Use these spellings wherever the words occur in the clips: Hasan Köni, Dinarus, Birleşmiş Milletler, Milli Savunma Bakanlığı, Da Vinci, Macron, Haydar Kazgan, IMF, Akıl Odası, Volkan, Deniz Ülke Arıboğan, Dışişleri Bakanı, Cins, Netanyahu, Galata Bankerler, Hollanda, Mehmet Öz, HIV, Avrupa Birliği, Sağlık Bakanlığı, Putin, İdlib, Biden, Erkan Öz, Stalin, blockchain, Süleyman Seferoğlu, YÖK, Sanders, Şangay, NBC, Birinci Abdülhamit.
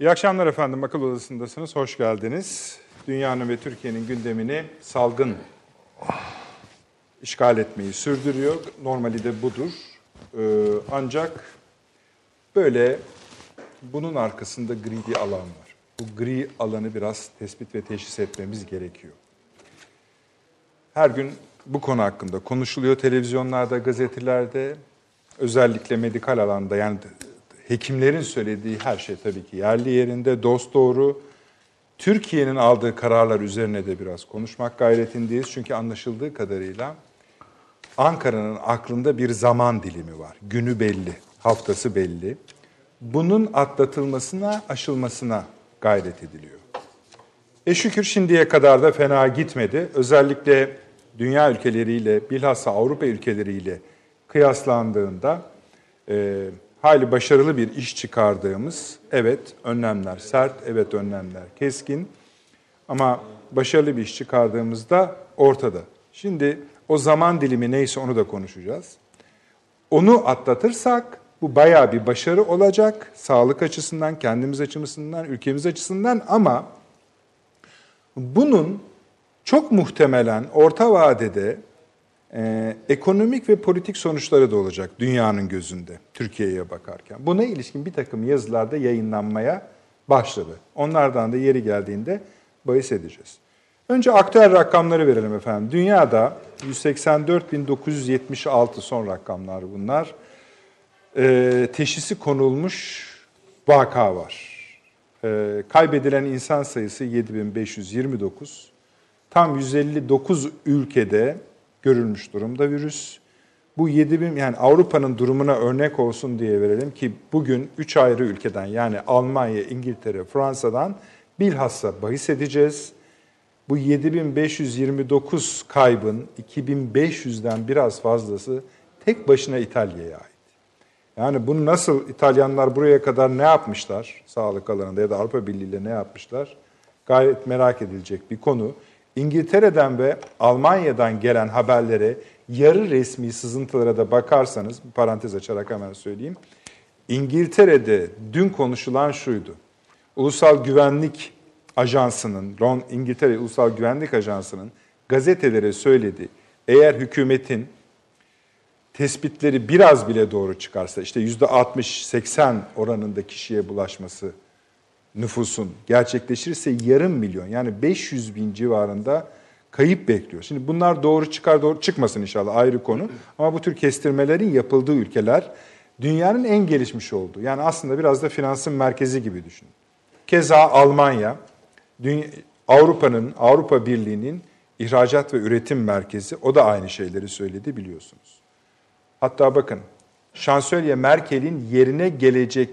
İyi akşamlar efendim, Akıl Odası'ndasınız, hoş geldiniz. Dünyanın ve Türkiye'nin gündemini salgın işgal etmeyi sürdürüyor. Normali de budur. Ancak böyle bunun arkasında gri bir alan var. Bu gri alanı biraz tespit ve teşhis etmemiz gerekiyor. Her gün bu konu hakkında konuşuluyor televizyonlarda, gazetelerde. Özellikle medikal alanda, yani hekimlerin söylediği her şey tabii ki yerli yerinde, dosdoğru. Türkiye'nin aldığı kararlar üzerine de biraz konuşmak gayretindeyiz. Çünkü anlaşıldığı kadarıyla Ankara'nın aklında bir zaman dilimi var. Günü belli, haftası belli. Bunun atlatılmasına, aşılmasına gayret ediliyor. Şükür şimdiye kadar da fena gitmedi. Özellikle dünya ülkeleriyle, bilhassa Avrupa ülkeleriyle kıyaslandığında hali başarılı bir iş çıkardığımız, evet önlemler sert, evet önlemler keskin ama başarılı bir iş çıkardığımızda ortada. Şimdi o zaman dilimi neyse onu da konuşacağız. Onu atlatırsak bu bayağı bir başarı olacak. Sağlık açısından, kendimiz açısından, ülkemiz açısından ama bunun çok muhtemelen orta vadede ekonomik ve politik sonuçları da olacak dünyanın gözünde, Türkiye'ye bakarken. Buna ilişkin bir takım yazılarda yayınlanmaya başladı. Onlardan da yeri geldiğinde bahis edeceğiz. Önce aktüel rakamları verelim efendim. Dünyada 184.976 son rakamlar bunlar. Teşhisi konulmuş vaka var. Kaybedilen insan sayısı 7.529. Tam 159 ülkede görülmüş durumda virüs. Bu 7.000, yani Avrupa'nın durumuna örnek olsun diye verelim ki bugün 3 ayrı ülkeden, yani Almanya, İngiltere, Fransa'dan bilhassa bahis edeceğiz. Bu 7.529 kaybın 2.500'den biraz fazlası tek başına İtalya'ya ait. Yani bunu nasıl İtalyanlar buraya kadar ne yapmışlar sağlık alanında ya da Avrupa Birliği ile ne yapmışlar? Gayet merak edilecek bir konu. İngiltere'den ve Almanya'dan gelen haberlere, yarı resmi sızıntılara da bakarsanız, bir parantez açarak hemen söyleyeyim. İngiltere'de dün konuşulan şuydu. Ulusal Güvenlik Ajansı'nın, İngiltere Ulusal Güvenlik Ajansı'nın gazetelere söylediği, eğer hükümetin tespitleri biraz bile doğru çıkarsa, işte %60-80 oranında kişiye bulaşması nüfusun gerçekleşirse yarım milyon, yani 500.000 civarında kayıp bekliyor. Şimdi bunlar doğru çıkar, doğru çıkmasın inşallah, ayrı konu. Ama bu tür kestirmelerin yapıldığı ülkeler dünyanın en gelişmiş olduğu. Yani aslında biraz da finansın merkezi gibi düşünün. Keza Almanya, Avrupa Birliği'nin ihracat ve üretim merkezi, o da aynı şeyleri söyledi biliyorsunuz. Hatta bakın, Şansölye Merkel'in yerine gelecek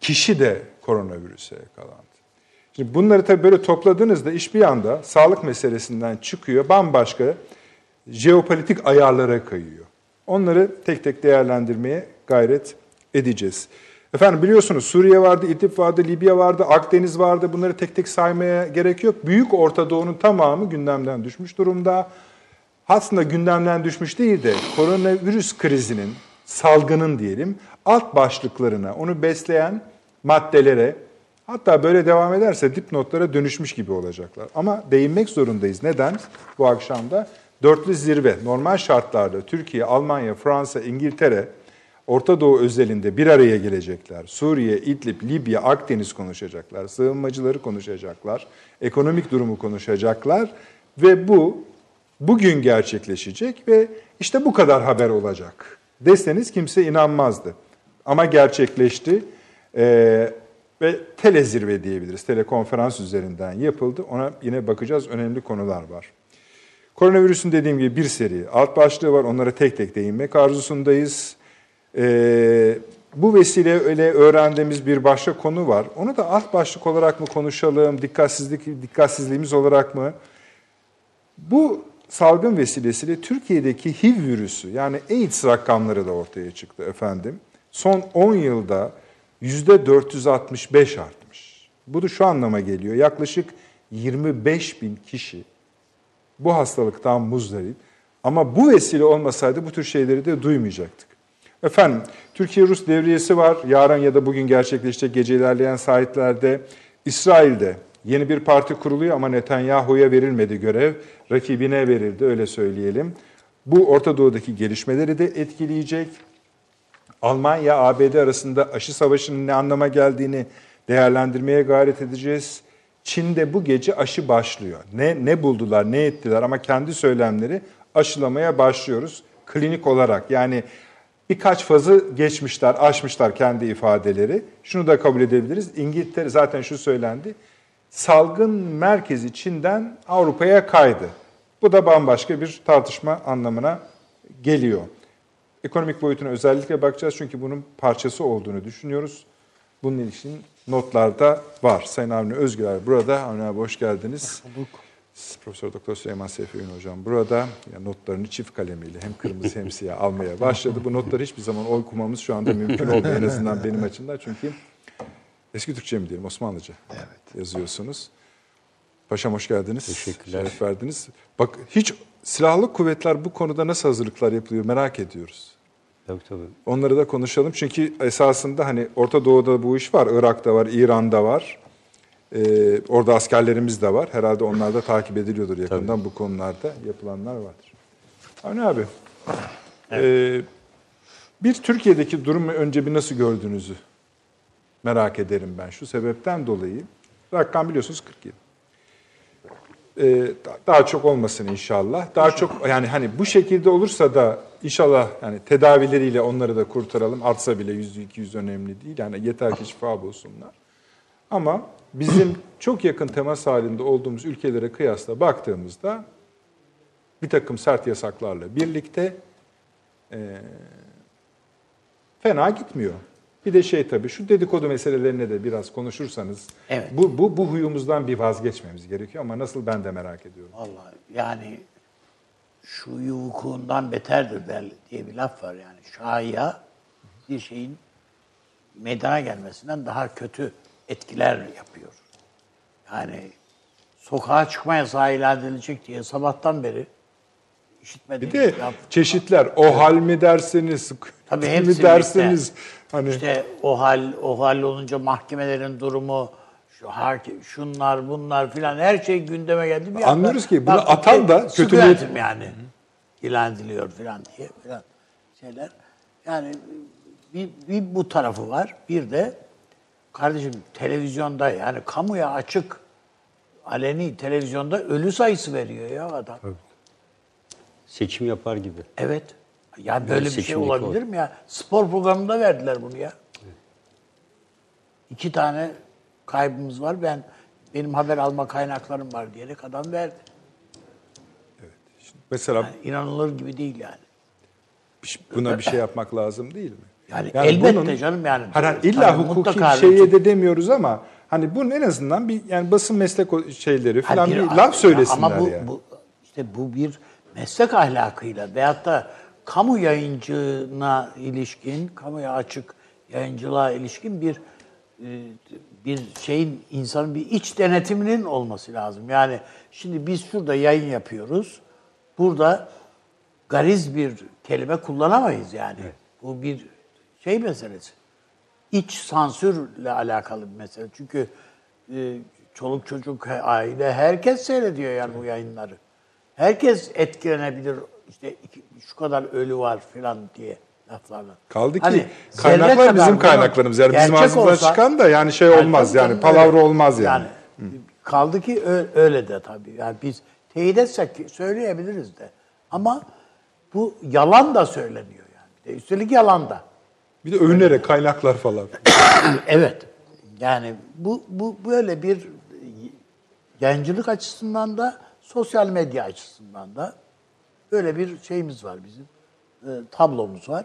kişi de koronavirüse yakalandı. Şimdi bunları tabii böyle topladığınızda iş bir anda sağlık meselesinden çıkıyor, bambaşka jeopolitik ayarlara kayıyor. Onları tek tek değerlendirmeye gayret edeceğiz. Efendim biliyorsunuz Suriye vardı, İdlib vardı, Libya vardı, Akdeniz vardı. Bunları tek tek saymaya gerek yok. Büyük Orta Doğu'nun tamamı gündemden düşmüş durumda. Aslında gündemden düşmüş değil de koronavirüs krizinin, salgının diyelim, alt başlıklarına, onu besleyen maddelere, hatta böyle devam ederse dipnotlara dönüşmüş gibi olacaklar. Ama değinmek zorundayız. Neden? Bu akşam da dörtlü zirve, normal şartlarda Türkiye, Almanya, Fransa, İngiltere, Orta Doğu özelinde bir araya gelecekler. Suriye, İdlib, Libya, Akdeniz konuşacaklar, sığınmacıları konuşacaklar, ekonomik durumu konuşacaklar ve bu bugün gerçekleşecek ve işte bu kadar haber olacak deseniz kimse inanmazdı. Ama gerçekleşti. Ve telezirve diyebiliriz. Telekonferans üzerinden yapıldı. Ona yine bakacağız. Önemli konular var. Koronavirüsün dediğim gibi bir seri alt başlığı var. Onlara tek tek değinmek arzusundayız. Bu vesileyle öğrendiğimiz bir başka konu var. Onu da alt başlık olarak mı konuşalım? Dikkatsizliğimiz olarak mı? Bu salgın vesilesiyle Türkiye'deki HIV virüsü, yani AIDS rakamları da ortaya çıktı efendim. Son 10 yılda %465 artmış. Bu da şu anlama geliyor. Yaklaşık 25.000 kişi bu hastalıktan muzdarip. Ama bu vesile olmasaydı bu tür şeyleri de duymayacaktık. Efendim, Türkiye-Rus devriyesi var. Yarın ya da bugün gerçekleşecek, gece ilerleyen saatlerde. İsrail'de yeni bir parti kuruluyor ama Netanyahu'ya verilmedi görev. Rakibine verildi, öyle söyleyelim. Bu Orta Doğu'daki gelişmeleri de etkileyecek. Almanya-ABD arasında aşı savaşının ne anlama geldiğini değerlendirmeye gayret edeceğiz. Çin'de bu gece aşı başlıyor. Ne buldular, ne ettiler ama kendi söylemleri aşılamaya başlıyoruz. Klinik olarak yani birkaç fazı geçmişler, aşmışlar kendi ifadeleri. Şunu da kabul edebiliriz. İngiltere zaten şu söylendi. Salgın merkezi Çin'den Avrupa'ya kaydı. Bu da bambaşka bir tartışma anlamına geliyor. Ekonomik boyutuna özellikle bakacağız çünkü bunun parçası olduğunu düşünüyoruz. Bunun ilişkin notlarda var. Sayın Avni Özgüler burada. Avni abi hoş geldiniz. Hoş bulduk. Profesör Doktor Süleyman Seferoğlu hocam burada. Yani notlarını çift kalemiyle hem kırmızı hem siyah almaya başladı. Bu notları hiçbir zaman okumamız şu anda mümkün olmuyor en azından benim açımdan. Çünkü eski Türkçe mi diyelim, Osmanlıca yazıyorsunuz. Paşam hoş geldiniz. Teşekkürler. Şeref verdiniz. Bak hiç silahlı kuvvetler bu konuda nasıl hazırlıklar yapılıyor merak ediyoruz. Tabii. Onları da konuşalım çünkü esasında hani Orta Doğu'da bu iş var, Irak'ta var, İran'da var. Orada askerlerimiz de var. Herhalde onlar da takip ediliyordur yakından. Tabii. Bu konularda yapılanlar vardır. Avni abi, evet. Bir Türkiye'deki durumu önce bir nasıl gördüğünüzü merak ederim ben. Şu sebepten dolayı, rakam biliyorsunuz 47. Daha çok olmasın inşallah. Daha çok yani hani bu şekilde olursa da inşallah yani tedavileriyle onları da kurtaralım. Artsa bile %200 önemli değil. Yani yeter ki şifa bulsunlar. Ama bizim çok yakın temas halinde olduğumuz ülkelere kıyasla baktığımızda bir takım sert yasaklarla birlikte fena gitmiyor. Bir de tabii şu dedikodu meselelerine de biraz konuşursanız evet. bu huyumuzdan bir vazgeçmemiz gerekiyor ama nasıl ben de merak ediyorum. Vallahi yani şu yuvukundan beterdir diye bir laf var yani. Şaya bir şeyin meydana gelmesinden daha kötü etkiler yapıyor. Yani sokağa çıkma yasağı ilan edilecek diye sabahtan beri işitmediğim. Bir de çeşitler. O hal mi dersiniz? Tabii hepsi dersiniz. Hani... İşte o hal olunca mahkemelerin durumu, şunlar bunlar filan her şey gündeme geldi. Bir anlıyoruz ki bunu atan da kötü bir... yani. İlan ediliyor filan diye filan şeyler. Yani bir bu tarafı var. Bir de kardeşim televizyonda yani kamuya açık aleni televizyonda ölü sayısı veriyor ya adam. Evet. Seçim yapar gibi. Evet. Ya böyle bir şey olabilir mi ya? Spor programında verdiler bunu ya. Evet. 2 tane kaybımız var. Benim haber alma kaynaklarım var diyerek adam verdi. Evet. Şimdi mesela yani inanılır gibi değil yani. Buna bir şey yapmak lazım değil mi? Yani elbette bunun, canım yani. Hani illa hukuki şeye de demiyoruz ama hani bunun en azından bir yani basın meslek şeyleri falan bir laf söylesinler ama yani. Ama bu işte bu bir meslek ahlakıyla veyahut da kamu yayıncına ilişkin, kamuya açık yayıncılığa ilişkin bir şeyin, insanın bir iç denetiminin olması lazım. Yani şimdi biz şurada yayın yapıyoruz. Burada gariz bir kelime kullanamayız yani. Evet. Bu bir şey meselesi. İç sansürle alakalı bir mesele. Çünkü çoluk çocuk, aile, herkes seyrediyor yani bu yayınları. Herkes etkilenebilir. İşte şu kadar ölü var filan diye laflarla. Kaldı ki hani, kaynaklar bizim kaynaklarımız. Yani bizim ağzımızdan çıkan da yani şey olmaz yani palavra öyle, olmaz yani. Kaldı ki öyle de tabii. Yani biz teyit etsek söyleyebiliriz de. Ama bu yalan da söyleniyor yani. Üstelik yalan da. Bir de övünerek kaynaklar falan. Evet. Yani bu böyle bir yayıncılık açısından da sosyal medya açısından da böyle bir şeyimiz var bizim. Tablomuz var.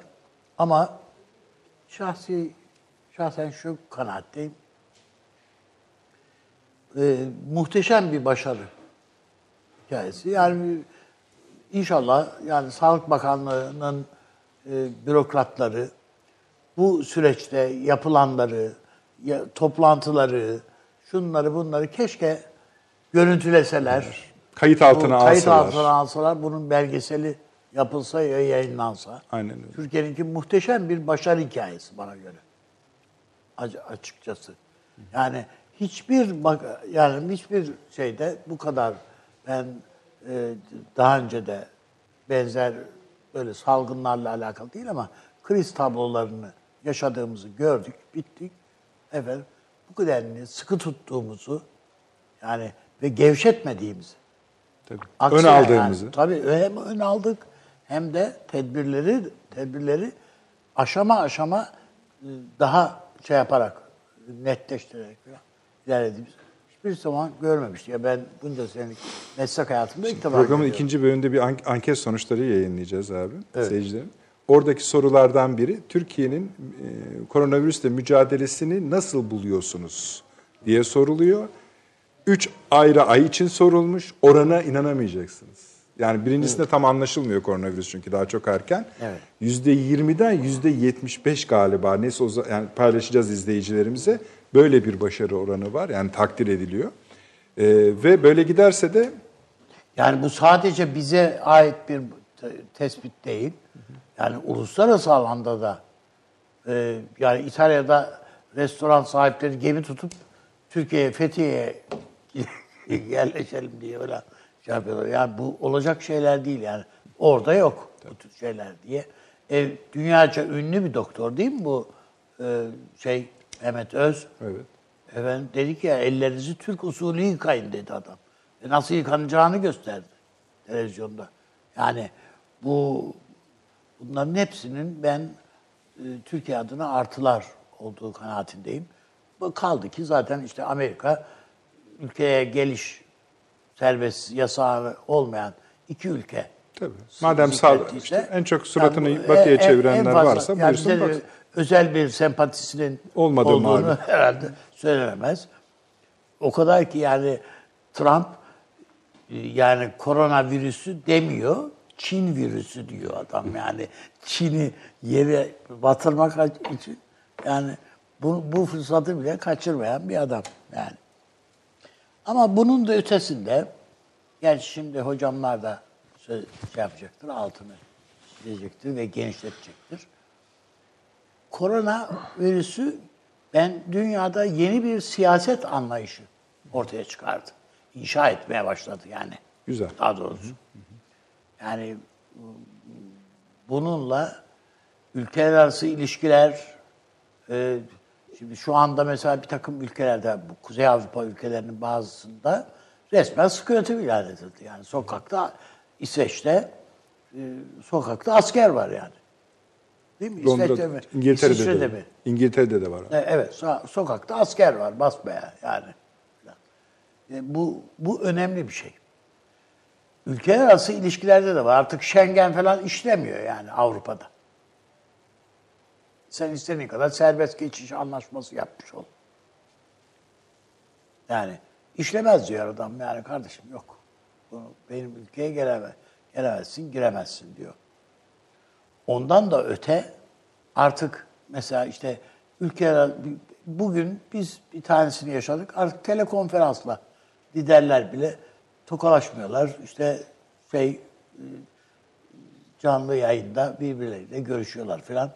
Ama şahsen şu kanaatteyim. Muhteşem bir başarı hikayesi. Yani inşallah yani Sağlık Bakanlığı'nın bürokratları bu süreçte yapılanları, toplantıları, şunları bunları keşke görüntüleseler. Kayıt altına alsalar. Bunun belgeseli yapılsa ya yayınlansa. Aynen öyle. Türkiye'ninki muhteşem bir başarı hikayesi bana göre. Açıkçası. Yani hiçbir şeyde bu kadar ben daha önce de benzer böyle salgınlarla alakalı değil ama kriz tablolarını yaşadığımızı gördük, bittik. Efendim bu kadarını sıkı tuttuğumuzu yani ve gevşetmediğimizi. Tabii. Ön aldığımızı. Yani, tabii hem ön aldık hem de tedbirleri aşama daha şey yaparak, netleştirerek ilerlediğimiz hiçbir zaman görmemişti. Ya ben bunca senelik meslek hayatımda ilk defa programın ikinci bölümünde bir anket sonuçları yayınlayacağız abi, evet, seyircilerim. Oradaki sorulardan biri, Türkiye'nin koronavirüsle mücadelesini nasıl buluyorsunuz diye soruluyor. 3 ayrı ay için sorulmuş, orana inanamayacaksınız. Yani birincisinde tam anlaşılmıyor koronavirüs çünkü daha çok erken. Evet. %20'den %75 galiba, neyse yani paylaşacağız izleyicilerimize. Böyle bir başarı oranı var, yani takdir ediliyor. Ve böyle giderse de... Yani bu sadece bize ait bir tespit değil. Yani uluslararası alanda da, yani İtalya'da restoran sahipleri gemi tutup Türkiye'ye, Fethiye'ye yerleşelim diye öyle şey yapıyorlar. Yani bu olacak şeyler değil yani. Orada yok bu tür şeyler diye. Dünyaca ünlü bir doktor değil mi bu Mehmet Öz? Evet. Efendim dedi ki ya, ellerinizi Türk usulü yıkayın dedi adam. Nasıl yıkanacağını gösterdi televizyonda. Yani bunların hepsinin ben Türkiye adına artılar olduğu kanaatindeyim. Kaldı ki zaten işte Amerika ülkeye geliş serbest yasağı olmayan 2 ülke. Tabii. Madem işte, en çok suratını yani batıya çevirenler varsa buyursun yani baksın. Özel bir sempatisinin olduğunu abi herhalde söylenemez. O kadar ki yani Trump yani koronavirüsü demiyor, Çin virüsü diyor adam yani. Çin'i yere batırmak için yani bu fırsatı bile kaçırmayan bir adam yani. Ama bunun da ötesinde, gerçi şimdi hocamlar da şey yapacaktır, altını çizecektir ve genişletecektir. Korona virüsü ben dünyada yeni bir siyaset anlayışı ortaya çıkardı. İnşa etmeye başladı yani. Güzel. Daha doğrusu. Hı hı. Yani bununla ülkeler arası ilişkiler, şimdi şu anda mesela bir takım ülkelerde, bu Kuzey Avrupa ülkelerinin bazısında resmen sıkıntı ilan edildi. Yani sokakta, İsveç'te sokakta asker var yani. Değil mi? İsveç'te mi? İngiltere'de mi? İngiltere'de de var. Evet, sokakta asker var basmaya yani. Bu önemli bir şey. Ülkeler arası ilişkilerde de var. Artık Schengen falan işlemiyor yani Avrupa'da. Sen istediğin kadar serbest geçiş anlaşması yapmış ol. Yani işlemez diyor adam. Yani kardeşim yok. Benim ülkeye gelemezsin, giremezsin diyor. Ondan da öte artık mesela işte ülkeler, bugün biz bir tanesini yaşadık. Artık telekonferansla liderler bile tokalaşmıyorlar. İşte canlı yayında birbirleriyle görüşüyorlar filan.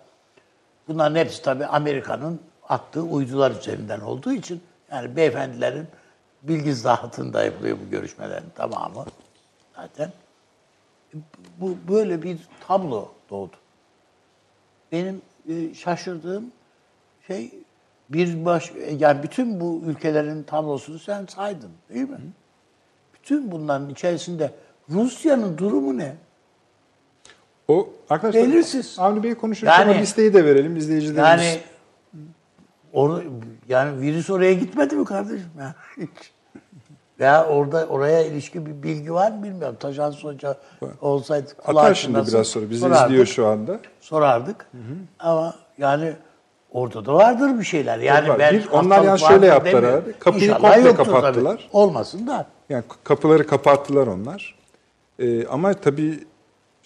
Bunların hepsi tabii Amerika'nın attığı uydular üzerinden olduğu için yani beyefendilerin bilgi zahatında yapılıyor bu görüşmelerin tamamı zaten. Bu böyle bir tablo doğdu. Benim şaşırdığım şey yani bütün bu ülkelerin tablosunu sen saydın değil mi? Hı. Bütün bunların içerisinde Rusya'nın durumu ne? O arkadaşlar belirsiz. Avni Bey konuşurken yani, ama listeyi de verelim izleyicilerimiz. Yani virüs oraya gitmedi mi kardeşim ya? Hiç. Veya oraya ilişkin bir bilgi var mı bilmiyorum. Taşansı Hoca olsaydı kulağı atar şimdi biraz sonra. Bizi sorardık, izliyor şu anda. Sorardık. Hı hı. Ama yani orada da vardır bir şeyler. Yani onlar yani şöyle yaptılar abi. Kapıyı komple kapattılar. Tabii. Olmasın da. Yani kapıları kapattılar onlar. Ama tabii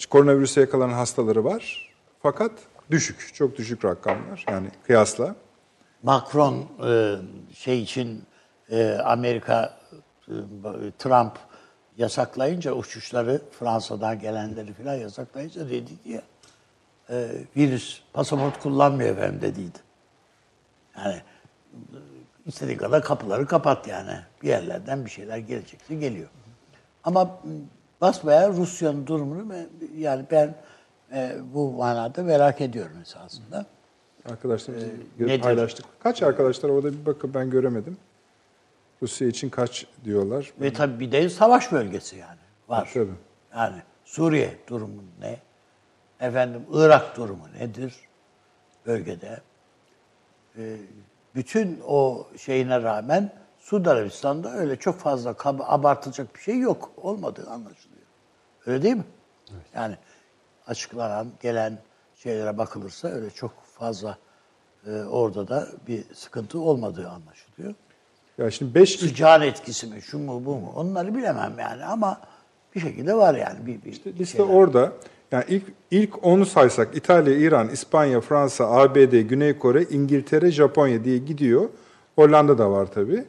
koronavirüse yakalanan hastaları var. Fakat düşük, çok düşük rakamlar yani kıyasla. Macron için Amerika, Trump yasaklayınca uçuşları, Fransa'dan gelenleri falan yasaklayınca dedi ki virüs pasaport kullanmıyor efendim dediydi. Yani istediği kadar kapıları kapat yani. Bir yerlerden bir şeyler gelecekse geliyor. Ama basbayağı Rusya'nın durumunu yani ben bu manada merak ediyorum esasında. Arkadaşlarımızı paylaştık. Kaç arkadaşlar orada bir bakın ben göremedim. Rusya için kaç diyorlar. Ve ben... tabii bir de savaş bölgesi yani var. Tabii. Yani Suriye durumu ne? Efendim Irak durumu nedir bölgede? Bütün o şeyine rağmen Suudi Arabistan'da öyle çok fazla abartılacak bir şey yok. Olmadığı anlaşılıyor. Öyle değil mi? Evet. Yani açıklanan, gelen şeylere bakılırsa öyle çok fazla orada da bir sıkıntı olmadığı anlaşılıyor. Ya şimdi sıcağın etkisi mi, şu mu, bu mu? Onları bilemem yani ama bir şekilde var yani. İşte liste şeyler orada. Yani ilk 10'u saysak İtalya, İran, İspanya, Fransa, ABD, Güney Kore, İngiltere, Japonya diye gidiyor. Hollanda da var tabii.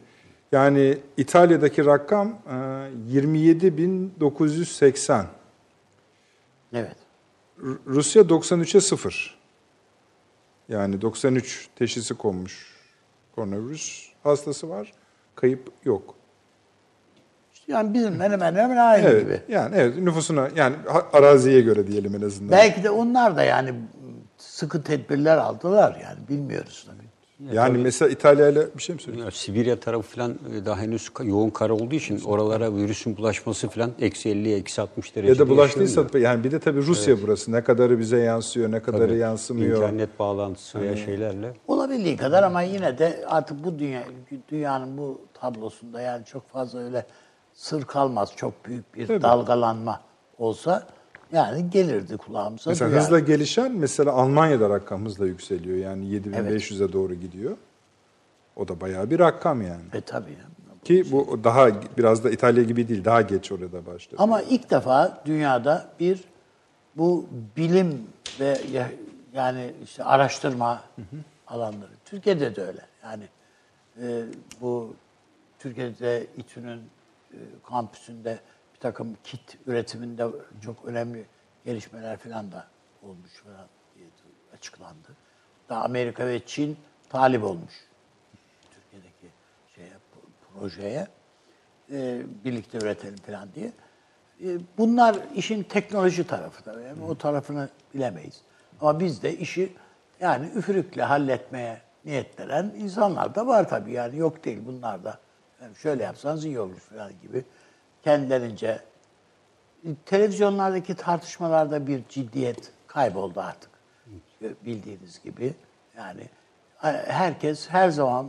Yani İtalya'daki rakam 27.980. Evet. Rusya 93'e 0. Yani 93 teşhisi konmuş koronavirüs hastası var. Kayıp yok. Yani bizim hemen aynı evet, gibi. Yani evet, nüfusuna yani araziye göre diyelim en azından. Belki de onlar da yani sıkı tedbirler aldılar yani bilmiyoruz tabii. Yani mesela İtalya ile bir şey mi söylüyorsun? Sibirya tarafı falan daha henüz yoğun kar olduğu için oralara virüsün bulaşması falan -50'ye -60 derece. Ya da bulaştıysa yani bir de tabii Rusya evet, burası ne kadarı bize yansıyor ne kadarı tabii yansımıyor. İnternet bağlantısı veya şeylerle. Olabildiği kadar ama yine de artık bu dünyanın bu tablosunda yani çok fazla öyle sır kalmaz çok büyük bir tabii dalgalanma olsa yani gelirdi kulağımıza. Mesela duyardı. Hızla gelişen mesela Almanya'da rakam hızla yükseliyor yani 7500'e evet, doğru gidiyor. O da bayağı bir rakam yani. Tabii. Yani. Ki bu daha biraz da İtalya gibi değil daha geç orada başladı. Ama ilk defa dünyada bir bu bilim ve yani işte araştırma alanları. Türkiye'de de öyle yani bu Türkiye'de İTÜ'nün kampüsünde bir takım kit üretiminde çok önemli gelişmeler falan da olmuş falan diye açıklandı. Daha Amerika ve Çin talip olmuş Türkiye'deki şeye, projeye. Birlikte üretelim falan diye. Bunlar işin teknoloji tarafı tabii. Yani o tarafını bilemeyiz. Ama biz de işi yani üfürükle halletmeye niyetlenen insanlar da var tabii. Yani yok değil bunlar da. Yani şöyle yapsanız iyi olur falan gibi kendilerince. Televizyonlardaki tartışmalarda bir ciddiyet kayboldu artık. Bildiğiniz gibi. Yani herkes her zaman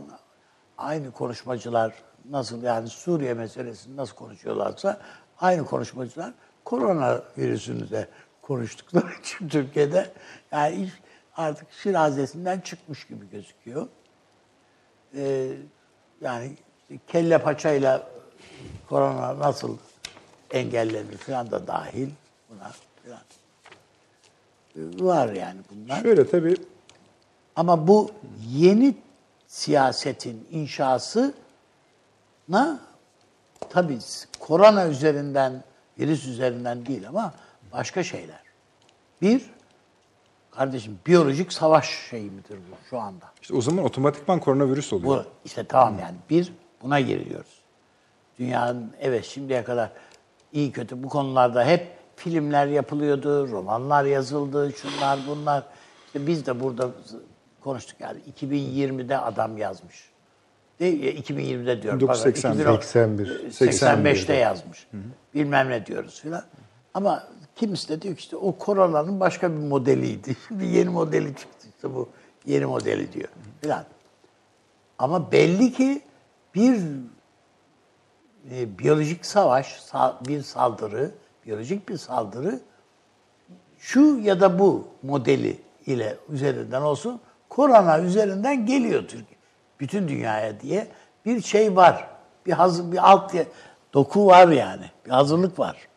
aynı konuşmacılar nasıl yani Suriye meselesini nasıl konuşuyorlarsa aynı konuşmacılar korona virüsünü de konuştukları için Türkiye'de yani artık şirazesinden çıkmış gibi gözüküyor. Yani kelle paçayla korona nasıl engellenir falan da dahil buna falan. Var yani bunlar. Şöyle tabii. Ama bu yeni siyasetin inşasına tabii korona üzerinden, virüs üzerinden değil ama başka şeyler. Bir, kardeşim biyolojik savaş şeyi midir bu şu anda? İşte o zaman otomatikman koronavirüs oluyor. Bu, işte tamam yani bir, buna giriyoruz. Dünyanın evet şimdiye kadar iyi kötü bu konularda hep filmler yapılıyordu, romanlar yazıldı, şunlar bunlar. İşte biz de burada konuştuk yani 2020'de adam yazmış. Değil mi? 2020'de diyorum. 1985'te yazmış. Hı hı. Bilmem ne diyoruz filan. Ama kimisi de diyor ki işte o koronanın başka bir modeliydi. Şimdi yeni modeli çıktı işte bu yeni modeli diyor filan. Ama belli ki bir biyolojik savaş, bir saldırı, biyolojik bir saldırı şu ya da bu modeli ile üzerinden olsun, korona üzerinden geliyor Türkiye. Bütün dünyaya diye bir şey var. Bir alt doku var yani. Bir hazırlık var.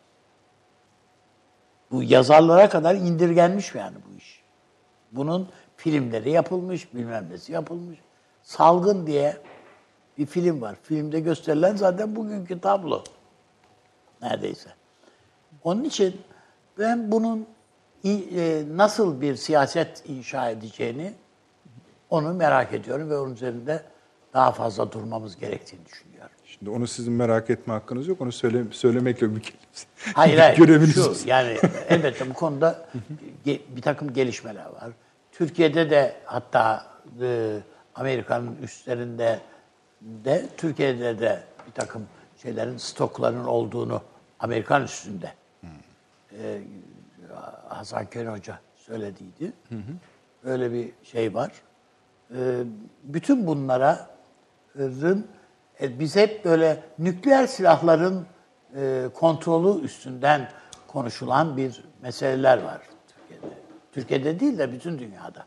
Bu yazarlara kadar indirgenmiş yani bu iş. Bunun filmleri yapılmış, bilmem nesi yapılmış. Salgın diye bir film var. Filmde gösterilen zaten bugünkü tablo. neredeyse. Onun için ben bunun nasıl bir siyaset inşa edeceğini onu merak ediyorum ve onun üzerinde daha fazla durmamız gerektiğini düşünüyorum. Şimdi onu sizin merak etme hakkınız yok, onu söylemekle mükellefsiniz. Hayır, görebilirsiniz. Yani elbette bu konuda bir takım gelişmeler var. Türkiye'de de hatta Amerika'nın üstlerinde de, Türkiye'de de bir takım şeylerin, stokların olduğunu Amerikan üstünde Hasan Köni Hoca söylediydi. Öyle bir şey var. Bütün bunların biz hep böyle nükleer silahların kontrolü üstünden konuşulan bir meseleler var Türkiye'de. Türkiye'de değil de bütün dünyada.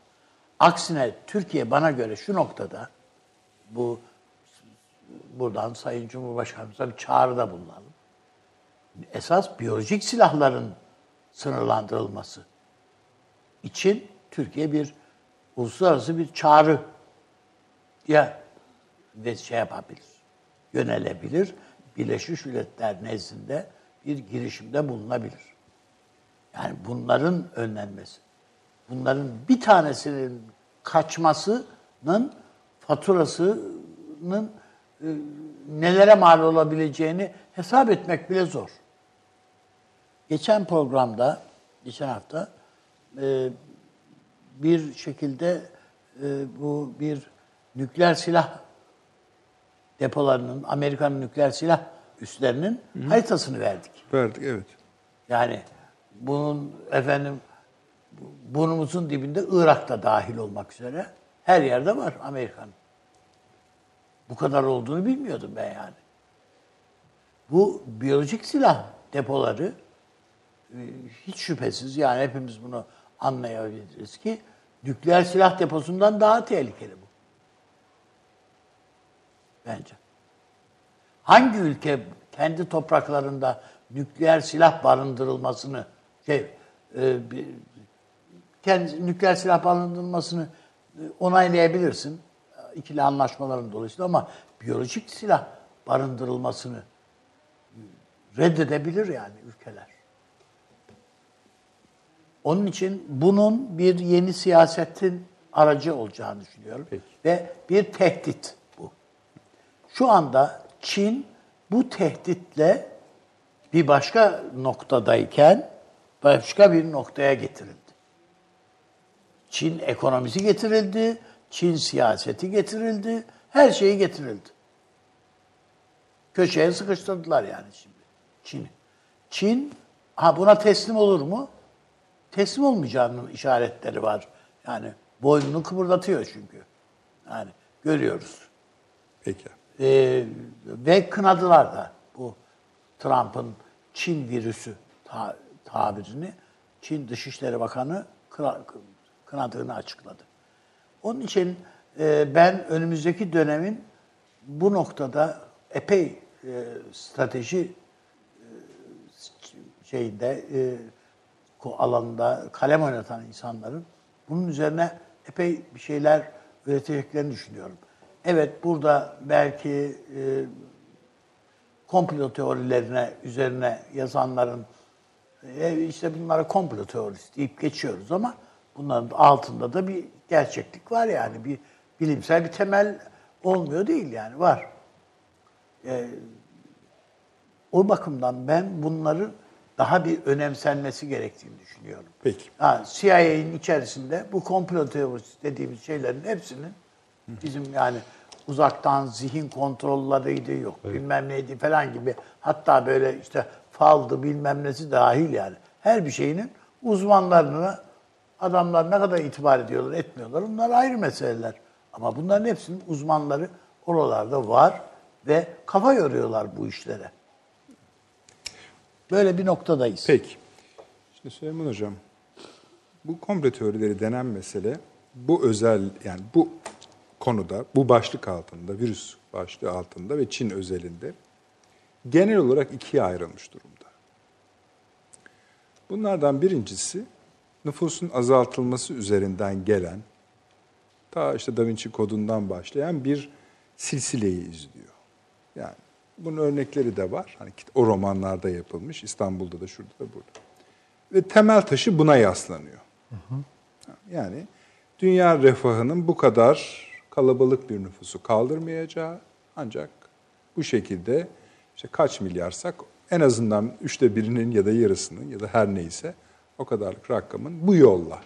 Aksine Türkiye bana göre şu noktada, buradan Sayın Cumhurbaşkanımıza bir çağrıda bulunalım. Esas biyolojik silahların sınırlandırılması için Türkiye bir uluslararası bir çağrı ya ve şey yapabilir, yönelebilir, Birleşmiş Milletler nezdinde bir girişimde bulunabilir. Yani bunların önlenmesi, bunların bir tanesinin kaçmasının faturasının nelere mal olabileceğini hesap etmek bile zor. Geçen programda, geçen hafta bir şekilde bu bir nükleer silah depolarının, Amerika'nın nükleer silah üslerinin haritasını verdik. Verdik, evet. Yani bunun burnumuzun dibinde Irak'ta dahil olmak üzere her yerde var Amerika'nın. Bu kadar olduğunu bilmiyordum ben yani. Bu biyolojik silah depoları hiç şüphesiz, yani hepimiz bunu anlayabiliriz ki nükleer silah deposundan daha tehlikeli bu. Bence. Hangi ülke kendi topraklarında nükleer silah barındırılmasını nükleer silah barındırılmasını onaylayabilirsin ikili anlaşmaların dolayısıyla, ama biyolojik silah barındırılmasını reddedebilir yani ülkeler. Onun için bunun bir yeni siyasetin aracı olacağını düşünüyorum. Peki. Ve bir tehdit bu. Şu anda Çin bu tehditle bir başka noktadayken başka bir noktaya getirildi. Çin ekonomisi getirildi, Çin siyaseti getirildi, her şeyi getirildi. Köşeye sıkıştırdılar yani şimdi Çin'i. Çin buna teslim olur mu? Teslim olmayacağının işaretleri var. Yani boynunu kıpırdatıyor çünkü. Yani görüyoruz. Peki. Ve kınadılar da bu Trump'ın Çin virüsü tabirini. Çin Dışişleri Bakanı kınadığını açıkladı. Onun için ben önümüzdeki dönemin bu noktada epey strateji alanında kalem oynatan insanların bunun üzerine epey bir şeyler üreteceklerini düşünüyorum. Evet, burada belki komplo teorilerine üzerine yazanların işte bunlara komplo teorisi deyip geçiyoruz ama bunların altında da bir gerçeklik var yani. Bir bilimsel bir temel olmuyor değil yani, var. O bakımdan ben bunları daha bir önemsenmesi gerektiğini düşünüyorum. Peki. CIA'nin içerisinde bu komplo teorisi dediğimiz şeylerin hepsinin bizim yani uzaktan zihin kontrolleriydi, yok evet, bilmem neydi falan gibi, hatta böyle işte faldı bilmem nesi dahil yani. Her bir şeyinin uzmanlarına, adamlar ne kadar itibar ediyorlar, etmiyorlar, bunlar ayrı meseleler. Ama bunların hepsinin uzmanları oralarda var ve kafa yoruyorlar bu işlere. Böyle bir noktadayız. Peki. Şimdi Süleyman Hocam, bu komplo teorileri denen mesele bu özel, yani bu konuda, bu başlık altında, virüs başlığı altında ve Çin özelinde genel olarak ikiye ayrılmış durumda. Bunlardan birincisi nüfusun azaltılması üzerinden gelen, ta işte Da Vinci kodundan başlayan bir silsileyi izliyor. Yani Bunun örnekleri de var. Hani o romanlarda yapılmış, İstanbul'da da, şurada da, burada. Ve temel taşı buna yaslanıyor. Hı hı. Yani dünya refahının bu kadar kalabalık bir nüfusu kaldırmayacağı, ancak bu şekilde işte kaç milyarsak en azından 1/3 ya da yarısının ya da her neyse o kadarlık rakamın bu yolla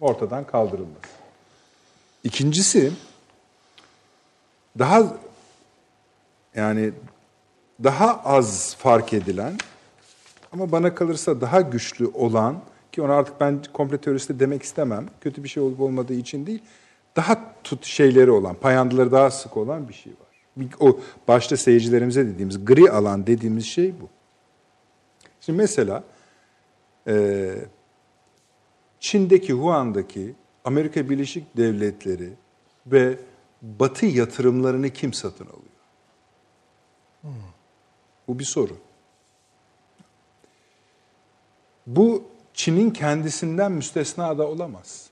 ortadan kaldırılması. İkincisi, daha az fark edilen ama bana kalırsa daha güçlü olan, ki onu artık ben komple teorisi de demek istemem, kötü bir şey olup olmadığı için değil, daha şeyleri olan, payandıları daha sık olan bir şey var. O başta seyircilerimize dediğimiz gri alan dediğimiz şey bu. Şimdi mesela Çin'deki, Wuhan'daki Amerika Birleşik Devletleri ve Batı yatırımlarını kim satın alıyor? Bu bir soru. Bu Çin'in kendisinden müstesna da olamaz.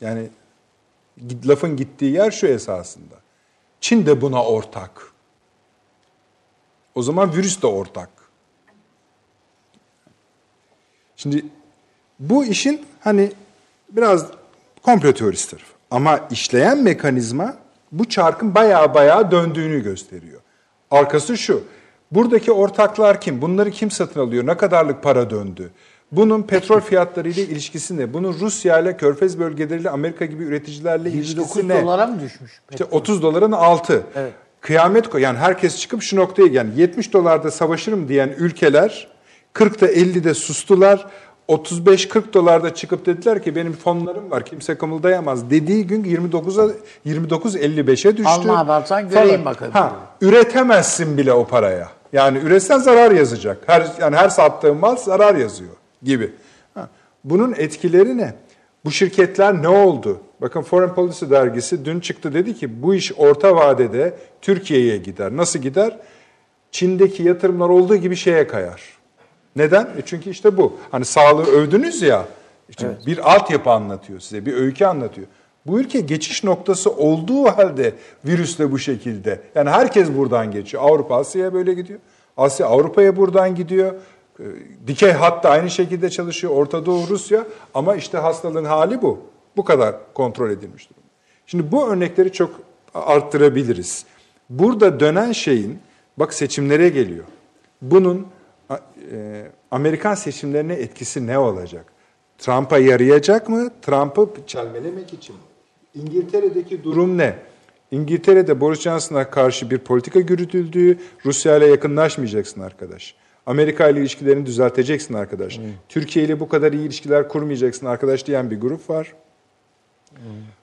Yani lafın gittiği yer şu esasında: Çin de buna ortak. O zaman virüs de ortak. Şimdi bu işin hani biraz komplo teorisi tarafı. Ama işleyen mekanizma bu çarkın baya döndüğünü gösteriyor. Arkası şu: buradaki ortaklar kim? Bunları kim satın alıyor? Ne kadarlık para döndü? Bunun petrol fiyatlarıyla ilişkisi ne? Bunun Rusya ile, Körfez bölgeleriyle, Amerika gibi üreticilerle ilişkisi ne? $29'a mı düşmüş? İşte $30'un altı. Evet. Kıyamet koy. Yani herkes çıkıp şu noktaya, yani $70'da savaşırım diyen ülkeler 40'da 50'de sustular. 35-40 $'da çıkıp dediler ki benim fonlarım var, kimse kımıldayamaz dediği gün 29.55'e düştü. Allah abartsan göreyim bakalım. Ha, üretemezsin bile o paraya. Yani üretsen zarar yazacak. Her sattığın mal zarar yazıyor gibi. Ha, bunun etkileri ne? Bu şirketler ne oldu? Bakın Foreign Policy dergisi dün çıktı, dedi ki bu iş orta vadede Türkiye'ye gider. Nasıl gider? Çin'deki yatırımlar olduğu gibi şeye kayar. Neden? Çünkü işte bu. Hani sağlığı övdünüz ya, işte evet, bir altyapı anlatıyor size, bir öykü anlatıyor. Bu ülke geçiş noktası olduğu halde virüsle bu şekilde. Yani herkes buradan geçiyor. Avrupa Asya'ya böyle gidiyor. Asya Avrupa'ya buradan gidiyor. Dikey hatta aynı şekilde çalışıyor. Orta Doğu, Rusya, ama işte hastalığın hali bu. Bu kadar kontrol edilmiş durum. Şimdi bu örnekleri çok arttırabiliriz. Burada dönen şeyin, bak seçimlere geliyor. Bunun Amerikan seçimlerine etkisi ne olacak? Trump'a yarayacak mı? Trump'ı çelmelemek için mi? İngiltere'deki durum ne? İngiltere'de Boris Johnson'a karşı bir politika yürütüldüğü, Rusya ile yakınlaşmayacaksın arkadaş. Amerika ile ilişkilerini düzelteceksin arkadaş. Türkiye ile bu kadar iyi ilişkiler kurmayacaksın arkadaş diyen bir grup var.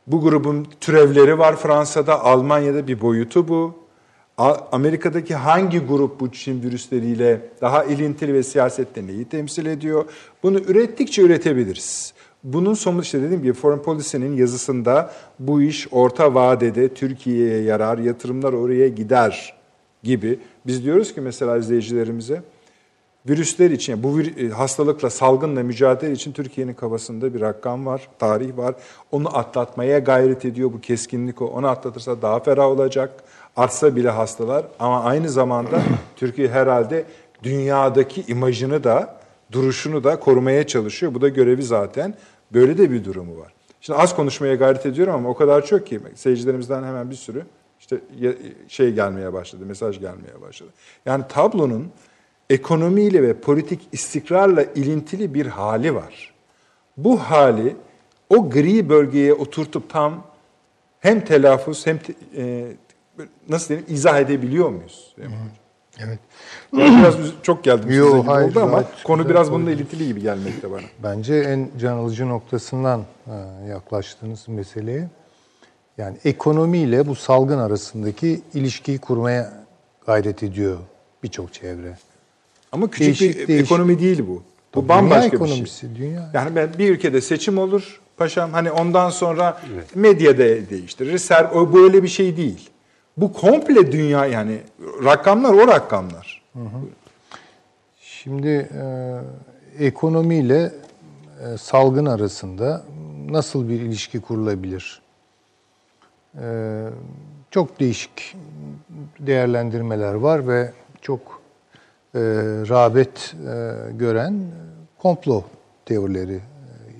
Bu grubun türevleri var Fransa'da, Almanya'da, bir boyutu bu. Amerika'daki hangi grup bu Çin virüsleriyle daha ilintili ve siyasette neyi temsil ediyor? Bunu ürettikçe üretebiliriz. Bunun sonucu işte dediğim gibi Foreign Policy'nin yazısında bu iş orta vadede Türkiye'ye yarar, yatırımlar oraya gider gibi. Biz diyoruz ki mesela izleyicilerimize, virüsler için, yani bu hastalıkla, salgınla mücadele için Türkiye'nin kafasında bir rakam var, tarih var. Onu atlatmaya gayret ediyor, bu keskinlik o. Onu atlatırsa daha ferah olacak. Artsa bile hastalar, ama aynı zamanda Türkiye herhalde dünyadaki imajını da, duruşunu da korumaya çalışıyor. Bu da görevi zaten. Böyle de bir durumu var. Şimdi az konuşmaya gayret ediyorum ama o kadar çok ki seyircilerimizden hemen bir sürü işte şey gelmeye başladı, mesaj gelmeye başladı. Yani tablonun ekonomiyle ve politik istikrarla ilintili bir hali var. Bu hali o gri bölgeye oturtup tam hem telaffuz hem nasıl diyeyim, izah edebiliyor muyuz? Evet. Biraz çok geldim size gibi oldu ama konu biraz bununla ilintili gibi gelmekte bana. Bence en can alıcı noktasından yaklaştığınız meseleye, yani ekonomiyle bu salgın arasındaki ilişkiyi kurmaya gayret ediyor birçok çevre. Ama küçük değişik ekonomi değil bu. Bu tabii bambaşka bir şey. Dünya. Yani ben, bir ülkede seçim olur paşam, hani ondan sonra evet, medyada değiştirir. Bu öyle bir şey değil. Bu komple dünya, yani rakamlar o rakamlar. Hı hı. Şimdi ekonomiyle salgın arasında nasıl bir ilişki kurulabilir? Çok değişik değerlendirmeler var ve çok rağbet gören komplo teorileri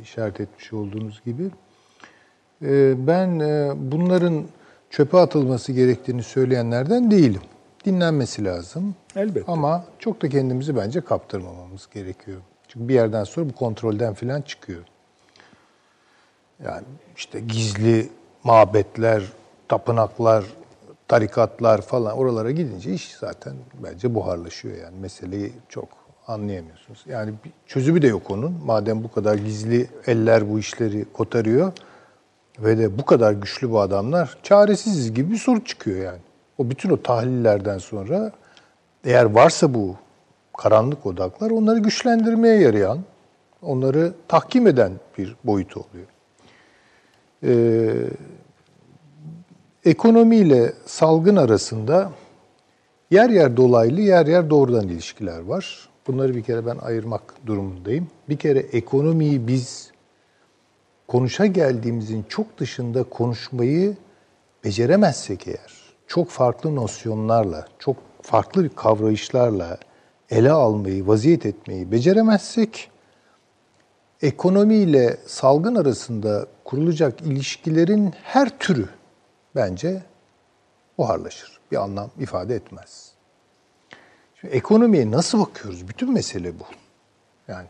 işaret etmiş olduğunuz gibi. Ben bunların çöpe atılması gerektiğini söyleyenlerden değilim. Dinlenmesi lazım. Elbette. Ama çok da kendimizi bence kaptırmamamız gerekiyor. Çünkü bir yerden sonra bu kontrolden falan çıkıyor. Yani işte gizli mabetler, tapınaklar, tarikatlar falan oralara gidince iş zaten bence buharlaşıyor yani. Meseleyi çok anlayamıyorsunuz. Yani bir çözümü de yok onun. Madem bu kadar gizli eller bu işleri kotarıyor ve de bu kadar güçlü bu adamlar, çaresiziz gibi bir soru çıkıyor yani. O bütün o tahlillerden sonra eğer varsa bu karanlık odaklar onları güçlendirmeye yarayan, onları tahkim eden bir boyut oluyor. Ekonomiyle salgın arasında yer yer dolaylı, yer yer doğrudan ilişkiler var. Bunları bir kere ben ayırmak durumundayım. Bir kere ekonomiyi biz konuşa geldiğimizin çok dışında konuşmayı beceremezsek eğer, çok farklı nosyonlarla, çok farklı bir kavrayışlarla ele almayı, vaziyet etmeyi beceremezsek, ekonomiyle salgın arasında kurulacak ilişkilerin her türü bence buharlaşır. Bir anlam ifade etmez. Şimdi ekonomiye nasıl bakıyoruz? Bütün mesele bu. Yani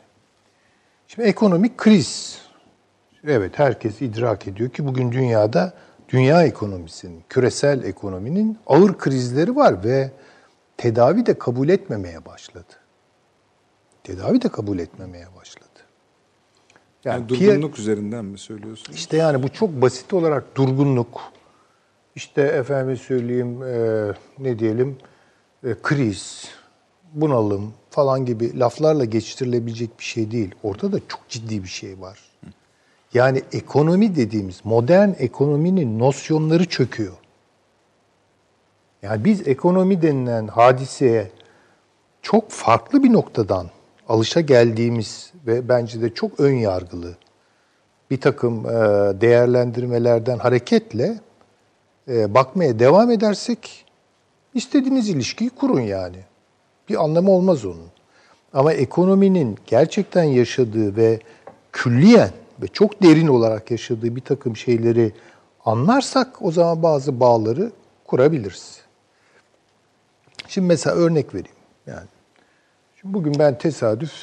şimdi ekonomik kriz. Evet, herkes idrak ediyor ki bugün dünyada dünya ekonomisinin, küresel ekonominin ağır krizleri var ve tedavi de kabul etmemeye başladı. Tedavi de kabul etmemeye başladı. Yani durgunluk üzerinden mi söylüyorsunuz? İşte yani bu çok basit olarak durgunluk, işte efendim söyleyeyim ne diyelim kriz, bunalım falan gibi laflarla geçiştirilebilecek bir şey değil. Ortada çok ciddi bir şey var. Yani ekonomi dediğimiz modern ekonominin nosyonları çöküyor. Yani biz ekonomi denilen hadiseye çok farklı bir noktadan alışa geldiğimiz ve bence de çok ön yargılı bir takım değerlendirmelerden hareketle bakmaya devam edersek istediğiniz ilişkiyi kurun yani. Bir anlamı olmaz onun. Ama ekonominin gerçekten yaşadığı ve külliyen ve çok derin olarak yaşadığı bir takım şeyleri anlarsak o zaman bazı bağları kurabiliriz. Şimdi mesela örnek vereyim yani. Şimdi bugün ben tesadüf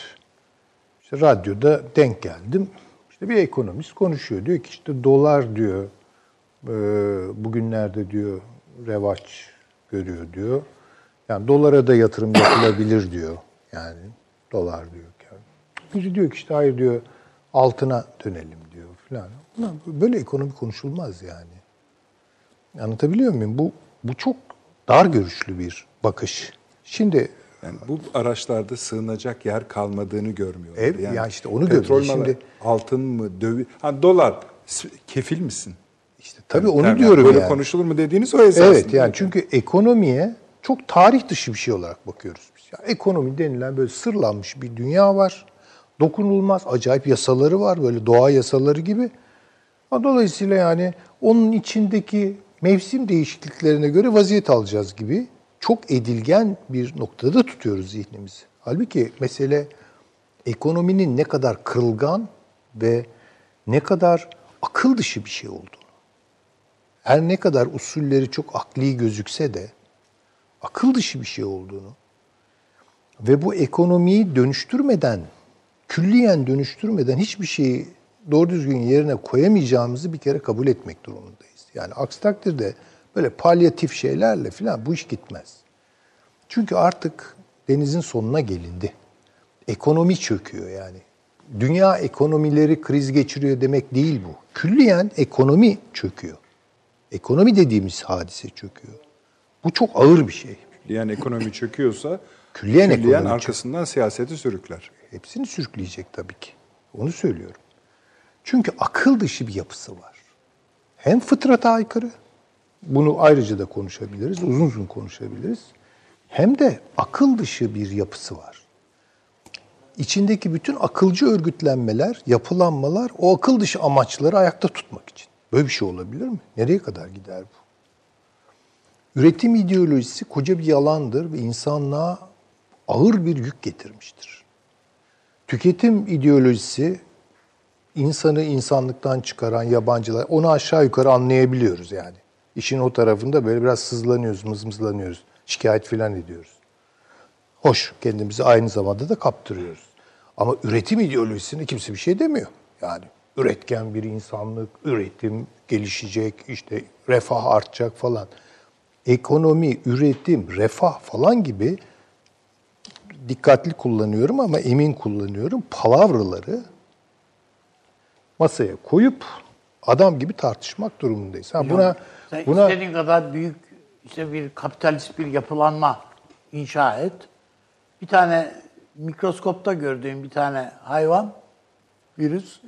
işte radyoda denk geldim. İşte bir ekonomist konuşuyor. Diyor ki işte dolar diyor bugünlerde diyor revaç görüyor diyor. Yani dolara da yatırım yapılabilir diyor. Yani dolar diyor. Biri diyor ki işte hayır diyor altına dönelim diyor falan. Böyle ekonomi konuşulmaz yani. Anlatabiliyor muyum? Bu çok dar görüşlü bir bakış. Şimdi yani bu araçlarda sığınacak yer kalmadığını görmüyorlar. Yani işte onu görüyoruz. Şimdi altın mı, döviz, hani dolar kefil misin? İşte tabii yani, onu yani diyorum böyle yani. Konuşulur mu dediğiniz o esasında. Evet yani çünkü ekonomiye çok tarih dışı bir şey olarak bakıyoruz biz. Yani ekonomi denilen böyle sırlanmış bir dünya var. Dokunulmaz, acayip yasaları var böyle doğa yasaları gibi. Dolayısıyla yani onun içindeki mevsim değişikliklerine göre vaziyet alacağız gibi çok edilgen bir noktada tutuyoruz zihnimizi. Halbuki mesele ekonominin ne kadar kırılgan ve ne kadar akıl dışı bir şey olduğunu. Her ne kadar usulleri çok akli gözükse de akıl dışı bir şey olduğunu ve bu ekonomiyi dönüştürmeden, külliyen dönüştürmeden hiçbir şeyi doğru düzgün yerine koyamayacağımızı bir kere kabul etmek durumundayız. Yani aksi takdirde böyle palyatif şeylerle falan bu iş gitmez. Çünkü artık denizin sonuna gelindi. Ekonomi çöküyor yani. Dünya ekonomileri kriz geçiriyor demek değil bu. Külliyen ekonomi çöküyor. Ekonomi dediğimiz hadise çöküyor. Bu çok ağır bir şey. Külliyen ekonomi çöküyorsa külliyen arkasından siyaseti sürükler. Hepsini sürükleyecek tabii ki. Onu söylüyorum. Çünkü akıl dışı bir yapısı var. Hem fıtrata aykırı, bunu ayrıca da konuşabiliriz, uzun uzun konuşabiliriz. Hem de akıl dışı bir yapısı var. İçindeki bütün akılcı örgütlenmeler, yapılanmalar o akıl dışı amaçları ayakta tutmak için. Böyle bir şey olabilir mi? Nereye kadar gider bu? Üretim ideolojisi koca bir yalandır ve insanlığa ağır bir yük getirmiştir. Tüketim ideolojisi insanı insanlıktan çıkaran yabancılar, onu aşağı yukarı anlayabiliyoruz yani. İşin o tarafında böyle biraz sızlanıyoruz, mızmızlanıyoruz, şikayet filan ediyoruz. Hoş, kendimizi aynı zamanda da kaptırıyoruz. Ama üretim ideolojisine kimse bir şey demiyor yani. Üretken bir insanlık, üretim gelişecek, işte refah artacak falan. Ekonomi, üretim, refah falan gibi dikkatli kullanıyorum ama emin kullanıyorum. Palavraları masaya koyup adam gibi tartışmak durumundayız. Ha, buna istediğin kadar büyük işte bir kapitalist bir yapılanma inşa et. Bir tane mikroskopta gördüğün bir tane hayvan, virüs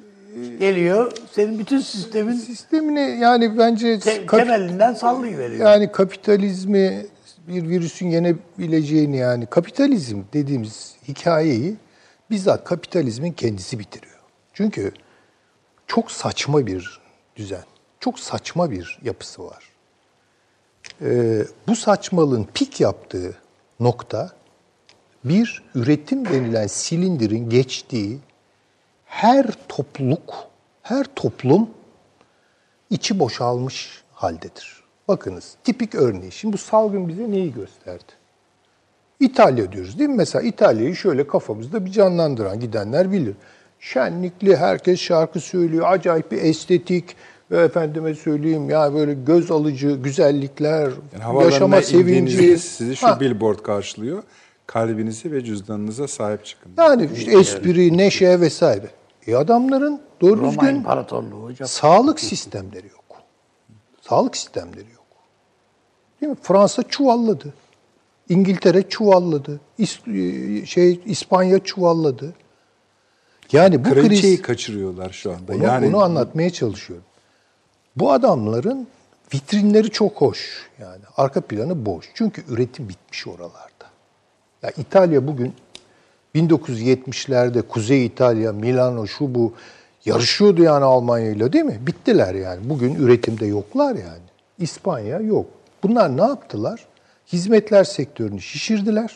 geliyor, senin bütün sistemini yani bence temelinden sallayıveriyor. Yani kapitalizmi, bir virüsün yenebileceğini yani kapitalizm dediğimiz hikayeyi bizzat kapitalizmin kendisi bitiriyor. Çünkü çok saçma bir düzen, çok saçma bir yapısı var. Bu saçmalığın pik yaptığı nokta bir üretim denilen silindirin geçtiği her toplum içi boşalmış haldedir. Bakınız tipik örneği. Şimdi bu salgın bize neyi gösterdi? İtalya diyoruz değil mi? Mesela İtalya'yı şöyle kafamızda bir canlandıran gidenler bilir. Şenlikli, herkes şarkı söylüyor, acayip bir estetik ve efendime söyleyeyim ya böyle göz alıcı güzellikler, yani yaşama sevinci. Sizi şu billboard karşılıyor. Kalbinizi ve cüzdanınıza sahip çıkın. Yani işte espri, neşe vesaire. Adamların doğru düzgün sağlık sistemleri yok. Sağlık sistemleri yok. Değil mi? Fransa çuvalladı. İngiltere çuvalladı. İspanya çuvalladı. Yani bu krizi kaçırıyorlar şu anda. Onu anlatmaya çalışıyorum. Bu adamların vitrinleri çok hoş. Yani arka planı boş. Çünkü üretim bitmiş oralarda. Ya İtalya bugün 1970'lerde Kuzey İtalya, Milano şu bu yarışıyordu yani Almanya'yla değil mi? Bittiler yani. Bugün üretimde yoklar yani. İspanya yok. Bunlar ne yaptılar? Hizmetler sektörünü şişirdiler.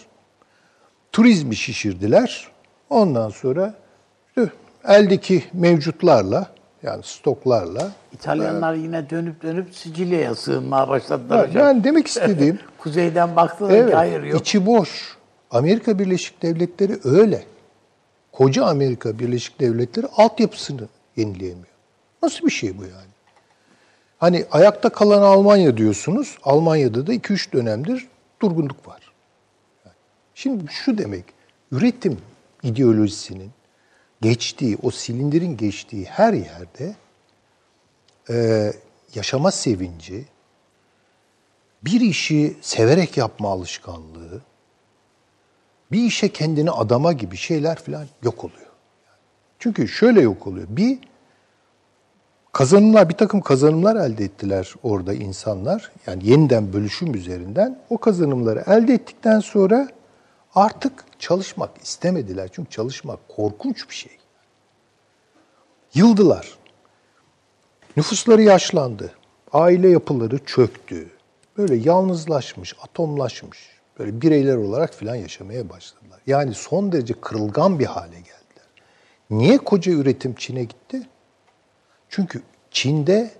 Turizmi şişirdiler. Ondan sonra işte eldeki mevcutlarla yani stoklarla İtalyanlar yine dönüp Sicilya'ya sığınmaya başladılar. Yani, demek istediğim kuzeyden baktılar evet, ki hayır yok. İçi boş. Amerika Birleşik Devletleri öyle. Koca Amerika Birleşik Devletleri altyapısını yenileyemiyor. Nasıl bir şey bu yani? Hani ayakta kalan Almanya diyorsunuz. Almanya'da da 2-3 dönemdir durgunluk var. Şimdi şu demek, üretim ideolojisinin geçtiği, o silindirin geçtiği her yerde yaşama sevinci, bir işi severek yapma alışkanlığı, bir işe kendini adama gibi şeyler falan yok oluyor. Çünkü şöyle yok oluyor. Bir takım kazanımlar elde ettiler orada insanlar. Yani yeniden bölüşüm üzerinden. O kazanımları elde ettikten sonra artık çalışmak istemediler. Çünkü çalışmak korkunç bir şey. Yıldılar. Nüfusları yaşlandı. Aile yapıları çöktü. Böyle yalnızlaşmış, atomlaşmış. Böyle bireyler olarak filan yaşamaya başladılar. Yani son derece kırılgan bir hale geldiler. Niye koca üretim Çin'e gitti? Çünkü Çin'de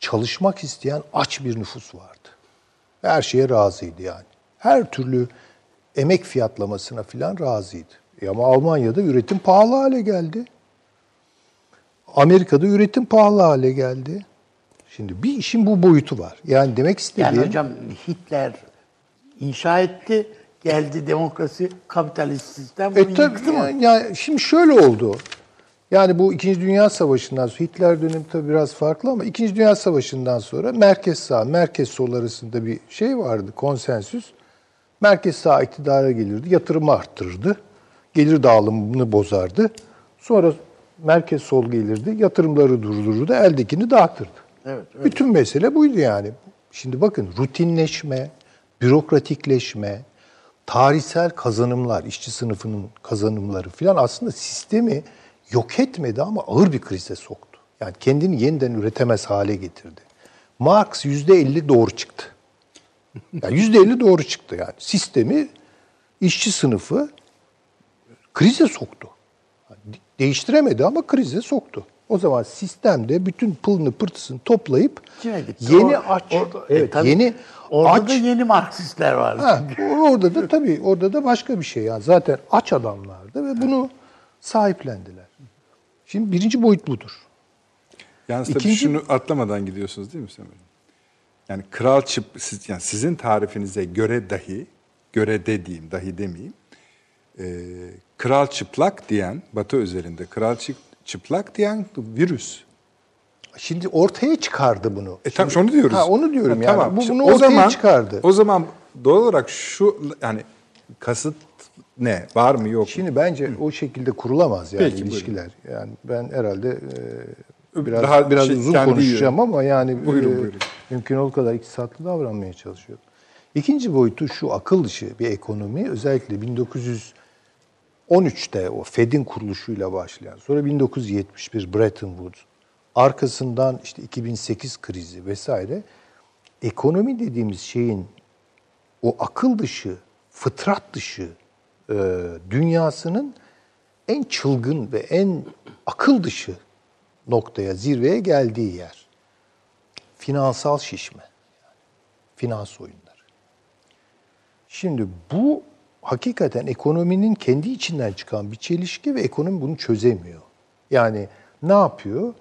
çalışmak isteyen aç bir nüfus vardı. Her şeye razıydı yani. Her türlü emek fiyatlamasına filan razıydı. Ama Almanya'da üretim pahalı hale geldi. Amerika'da üretim pahalı hale geldi. Şimdi bir işin bu boyutu var. Yani demek istediğim... Yani hocam Hitler... İnşa etti, geldi demokrasi, kapitalist sistem. Tabii yani şimdi şöyle oldu. Yani bu 2. Dünya Savaşı'ndan sonra, Hitler dönemi tabii biraz farklı ama 2. Dünya Savaşı'ndan sonra merkez sağ, merkez sol arasında bir şey vardı, konsensüs. Merkez sağ iktidara gelirdi, yatırımı arttırırdı, gelir dağılımını bozardı. Sonra merkez sol gelirdi, yatırımları durdururdu, eldekini dağıtırdı. Evet, öyle. Bütün mesele buydu yani. Şimdi bakın rutinleşme, bürokratikleşme, tarihsel kazanımlar, işçi sınıfının kazanımları filan aslında sistemi yok etmedi ama ağır bir krize soktu. Yani kendini yeniden üretemez hale getirdi. Marx %50 doğru çıktı. Yani %50 doğru çıktı yani. Sistemi, işçi sınıfı krize soktu. Değiştiremedi ama krize soktu. O zaman sistemde bütün pılını pırtısını toplayıp yeni aç, orada da yeni Marksistler var. Ha, orada da tabii orada da başka bir şey ya. Zaten aç adamlardı ve bunu sahiplendiler. Şimdi birinci boyut budur. Yalnız tabii şunu atlamadan gidiyorsunuz değil mi Semih? Yani kral çıp, yani sizin tarifinize göre dahi, göre dediğim, dahi demeyeyim, kral çıplak diyen, Batı üzerinde kral çıplak diyen virüs. Şimdi ortaya çıkardı bunu. Tamam, onu diyoruz. Ha, onu diyorum yani. Tamam. Bunu ortaya çıkardı. O zaman doğal olarak şu, yani kasıt ne? Var mı yok mu? Şimdi bence o şekilde kurulamaz yani ilişkiler. Buyurun. Yani ben herhalde biraz uzun konuşacağım ama yani buyurun. Mümkün olduğu kadar iktisatlı davranmaya çalışıyorum. İkinci boyutu şu, akıl dışı bir ekonomi. Özellikle 1913'te o Fed'in kuruluşuyla başlayan, sonra 1971 Bretton Woods, arkasından işte 2008 krizi vesaire. Ekonomi dediğimiz şeyin o akıl dışı, fıtrat dışı dünyasının en çılgın ve en akıl dışı noktaya, zirveye geldiği yer. Finansal şişme, yani finans oyunları. Şimdi bu hakikaten ekonominin kendi içinden çıkan bir çelişki ve ekonomi bunu çözemiyor. Yani ne yapıyor?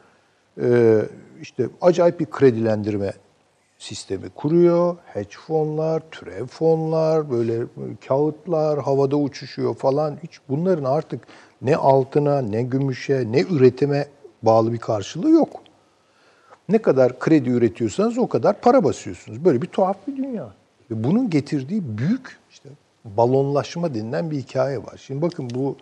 İşte acayip bir kredilendirme sistemi kuruyor. Hedge fonlar, türev fonlar, böyle kağıtlar havada uçuşuyor falan. Hiç bunların artık ne altına, ne gümüşe, ne üretime bağlı bir karşılığı yok. Ne kadar kredi üretiyorsanız o kadar para basıyorsunuz. Böyle bir tuhaf bir dünya. Ve bunun getirdiği büyük işte balonlaşma denilen bir hikaye var. Şimdi bakın bu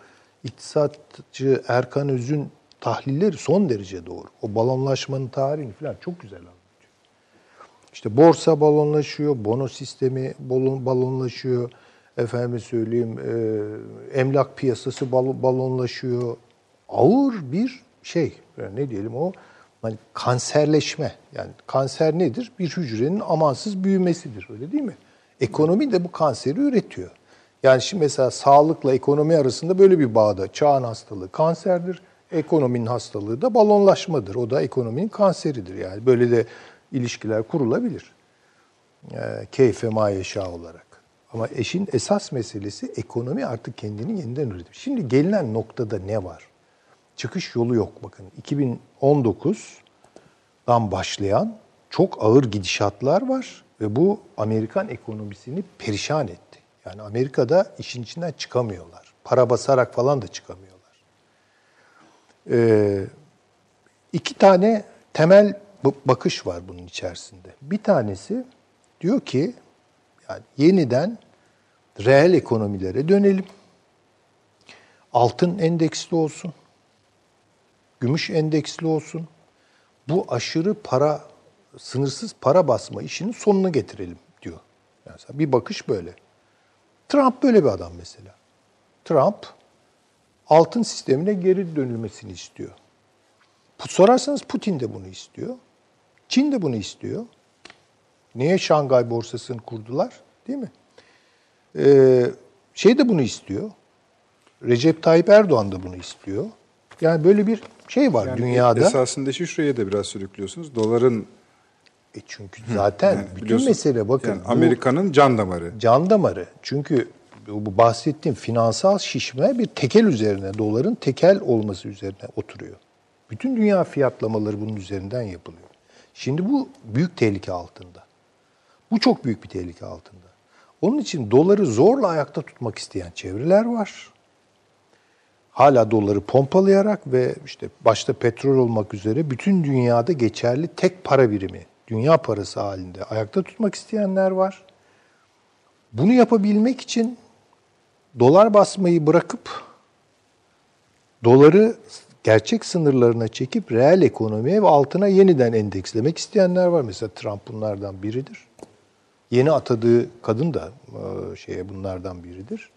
iktisatçı Erkan Öz'ün tahlilleri son derece doğru. O balonlaşmanın tarihini falan çok güzel anlatıyor. İşte borsa balonlaşıyor, bono sistemi balonlaşıyor. Efendime söyleyeyim, emlak piyasası balonlaşıyor. Ağır bir şey, yani ne diyelim o, hani kanserleşme. Yani kanser nedir? Bir hücrenin amansız büyümesidir, öyle değil mi? Ekonomi de bu kanseri üretiyor. Yani şimdi mesela sağlıkla ekonomi arasında böyle bir bağda. Çağın hastalığı kanserdir, ekonominin hastalığı da balonlaşmadır. O da ekonominin kanseridir. Yani böyle de ilişkiler kurulabilir. Keyfe mayeşa olarak. Ama işin esas meselesi ekonomi artık kendini yeniden üretiyor. Şimdi gelinen noktada ne var? Çıkış yolu yok bakın. 2019'dan başlayan çok ağır gidişatlar var ve bu Amerikan ekonomisini perişan etti. Yani Amerika'da işin içinden çıkamıyorlar. Para basarak falan da çıkamıyorlar. İki tane temel bakış var bunun içerisinde. Bir tanesi diyor ki yani yeniden reel ekonomilere dönelim. Altın endeksli olsun. Gümüş endeksli olsun. Bu aşırı para, sınırsız para basma işinin sonunu getirelim diyor. Yani bir bakış böyle. Trump böyle bir adam mesela. Trump altın sistemine geri dönülmesini istiyor. Sorarsanız Putin de bunu istiyor. Çin de bunu istiyor. Niye Şangay borsasını kurdular? Değil mi? Şey de bunu istiyor. Recep Tayyip Erdoğan da bunu istiyor. Yani böyle bir şey var yani dünyada. Esasında şuraya da biraz sürüklüyorsunuz. Doların... çünkü zaten yani bütün mesele bakın. Yani Amerika'nın can damarı. Can damarı. Çünkü bu bahsettiğim finansal şişme bir tekel üzerine, doların tekel olması üzerine oturuyor. Bütün dünya fiyatlamaları bunun üzerinden yapılıyor. Şimdi bu büyük tehlike altında. Bu çok büyük bir tehlike altında. Onun için doları zorla ayakta tutmak isteyen çevreler var. Hala doları pompalayarak ve işte başta petrol olmak üzere bütün dünyada geçerli tek para birimi, dünya parası halinde ayakta tutmak isteyenler var. Bunu yapabilmek için dolar basmayı bırakıp doları gerçek sınırlarına çekip reel ekonomiye ve altına yeniden endekslemek isteyenler var. Mesela Trump bunlardan biridir. Yeni atadığı kadın da bunlardan biridir.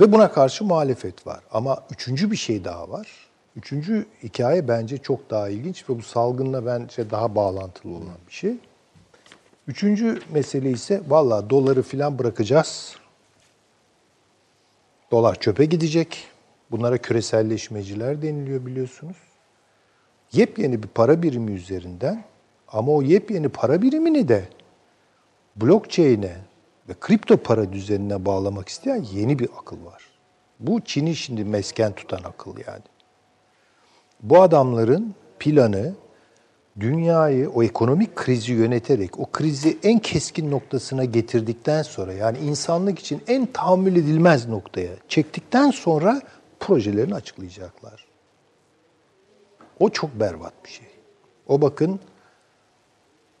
Ve buna karşı muhalefet var. Ama üçüncü bir şey daha var. Üçüncü hikaye bence çok daha ilginç ve bu salgınla bence daha bağlantılı olan bir şey. Üçüncü mesele ise valla doları filan bırakacağız. Dolar çöpe gidecek. Bunlara küreselleşmeciler deniliyor biliyorsunuz. Yepyeni bir para birimi üzerinden ama o yepyeni para birimini de blockchain'e ve kripto para düzenine bağlamak isteyen yeni bir akıl var. Bu Çin'i şimdi mesken tutan akıl yani. Bu adamların planı dünyayı o ekonomik krizi yöneterek o krizi en keskin noktasına getirdikten sonra yani insanlık için en tahammül edilmez noktaya çektikten sonra projelerini açıklayacaklar. O çok berbat bir şey. O bakın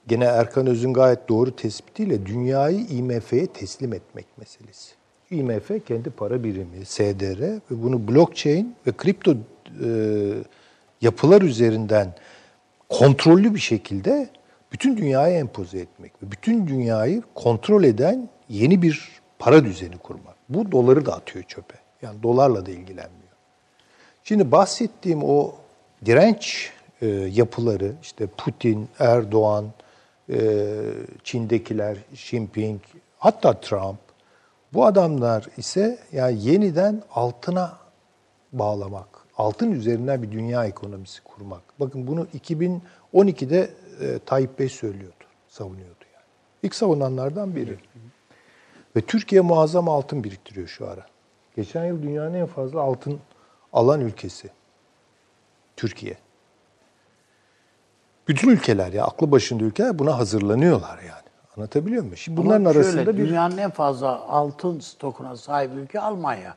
gene Erkan Öz'ün gayet doğru tespitiyle dünyayı IMF'ye teslim etmek meselesi. IMF kendi para birimi, SDR ve bunu blockchain ve kripto yapılar üzerinden kontrollü bir şekilde bütün dünyayı empoze etmek ve bütün dünyayı kontrol eden yeni bir para düzeni kurmak. Bu doları da atıyor çöpe. Yani dolarla da ilgilenmiyor. Şimdi bahsettiğim o direnç yapıları, işte Putin, Erdoğan, Çin'dekiler, Xi Jinping, hatta Trump, bu adamlar ise yani yeniden altına bağlamak, altın üzerinden bir dünya ekonomisi kurmak. Bakın bunu 2012'de Tayyip Bey söylüyordu, savunuyordu yani. İlk savunanlardan biri. Ve Türkiye muazzam altın biriktiriyor şu ara. Geçen yıl dünyanın en fazla altın alan ülkesi Türkiye. Bütün ülkeler ya, aklı başında ülkeler buna hazırlanıyorlar yani. Anlatabiliyor muyum? Şimdi bunların şöyle, arasında bir... Dünyanın en fazla altın stokuna sahip ülke Almanya.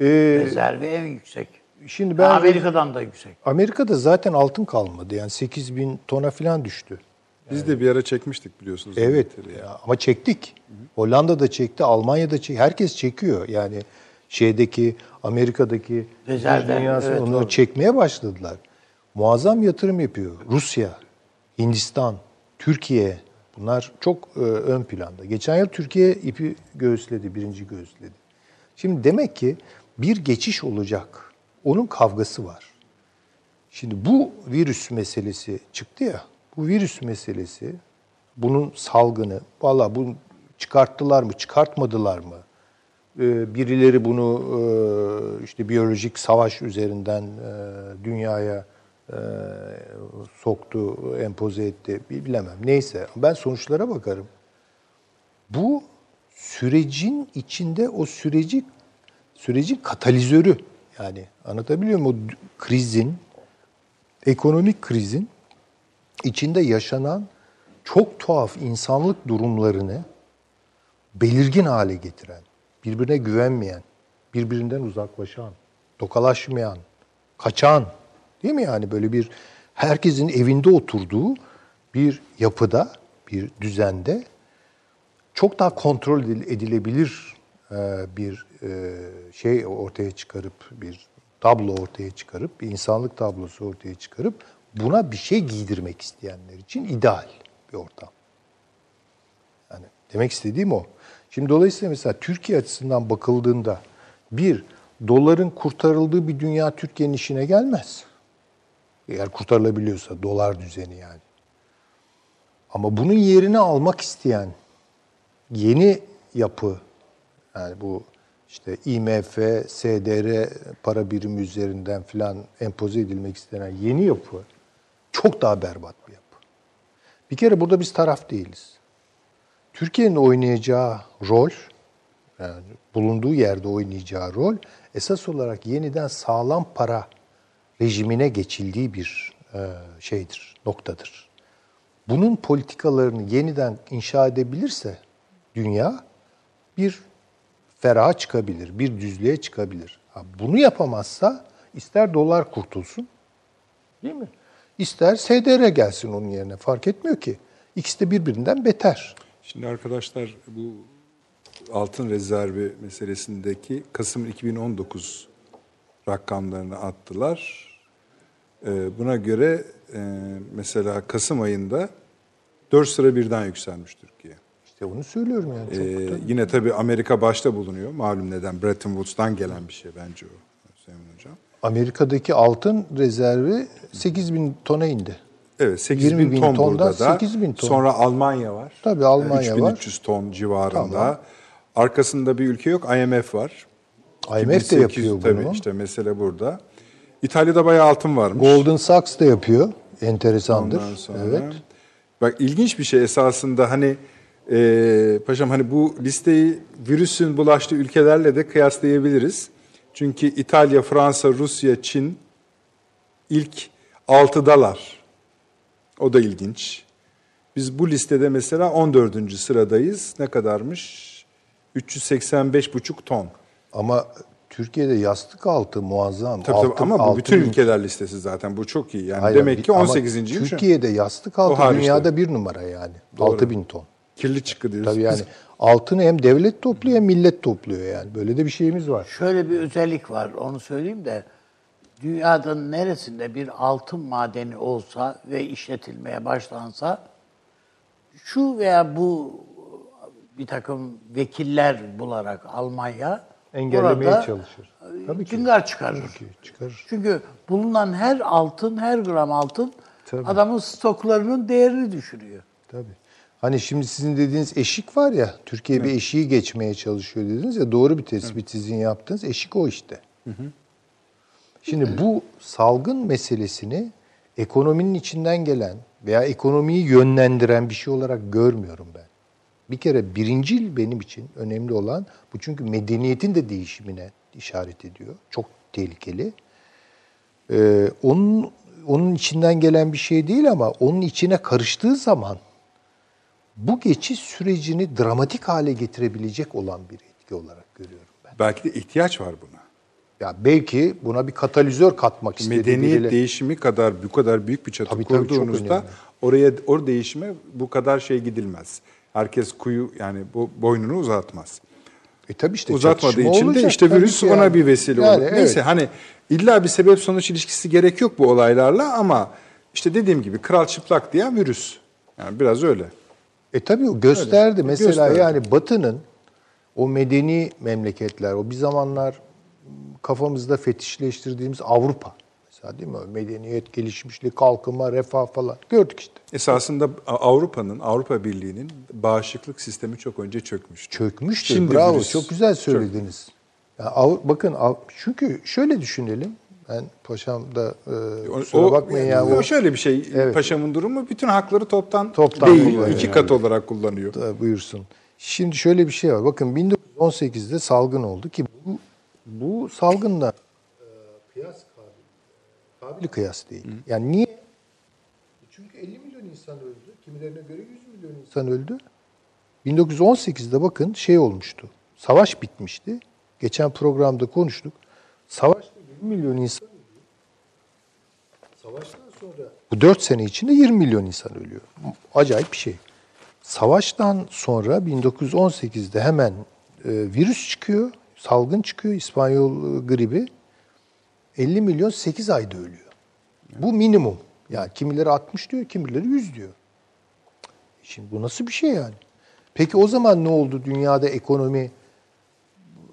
Rezervi en yüksek. Şimdi ben Amerika'dan da yüksek. Amerika'da zaten altın kalmadı. Yani 8.000 tona falan düştü. Biz de bir ara çekmiştik biliyorsunuz. Evet ya, ama çektik. Hollanda'da çekti, Almanya'da çekti. Herkes çekiyor. Yani şeydeki, Amerika'daki rezervler, dünyası evet, onları çekmeye başladılar. Muazzam yatırım yapıyor. Rusya, Hindistan, Türkiye, bunlar çok ön planda. Geçen yıl Türkiye ipi göğüsledi, birinci göğüsledi. Şimdi demek ki bir geçiş olacak. Onun kavgası var. Şimdi bu virüs meselesi çıktı ya, bu virüs meselesi, bunun salgını, valla bunu çıkarttılar mı, çıkartmadılar mı? Birileri bunu işte biyolojik savaş üzerinden dünyaya soktu, empoze etti, bilemem. Neyse, ben sonuçlara bakarım. Bu sürecin içinde o sürecin katalizörü. Yani anlatabiliyor muyum? O krizin, ekonomik krizin içinde yaşanan çok tuhaf insanlık durumlarını belirgin hale getiren, birbirine güvenmeyen, birbirinden uzaklaşan, tokalaşmayan, kaçan, değil mi yani böyle bir herkesin evinde oturduğu bir yapıda, bir düzende çok daha kontrol edilebilir bir şey ortaya çıkarıp, bir tablo ortaya çıkarıp, bir insanlık tablosu ortaya çıkarıp buna bir şey giydirmek isteyenler için ideal bir ortam. Yani demek istediğim o. Şimdi dolayısıyla mesela Türkiye açısından bakıldığında bir, doların kurtarıldığı bir dünya Türkiye'nin işine gelmez. Eğer kurtarılabiliyorsa dolar düzeni yani. Ama bunun yerini almak isteyen yeni yapı, yani bu işte IMF, SDR para birimi üzerinden filan empoze edilmek istenen yeni yapı çok daha berbat bir yapı. Bir kere burada biz taraf değiliz. Türkiye'nin oynayacağı rol, yani bulunduğu yerde oynayacağı rol esas olarak yeniden sağlam para rejimine geçildiği bir şeydir, noktadır. Bunun politikalarını yeniden inşa edebilirse dünya bir feraha çıkabilir, bir düzlüğe çıkabilir. Bunu yapamazsa ister dolar kurtulsun, değil mi? İster SDR gelsin onun yerine, fark etmiyor ki. İkisi de birbirinden beter. Şimdi arkadaşlar bu altın rezervi meselesindeki Kasım 2019 rakamlarını attılar. Buna göre mesela Kasım ayında 4 sıra birden yükselmiş Türkiye. İşte onu söylüyorum yani. Yine tabii Amerika başta bulunuyor. Malum neden? Bretton Woods'tan gelen bir şey bence o. Hüseyin Hocam. Amerika'daki altın rezervi 8.000 tona indi. Evet, 8.000 ton burada da. 8.000 ton. Sonra Almanya var. Tabii Almanya 3.300 var. 3.300 ton civarında. Tamam. Arkasında bir ülke yok, IMF var. IMF de yapıyor bunu. Tabii işte mesele burada. İtalya'da bayağı altın varmış. Goldman Sachs da yapıyor. Enteresandır. Ondan sonra, evet. Bak ilginç bir şey esasında hani paşam hani bu listeyi virüsün bulaştığı ülkelerle de kıyaslayabiliriz. Çünkü İtalya, Fransa, Rusya, Çin ilk 6'dalar. O da ilginç. Biz bu listede mesela 14. sıradayız. Ne kadarmış? 385,5 ton. Ama Türkiye'de yastık altı muazzam. Tabii, altın, ama bu altın, bütün ülkeler listesi zaten. Bu çok iyi. Yani hayır, demek ki 18. Türkiye'de yastık altı dünyada bir numara yani. 6.000 ton. Kirli çıktı diyorsun. Tabii yani altını hem devlet topluyor hem millet topluyor yani. Böyle de bir şeyimiz var. Şöyle bir özellik var, onu söyleyeyim de. Dünyanın neresinde bir altın madeni olsa ve işletilmeye başlansa şu veya bu bir takım vekiller bularak Almanya engellemeye çalışır. Tabii cıngar çıkarır. Çıkarır. Çünkü bulunan her altın, her gram altın tabii adamın stoklarının değerini düşürüyor. Tabii. Hani şimdi sizin dediğiniz eşik var ya, Türkiye bir eşiği geçmeye çalışıyor dediniz ya, doğru bir tespit sizin yaptığınız. Eşik o işte. Hı-hı. Şimdi bu salgın meselesini ekonominin içinden gelen veya ekonomiyi yönlendiren bir şey olarak görmüyorum ben. Bir kere birincil benim için önemli olan bu, çünkü medeniyetin de değişimine işaret ediyor. Çok tehlikeli. Onun içinden gelen bir şey değil ama onun içine karıştığı zaman bu geçiş sürecini dramatik hale getirebilecek olan bir etki olarak görüyorum ben. Belki de ihtiyaç var buna. Ya belki buna bir katalizör katmak istediği medeniyet biriyle değişimi kadar, bu kadar büyük bir çatı tabii, kurduğunuzda tabii oraya o değişime bu kadar şey gidilmez. Herkes kuyu yani boynunu uzatmaz. Tabii işte uzatmadığı için olacak, de işte virüs ona yani bir vesile yani, olur. Evet. Neyse hani illa bir sebep sonuç ilişkisi gerek yok bu olaylarla ama işte dediğim gibi kral çıplak diyen virüs. Yani biraz öyle. Tabii o gösterdi öyle. Mesela gösterdi. Yani Batı'nın o medeni memleketler, o bir zamanlar kafamızda fetişleştirdiğimiz Avrupa. Mesela değil mi? Medeniyet, gelişmişlik, kalkınma, refah falan gördük işte. Esasında Avrupa'nın, Avrupa Birliği'nin bağışıklık sistemi çok önce çökmüş. Çökmüştü. Şimdi bravo, çok güzel söylediniz. Yani, bakın çünkü şöyle düşünelim. Ben paşam da kusura bakmayın ya. O şöyle bir şey, evet. Paşamın durumu bütün hakları toptan değil, iki kat yani olarak kullanıyor. Da, buyursun. Şimdi şöyle bir şey var. Bakın 1918'de salgın oldu ki bu salgınla kabili kıyas değil. Hı. Yani niye? Çünkü 50 milyon insan öldü. Kimilerine göre 100 milyon insan öldü. 1918'de bakın şey olmuştu. Savaş bitmişti. Geçen programda konuştuk. Savaşta 20 milyon insan öldü. Savaştan sonra bu 4 sene içinde 20 milyon insan ölüyor. Acayip bir şey. Savaştan sonra 1918'de hemen virüs çıkıyor. Salgın çıkıyor. İspanyol gribi. 50 milyon 8 ayda ölüyor. Bu minimum. Yani kimileri 60 diyor, kimileri 100 diyor. Şimdi bu nasıl bir şey yani? Peki o zaman ne oldu dünyada ekonomi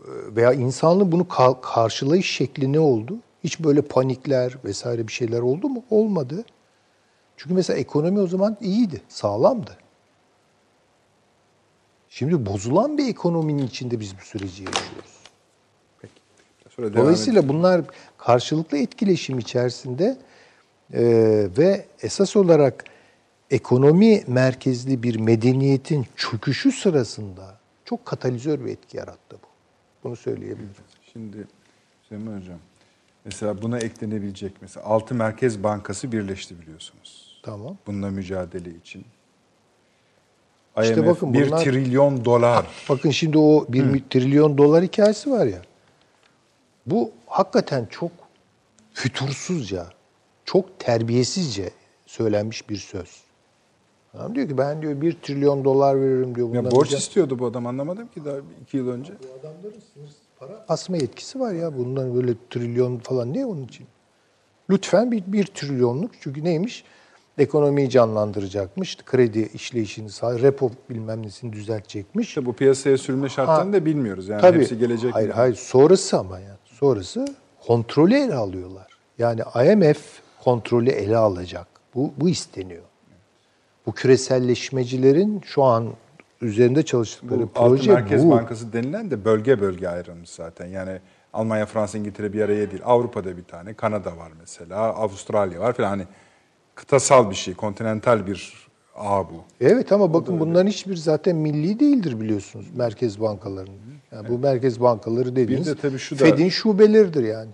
veya insanlığın bunu karşılayış şekli ne oldu? Hiç böyle panikler vesaire bir şeyler oldu mu? Olmadı. Çünkü mesela ekonomi o zaman iyiydi, sağlamdı. Şimdi bozulan bir ekonominin içinde biz bu süreci yaşıyoruz. Dolayısıyla bunlar karşılıklı etkileşim içerisinde ve esas olarak ekonomi merkezli bir medeniyetin çöküşü sırasında çok katalizör bir etki yarattı bu. Bunu söyleyebilirim. Şimdi Süleyman Hocam, mesela buna eklenebilecek mesela 6 merkez bankası birleşti biliyorsunuz. Tamam. Bununla mücadele için. İşte IMF bakın, 1 bunlar, trilyon dolar. Bakın şimdi o 1 trilyon dolar hikayesi var ya. Bu hakikaten çok fütursuzca, çok terbiyesizce söylenmiş bir söz. Adam diyor ki ben diyor 1 trilyon dolar veririm diyor. Ya borç istiyordu bu adam, anlamadım ki daha 2 yıl önce. Bu adamların sınırsız para asma yetkisi var ya, bundan böyle trilyon falan ne onun için? Lütfen bir trilyonluk, çünkü neymiş? Ekonomiyi canlandıracakmış, kredi işleyişini, repo bilmem nesini düzeltecekmiş. İşte bu piyasaya sürme şartlarını da bilmiyoruz. Yani tabii, hepsi gelecek. Hayır mi? Hayır, sonrası ama yani. Sonrası kontrolü ele alıyorlar. Yani IMF kontrolü ele alacak. Bu isteniyor. Bu küreselleşmecilerin şu an üzerinde çalıştıkları proje bu. Altın Merkez Bankası denilen de bölge bölge ayrılmış zaten. Yani Almanya, Fransa, İngiltere bir araya değil. Avrupa'da bir tane, Kanada var mesela, Avustralya var falan. Hani kıtasal bir şey, kontinental bir ağ bu. Evet ama bakın bunların hiçbir zaten milli değildir biliyorsunuz merkez bankalarının. Yani evet. Bu merkez bankaları dediğiniz de Fed'in şubeleridir yani.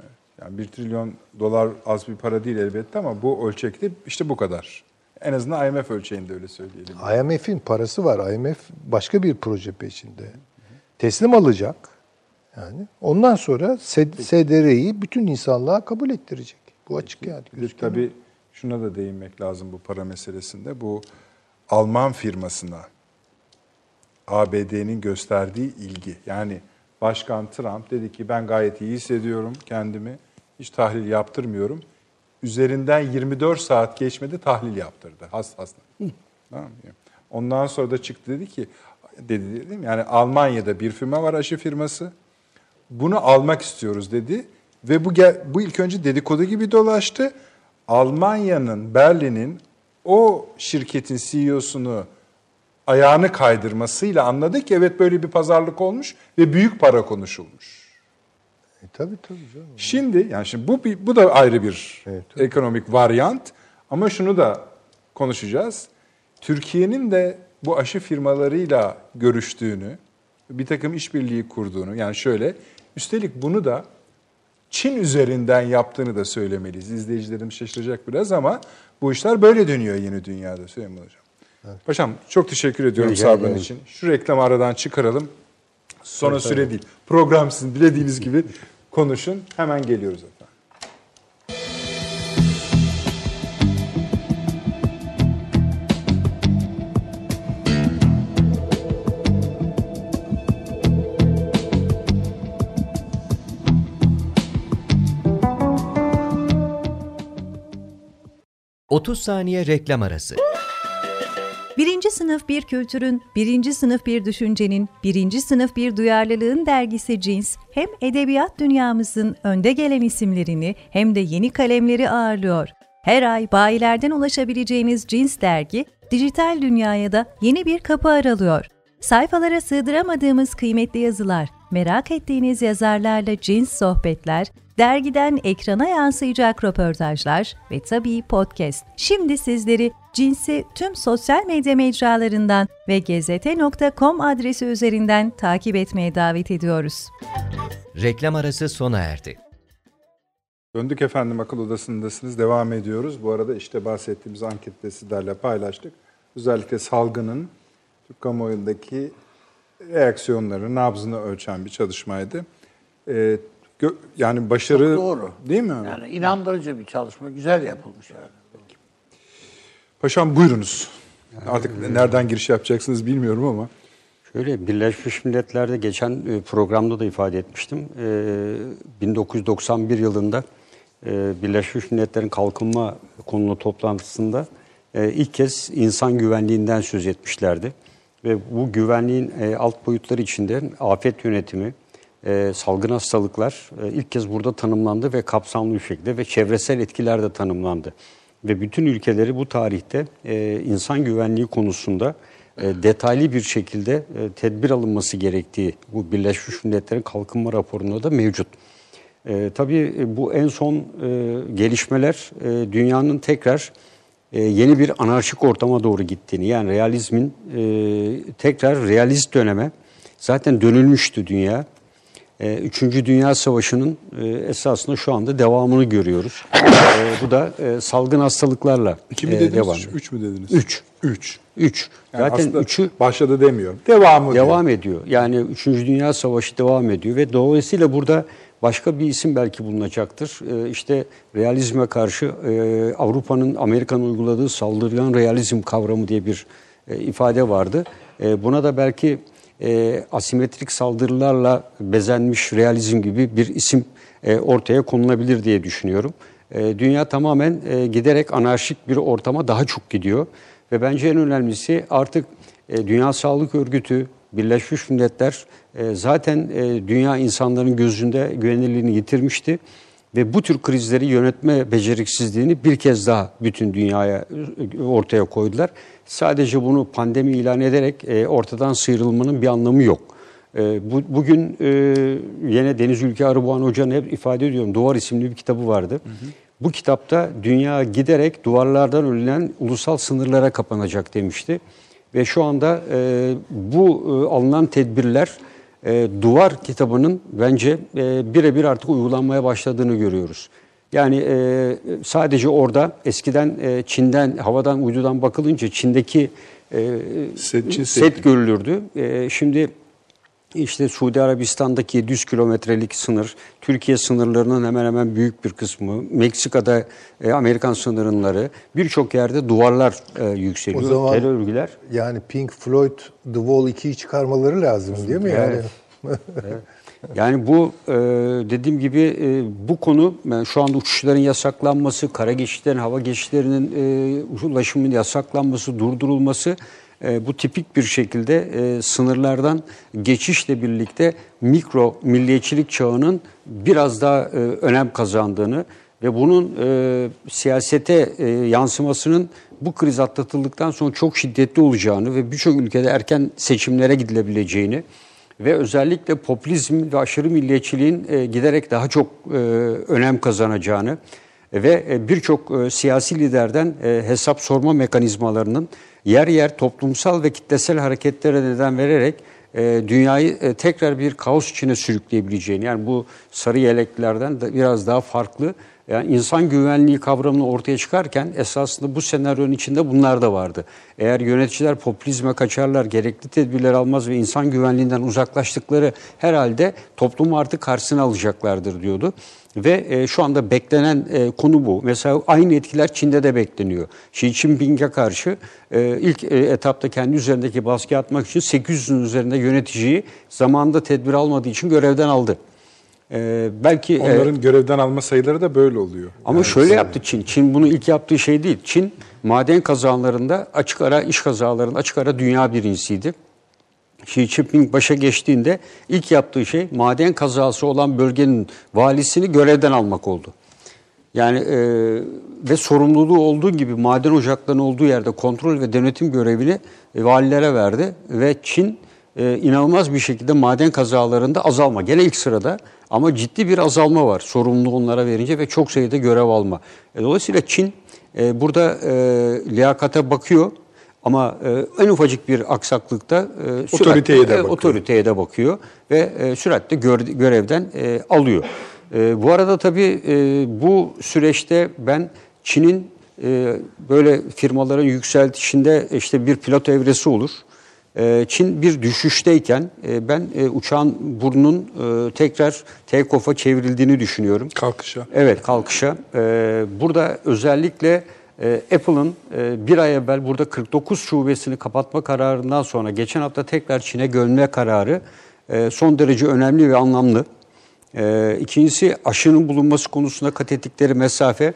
Evet. Yani 1 trilyon dolar az bir para değil elbette ama bu ölçekte işte bu kadar. En azından IMF ölçeğinde öyle söyleyelim. IMF'in parası var. IMF başka bir proje peşinde. Teslim alacak. Yani ondan sonra SDR'yi bütün insanlığa kabul ettirecek. Bu açık yani. Tabii şuna da değinmek lazım bu para meselesinde. Bu Alman firmasına ABD'nin gösterdiği ilgi. Yani Başkan Trump dedi ki ben gayet iyi hissediyorum kendimi. Hiç tahlil yaptırmıyorum. Üzerinden 24 saat geçmedi tahlil yaptırdı hasta. Tamam mı? Ondan sonra da çıktı dedi ki dedim yani Almanya'da bir firma var aşı firması. Bunu almak istiyoruz dedi ve bu ilk önce dedikodu gibi dolaştı. Almanya'nın Berlin'in o şirketin CEO'sunu ayağını kaydırmasıyla anladık ki evet böyle bir pazarlık olmuş ve büyük para konuşulmuş. Tabii canım. Şimdi bu da ayrı bir ekonomik varyant ama şunu da konuşacağız. Türkiye'nin de bu aşı firmalarıyla görüştüğünü, bir takım işbirliği kurduğunu yani şöyle üstelik bunu da Çin üzerinden yaptığını da söylemeliyiz. İzleyicilerim şaşıracak biraz ama bu işler böyle dönüyor yeni dünyada Süleyman Hocam. Evet. Paşam çok teşekkür ediyorum sabrın için. Şu reklamı aradan çıkaralım. Sonra evet, süre değil. Program sizin dilediğiniz gibi konuşun. Hemen geliyoruz efendim. ...30 saniye reklam arası. 1. sınıf bir kültürün, 1. sınıf bir düşüncenin, 1. sınıf bir duyarlılığın dergisi Cins, hem edebiyat dünyamızın önde gelen isimlerini hem de yeni kalemleri ağırlıyor. Her ay bayilerden ulaşabileceğiniz Cins dergi, dijital dünyaya da yeni bir kapı aralıyor. Sayfalara sığdıramadığımız kıymetli yazılar, merak ettiğiniz yazarlarla Cins sohbetler, dergiden ekrana yansıyacak röportajlar ve tabii podcast. Şimdi sizleri Cins'i tüm sosyal medya mecralarından ve gezete.com adresi üzerinden takip etmeye davet ediyoruz. Reklam arası sona erdi. Döndük efendim, Akıl Odası'ndasınız. Devam ediyoruz. Bu arada işte bahsettiğimiz ankette sizlerle paylaştık. Özellikle salgının Türk kamuoyundaki reaksiyonları, nabzını ölçen bir çalışmaydı. Yani başarı doğru. Değil mi? Yani inandırıcı bir çalışma, güzel yapılmış yani. Peki. Paşam buyurunuz. Yani, artık nereden giriş yapacaksınız bilmiyorum ama. Şöyle, Birleşmiş Milletler'de geçen programda da ifade etmiştim. 1991 yılında Birleşmiş Milletler'in kalkınma konulu toplantısında ilk kez insan güvenliğinden söz etmişlerdi. Ve bu güvenliğin alt boyutları içinde afet yönetimi, salgın hastalıklar ilk kez burada tanımlandı ve kapsamlı bir şekilde ve çevresel etkiler de tanımlandı. Ve bütün ülkeleri bu tarihte insan güvenliği konusunda detaylı bir şekilde tedbir alınması gerektiği bu Birleşmiş Milletler'in kalkınma raporunda da mevcut. Tabii bu en son gelişmeler dünyanın tekrar yeni bir anarşik ortama doğru gittiğini, yani realizmin tekrar realist döneme zaten dönülmüştü dünya. 3. Dünya Savaşı'nın esasında şu anda devamını görüyoruz. Bu da salgın hastalıklarla devam ediyor. 3 mü dediniz? 3. Yani zaten 3'ü başladı demiyor. Devam ediyor. Yani 3. Dünya Savaşı devam ediyor ve dolayısıyla burada başka bir isim belki bulunacaktır. İşte realizme karşı Avrupa'nın, Amerika'nın uyguladığı saldırgan realizm kavramı diye bir ifade vardı. Buna da belki asimetrik saldırılarla bezenmiş realizm gibi bir isim ortaya konulabilir diye düşünüyorum. Dünya tamamen giderek anarşik bir ortama daha çok gidiyor. Ve bence en önemlisi artık Dünya Sağlık Örgütü, Birleşmiş Milletler zaten dünya insanların gözünde güvenilirliğini yitirmişti. ve bu tür krizleri yönetme beceriksizliğini bir kez daha bütün dünyaya ortaya koydular. Sadece bunu pandemi ilan ederek ortadan sıyrılmanın bir anlamı yok. Bugün yine Deniz Ülke Arıboğan Hoca'nın hep ifade ediyorum, Duvar isimli bir kitabı vardı. Hı hı. Bu kitapta dünya giderek duvarlardan örülen ulusal sınırlara kapanacak demişti. Ve şu anda bu alınan tedbirler Duvar kitabının bence birebir artık uygulanmaya başladığını görüyoruz. Yani sadece orada eskiden Çin'den, havadan, uydudan bakılınca Çin'deki set görülürdü. Şimdi işte Suudi Arabistan'daki 700 kilometrelik sınır, Türkiye sınırlarının hemen hemen büyük bir kısmı, Meksika'da Amerikan sınırları, birçok yerde duvarlar yükseliyor, o zaman, terör örgüler. Yani Pink Floyd The Wall 2'yi çıkarmaları lazım değil mi? Evet. Yani? Evet. Yani bu dediğim gibi bu konu, yani şu anda uçuşların yasaklanması, kara geçişlerin, hava geçişlerinin ulaşımının yasaklanması, durdurulması, bu tipik bir şekilde sınırlardan geçişle birlikte mikro milliyetçilik çağının biraz daha önem kazandığını ve bunun siyasete yansımasının bu kriz atlatıldıktan sonra çok şiddetli olacağını ve birçok ülkede erken seçimlere gidilebileceğini ve özellikle popülizm ve aşırı milliyetçiliğin giderek daha çok önem kazanacağını ve birçok siyasi liderden hesap sorma mekanizmalarının yer yer toplumsal ve kitlesel hareketlere neden vererek dünyayı tekrar bir kaos içine sürükleyebileceğini, yani bu sarı yeleklerden de biraz daha farklı, yani insan güvenliği kavramını ortaya çıkarken esasında bu senaryonun içinde bunlar da vardı. Eğer yöneticiler popülizme kaçarlar, gerekli tedbirler almaz ve insan güvenliğinden uzaklaştıkları herhalde toplumu artık karşısına alacaklardır diyordu. Ve şu anda beklenen konu bu. Mesela aynı etkiler Çin'de de bekleniyor. Xi Jinping'e karşı ilk etapta kendi üzerindeki baskı atmak için 800'ün üzerinde yöneticiyi zamanında tedbir almadığı için görevden aldı. Belki onların görevden alma sayıları da böyle oluyor. Ama yani şöyle yaptı Çin. Çin bunu ilk yaptığı şey değil. Çin maden kazalarında, açık ara iş kazalarında açık ara dünya birincisiydi. Xi Jinping başa geçtiğinde ilk yaptığı şey maden kazası olan bölgenin valisini görevden almak oldu. Yani ve sorumluluğu olduğu gibi maden ocaklarının olduğu yerde kontrol ve denetim görevini valilere verdi ve Çin inanılmaz bir şekilde maden kazalarında azalma. Gene ilk sırada ama ciddi bir azalma var sorumluluğu onlara verince ve çok sayıda görev alma. Dolayısıyla Çin burada liyakata bakıyor. Ama en ufacık bir aksaklıkta otoriteye de bakıyor ve süratle görevden alıyor. Bu arada tabii bu süreçte ben Çin'in böyle firmaların yükseltişinde işte bir pilot evresi olur. Çin bir düşüşteyken ben uçağın burnunun tekrar take-off'a çevrildiğini düşünüyorum. Kalkışa. Evet, kalkışa. Burada özellikle Apple'ın bir ay evvel burada 49 şubesini kapatma kararından sonra geçen hafta tekrar Çin'e gönderme kararı son derece önemli ve anlamlı. İkincisi aşının bulunması konusunda kat ettikleri mesafe.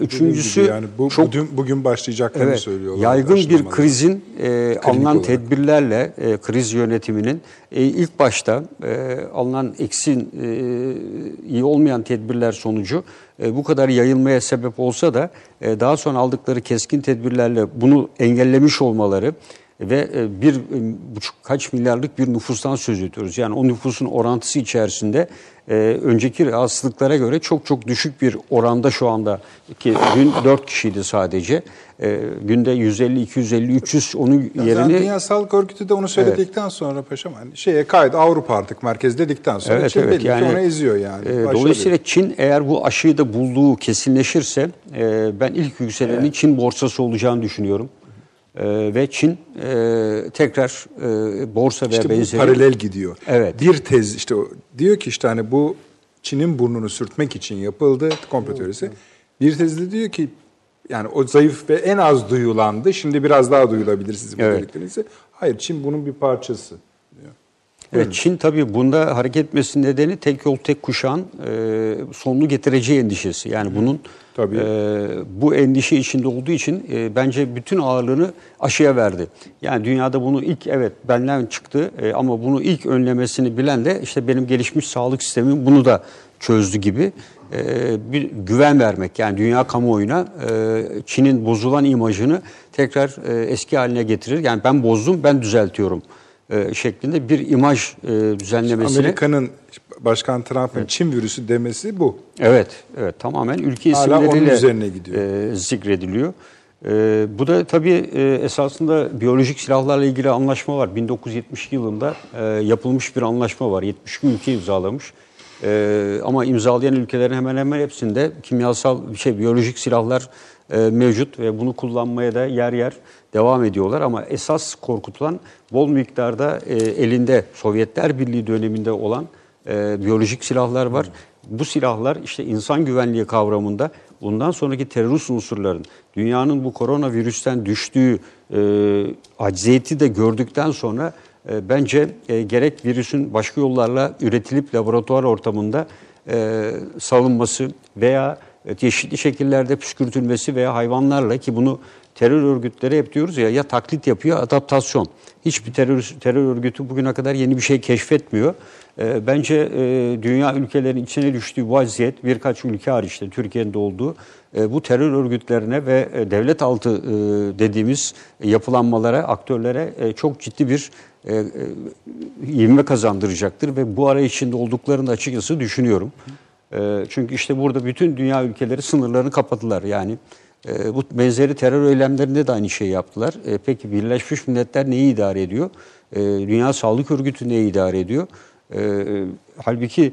Üçüncüsü yani bugün başlayacaklarını evet, söylüyorlar. Yaygın bir krizin alınan olarak tedbirlerle kriz yönetiminin ilk başta alınan iyi olmayan tedbirler sonucu bu kadar yayılmaya sebep olsa da daha sonra aldıkları keskin tedbirlerle bunu engellemiş olmaları ve kaç milyarlık bir nüfustan söz ediyoruz. Yani o nüfusun orantısı içerisinde önceki rahatsızlıklara göre çok çok düşük bir oranda şu anda ki dün 4 kişiydi sadece. Günde 150, 250, 300 onun yerini... Yani Dünya Sağlık Örgütü de onu söyledikten sonra paşam hani Avrupa artık merkez dedikten sonra Çin belli yani, ki onu eziyor yani. Dolayısıyla Çin eğer bu aşıyı da bulduğu kesinleşirse ben ilk yükselenin Çin borsası olacağını düşünüyorum. Ve Çin tekrar borsa veya benzeri... İşte bu paralel gidiyor. Evet. Bir tez işte diyor ki işte hani bu Çin'in burnunu sürtmek için yapıldı komplo teorisi. Evet. Bir tez de diyor ki yani o zayıf ve en az duyulandı. Şimdi biraz daha duyulabilir sizin özelliklerinizi. Hayır, Çin bunun bir parçası diyor. Evet, Çin tabii bunda hareket etmesinin nedeni tek yol tek kuşağın sonunu getireceği endişesi. Yani bunun bu endişe içinde olduğu için bence bütün ağırlığını aşıya verdi. Yani dünyada bunu ilk benden çıktı ama bunu ilk önlemesini bilen de işte benim gelişmiş sağlık sistemim bunu da çözdü gibi. bir güven vermek, yani dünya kamuoyuna Çin'in bozulan imajını tekrar eski haline getirir. Yani ben bozdum, ben düzeltiyorum şeklinde bir imaj düzenlemesini. Amerika'nın Başkan Trump'ın Çin virüsü demesi bu. Evet, tamamen ülke isimleriyle zikrediliyor. Bu da tabii esasında biyolojik silahlarla ilgili anlaşma var. 1972 yılında yapılmış bir anlaşma var. 72 ülke imzalamış. Ama imzalayan ülkelerin hemen hemen hepsinde biyolojik silahlar mevcut ve bunu kullanmaya da yer yer devam ediyorlar. Ama esas korkutulan bol miktarda elinde Sovyetler Birliği döneminde olan biyolojik silahlar var. Bu silahlar işte insan güvenliği kavramında bundan sonraki terörist unsurların dünyanın bu koronavirüsten düştüğü acziyeti de gördükten sonra bence gerek virüsün başka yollarla üretilip laboratuvar ortamında salınması veya çeşitli şekillerde püskürtülmesi veya hayvanlarla, ki bunu terör örgütleri hep diyoruz ya taklit yapıyor, adaptasyon. Hiçbir terör örgütü bugüne kadar yeni bir şey keşfetmiyor. Bence dünya ülkelerinin içine düştüğü vaziyet, birkaç ülke hariçte Türkiye'nin de olduğu, bu terör örgütlerine ve devlet altı dediğimiz yapılanmalara, aktörlere çok ciddi bir ivme kazandıracaktır ve bu arayış içinde olduklarını açıkçası düşünüyorum. Çünkü işte burada bütün dünya ülkeleri sınırlarını kapattılar. Yani bu benzeri terör eylemlerinde de aynı şeyi yaptılar. Peki Birleşmiş Milletler neyi idare ediyor? Dünya Sağlık Örgütü neyi idare ediyor? Halbuki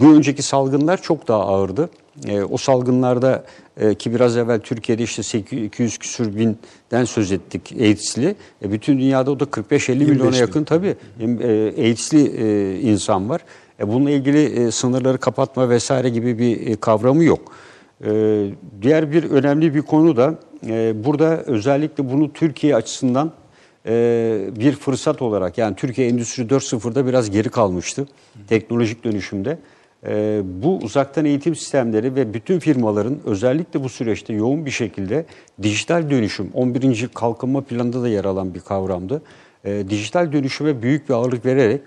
bu önceki salgınlar çok daha ağırdı. O salgınlarda ki biraz evvel Türkiye'de işte 200 küsür binden söz ettik AIDS'li. Bütün dünyada o da 45-50 milyona yakın tabii AIDS'li insan var. Bununla ilgili sınırları kapatma vesaire gibi bir kavramı yok. Diğer bir önemli bir konu da burada özellikle bunu Türkiye açısından bir fırsat olarak, yani Türkiye Endüstri 4.0'da biraz geri kalmıştı teknolojik dönüşümde. Bu uzaktan eğitim sistemleri ve bütün firmaların özellikle bu süreçte yoğun bir şekilde dijital dönüşüm, 11. kalkınma planında da yer alan bir kavramdı. Dijital dönüşüme büyük bir ağırlık vererek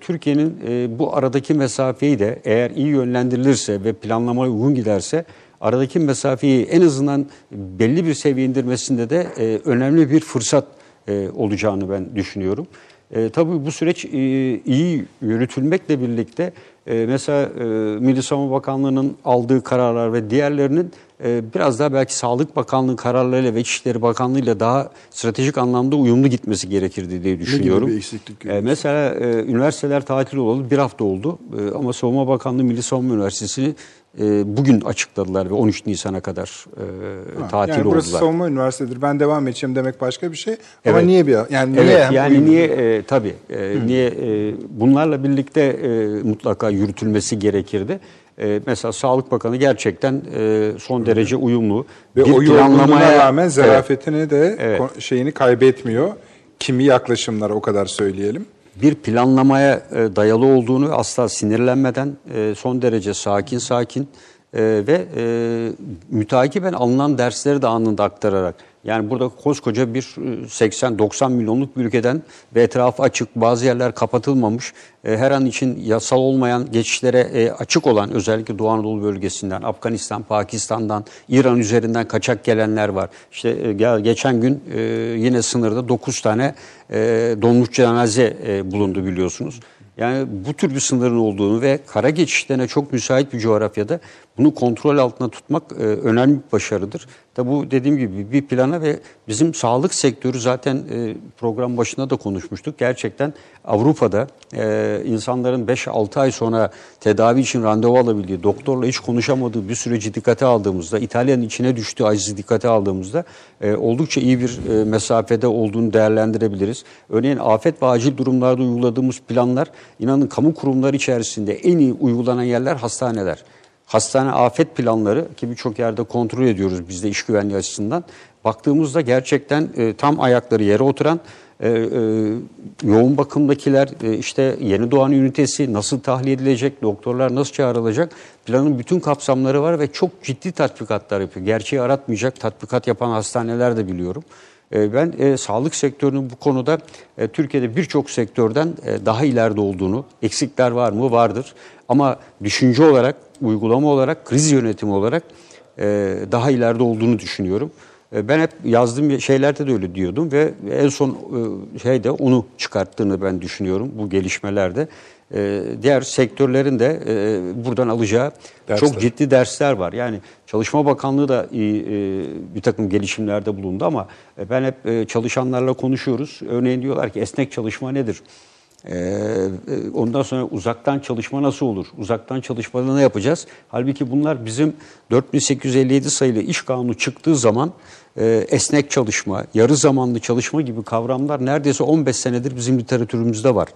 Türkiye'nin bu aradaki mesafeyi de eğer iyi yönlendirilirse ve planlamaya uygun giderse aradaki mesafeyi en azından belli bir seviye indirmesinde de önemli bir fırsat olacağını ben düşünüyorum. Tabii bu süreç iyi yürütülmekle birlikte mesela Milli Savunma Bakanlığı'nın aldığı kararlar ve diğerlerinin biraz daha belki Sağlık Bakanlığı kararlarıyla ve İçişleri Bakanlığı'yla daha stratejik anlamda uyumlu gitmesi gerekirdi diye düşünüyorum. Ne gibi bir eksiklik? Mesela üniversiteler tatil olalı bir hafta oldu ama Savunma Bakanlığı Milli Savunma Üniversitesi'ni bugün açıkladılar ve 13 Nisan'a kadar tatil oldular. Burası savunma üniversitedir. Ben devam edeceğim demek başka bir şey. Evet. Ama niye bir bunlarla birlikte mutlaka yürütülmesi gerekirdi. Mesela Sağlık Bakanı gerçekten son derece uyumlu. Ve bir o yorgunluğuna rağmen zarafetini şeyini kaybetmiyor. Kimi yaklaşımlara o kadar söyleyelim. Bir planlamaya dayalı olduğunu, asla sinirlenmeden son derece sakin ve mütakiben alınan dersleri de anında aktararak. Yani burada koskoca bir 80-90 milyonluk bir ülkeden ve etrafı açık, bazı yerler kapatılmamış, her an için yasal olmayan geçişlere açık olan, özellikle Doğu Anadolu bölgesinden, Afganistan, Pakistan'dan, İran üzerinden kaçak gelenler var. İşte geçen gün yine sınırda 9 tane donmuş cenaze bulundu biliyorsunuz. Yani bu tür bir sınırın olduğunu ve kara geçişlerine çok müsait bir coğrafyada bunu kontrol altında tutmak önemli bir başarıdır. Tabi bu dediğim gibi bir plana ve bizim sağlık sektörü zaten program başında da konuşmuştuk. Gerçekten Avrupa'da insanların 5-6 ay sonra tedavi için randevu alabildiği, doktorla hiç konuşamadığı bir süreci dikkate aldığımızda, İtalya'nın içine düştüğü acizi dikkate aldığımızda oldukça iyi bir mesafede olduğunu değerlendirebiliriz. Örneğin afet ve acil durumlarda uyguladığımız planlar, inanın kamu kurumları içerisinde en iyi uygulanan yerler hastaneler. Hastane afet planları ki birçok yerde kontrol ediyoruz biz de iş güvenliği açısından. Baktığımızda gerçekten tam ayakları yere oturan yoğun bakımdakiler, işte yeni doğan ünitesi nasıl tahliye edilecek, doktorlar nasıl çağrılacak, planın bütün kapsamları var ve çok ciddi tatbikatlar yapıyor. Gerçeği aratmayacak tatbikat yapan hastaneler de biliyorum. Ben sağlık sektörünün bu konuda Türkiye'de birçok sektörden daha ileride olduğunu, eksikler var mı? Vardır. Ama düşünce olarak, uygulama olarak, kriz yönetimi olarak daha ileride olduğunu düşünüyorum. Ben hep yazdığım şeylerde de öyle diyordum ve en son şeyde onu çıkarttığını ben düşünüyorum bu gelişmelerde. Diğer sektörlerin de buradan alacağı dersler, çok ciddi dersler var. Yani Çalışma Bakanlığı da bir takım gelişimlerde bulundu ama ben hep çalışanlarla konuşuyoruz. Örneğin diyorlar ki esnek çalışma nedir? Ondan sonra uzaktan çalışma nasıl olur? Uzaktan çalışmada ne yapacağız? Halbuki bunlar bizim 4857 sayılı iş kanunu çıktığı zaman esnek çalışma, yarı zamanlı çalışma gibi kavramlar neredeyse 15 senedir bizim literatürümüzde var.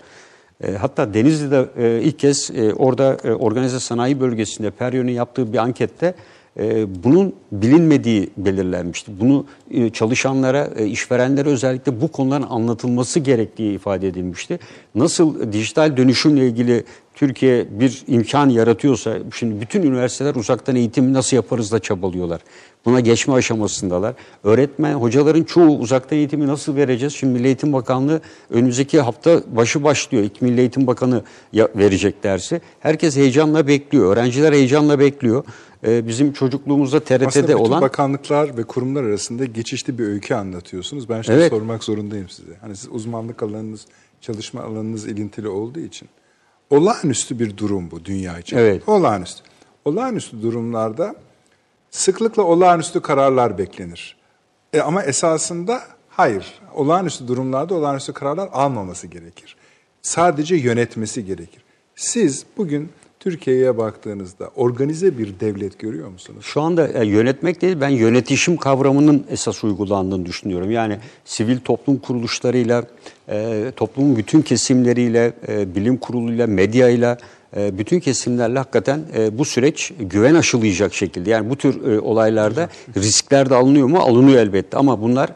Hatta Denizli'de ilk kez orada organize sanayi bölgesinde Peryon'un yaptığı bir ankette bunun bilinmediği belirlenmişti. Bunu çalışanlara, işverenlere özellikle bu konuların anlatılması gerektiği ifade edilmişti. Nasıl dijital dönüşümle ilgili Türkiye bir imkan yaratıyorsa, şimdi bütün üniversiteler uzaktan eğitimi nasıl yaparız da çabalıyorlar. Buna geçme aşamasındalar. Öğretmen, hocaların çoğu uzaktan eğitimi nasıl vereceğiz? Şimdi Milli Eğitim Bakanlığı önümüzdeki hafta başı başlıyor. İlk Milli Eğitim Bakanı verecek dersi. Herkes heyecanla bekliyor. Öğrenciler heyecanla bekliyor. Bizim çocukluğumuzda TRT'de aslında bütün olan... bakanlıklar ve kurumlar arasında geçişli bir öykü anlatıyorsunuz. Ben şimdi sormak zorundayım size. Hani siz uzmanlık alanınız, çalışma alanınız ilintili olduğu için. Olağanüstü bir durum bu dünya için. Evet. Olağanüstü. Olağanüstü durumlarda sıklıkla olağanüstü kararlar beklenir. Ama esasında hayır. Olağanüstü durumlarda olağanüstü kararlar almaması gerekir. Sadece yönetmesi gerekir. Siz bugün Türkiye'ye baktığınızda organize bir devlet görüyor musunuz? Şu anda yönetmek değil, ben yönetişim kavramının esas uygulandığını düşünüyorum. Yani sivil toplum kuruluşlarıyla, toplumun bütün kesimleriyle, bilim kuruluyla, medyayla, bütün kesimlerle hakikaten bu süreç güven aşılayacak şekilde. Yani bu tür olaylarda riskler de alınıyor mu? Alınıyor elbette ama bunlar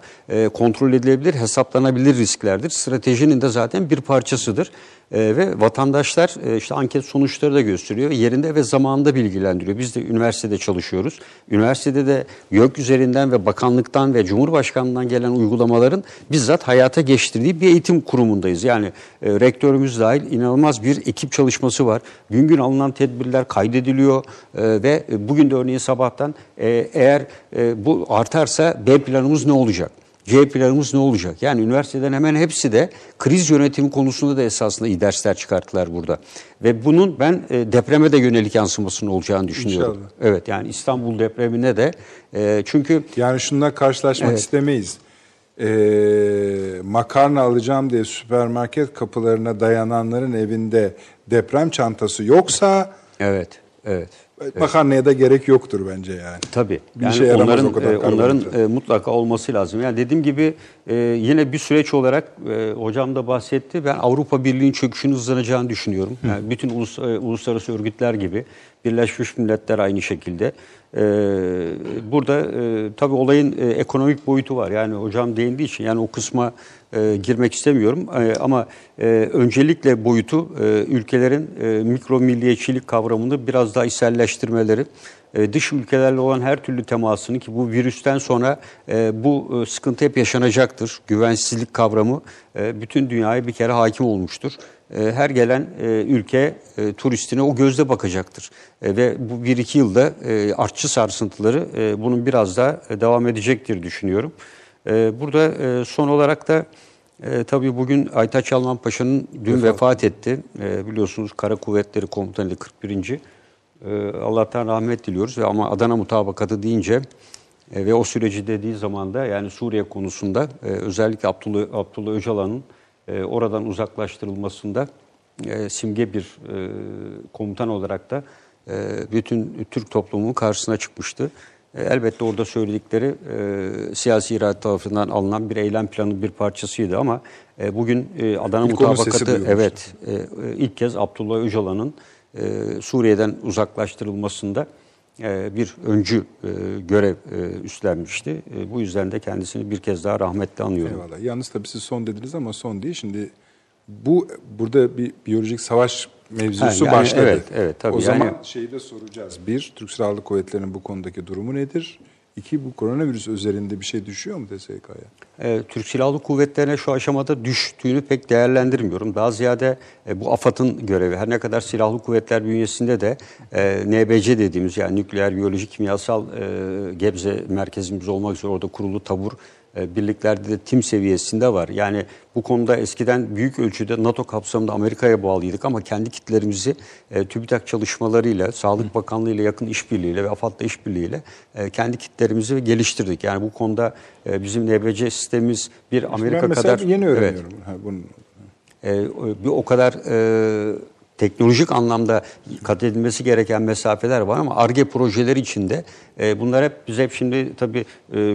kontrol edilebilir, hesaplanabilir risklerdir. Stratejinin de zaten bir parçasıdır. Ve vatandaşlar işte anket sonuçları da gösteriyor. Yerinde ve zamanında bilgilendiriyor. Biz de üniversitede çalışıyoruz. Üniversitede de YÖK üzerinden ve bakanlıktan ve Cumhurbaşkanlığından gelen uygulamaların bizzat hayata geçtirdiği bir eğitim kurumundayız. Yani rektörümüz dahil inanılmaz bir ekip çalışması var. Gün gün alınan tedbirler kaydediliyor ve bugün de örneğin sabahtan eğer bu artarsa B planımız ne olacak? C planımız ne olacak? Yani üniversiteden hemen hepsi de kriz yönetimi konusunda da esasında iyi dersler çıkarttılar burada. Ve bunun ben depreme de yönelik yansımasının olacağını düşünüyorum. İnşallah. Evet, yani İstanbul depremine de çünkü... Yani şununla karşılaşmak istemeyiz. Makarna alacağım diye süpermarket kapılarına dayananların evinde deprem çantası yoksa... Evet. Makarnaya da gerek yoktur bence yani. Tabii. Yani şey onların mutlaka olması lazım. Yani dediğim gibi yine bir süreç olarak hocam da bahsetti. Ben Avrupa Birliği'nin çöküşünün hızlanacağını düşünüyorum. Yani bütün uluslararası örgütler gibi. Birleşmiş Milletler aynı şekilde. Burada tabii olayın ekonomik boyutu var. Yani hocam değindiği için yani o kısma girmek istemiyorum. Ama öncelikle boyutu ülkelerin mikro milliyetçilik kavramını biraz daha içselleştirmeleri, dış ülkelerle olan her türlü temasını ki bu virüsten sonra bu sıkıntı hep yaşanacaktır. Güvensizlik kavramı bütün dünyaya bir kere hakim olmuştur. Her gelen ülke turistine o gözle bakacaktır. Ve bu 1-2 yılda artçı sarsıntıları bunun biraz daha devam edecektir düşünüyorum. Burada son olarak da tabii bugün Aytaç Alman Paşa'nın dün vefat etti. Biliyorsunuz Kara Kuvvetleri Komutanı 41. Allah'tan rahmet diliyoruz ama Adana mutabakatı deyince ve o süreci dediği zaman da yani Suriye konusunda özellikle Abdullah Öcalan'ın oradan uzaklaştırılmasında simge bir komutan olarak da bütün Türk toplumunun karşısına çıkmıştı. Elbette orada söyledikleri siyasi irade tarafından alınan bir eylem planının bir parçasıydı ama bugün Adana mutabakatı ilk kez Abdullah Öcalan'ın Suriye'den uzaklaştırılmasında bir öncü görev üstlenmişti. Bu yüzden de kendisini bir kez daha rahmetle anıyorum. Eyvallah. Yalnız tabii siz son dediniz ama son değil. Şimdi burada bir biyolojik savaş mevzusu yani başladı. Evet, tabii. O zaman şeyi de soracağız. Bir, Türk Silahlı Kuvvetleri'nin bu konudaki durumu nedir? İki, bu koronavirüs üzerinde bir şey düşüyor mu TSK'ya? Türk Silahlı Kuvvetleri'ne şu aşamada düştüğünü pek değerlendirmiyorum. Daha ziyade bu AFAD'ın görevi. Her ne kadar Silahlı Kuvvetler bünyesinde de NBC dediğimiz, yani nükleer, biyoloji, kimyasal Gebze merkezimiz olmak üzere orada kurulu tabur birliklerde de tim seviyesinde var. Yani bu konuda eskiden büyük ölçüde NATO kapsamında Amerika'ya bağlıydık ama kendi kitlerimizi TÜBİTAK çalışmalarıyla, Sağlık Bakanlığı ile yakın işbirliğiyle ve AFAD'la işbirliğiyle kendi kitlerimizi geliştirdik. Yani bu konuda bizim NBC sistemimiz bir Amerika kadar... yeni öğreniyorum. Evet, bir o kadar... teknolojik anlamda kat edilmesi gereken mesafeler var ama ARGE projeleri içinde bunlar hep, biz hep şimdi tabii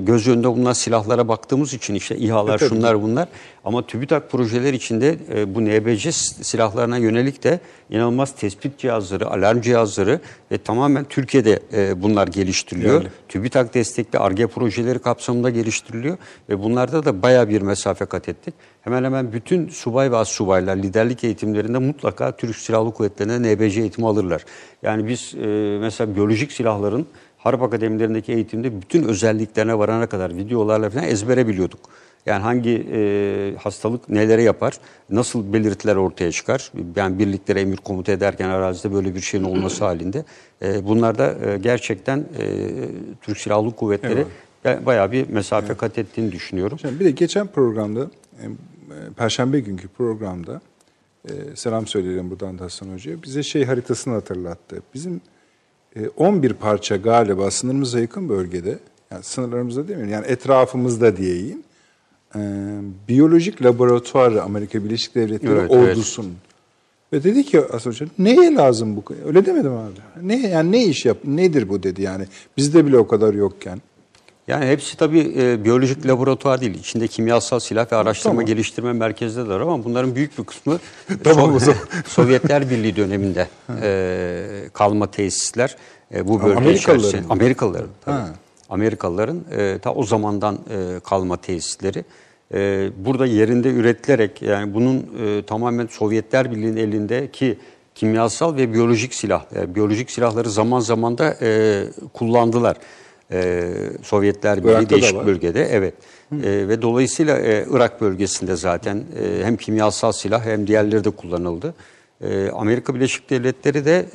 göz önünde bulunan silahlara baktığımız için işte İHA'lar, şunlar bunlar, ama TÜBİTAK projeleri içinde bu NBC silahlarına yönelik de inanılmaz tespit cihazları, alarm cihazları ve tamamen Türkiye'de bunlar geliştiriliyor. Yani. TÜBİTAK destekli ARGE projeleri kapsamında geliştiriliyor ve bunlarda da bayağı bir mesafe kat ettik. Hemen hemen bütün subay ve astsubaylar liderlik eğitimlerinde mutlaka Türk Silahlı Kuvvetleri'nde NBC eğitimi alırlar. Yani biz mesela biyolojik silahların harp akademilerindeki eğitimde bütün özelliklerine varana kadar videolarla falan ezbere biliyorduk. Yani hangi hastalık nelere yapar, nasıl belirtiler ortaya çıkar. Yani birliklere emir komuta ederken arazide böyle bir şeyin olması halinde. Bunlar da gerçekten Türk Silahlı Kuvvetleri bayağı bir mesafe kat ettiğini düşünüyorum. Şimdi bir de geçen programda, Perşembe günkü programda, selam söyleyelim buradan da Hasan Hoca'ya, bize şey haritasını hatırlattı. Bizim 11 parça galiba sınırımıza yakın bölgede, yani sınırlarımızda demiyorum, yani etrafımızda diyeyim, biyolojik laboratuvarı Amerika Birleşik Devletleri ordusunun. Evet. Ve dedi ki Hasan Hoca, neye lazım bu? Öyle demedim abi. Ne, yani ne iş yap? Nedir bu dedi yani. Bizde bile o kadar yokken. Yani hepsi tabii biyolojik laboratuvar değil. İçinde kimyasal silah ve araştırma geliştirme merkezleri var ama bunların büyük bir kısmı Sovyetler Birliği döneminde kalma tesisler. Bu bölge Amerikalıların. Amerikalıların tabii. Amerikalıların ta o zamandan kalma tesisleri. Burada yerinde üretilerek, yani bunun tamamen Sovyetler Birliği'nin elindeki kimyasal ve biyolojik silah. Biyolojik silahları zaman zaman da kullandılar. Sovyetler Birliği değişik bölgede, evet. Ve dolayısıyla Irak bölgesinde zaten hem kimyasal silah hem diğerleri de kullanıldı. Amerika Birleşik Devletleri de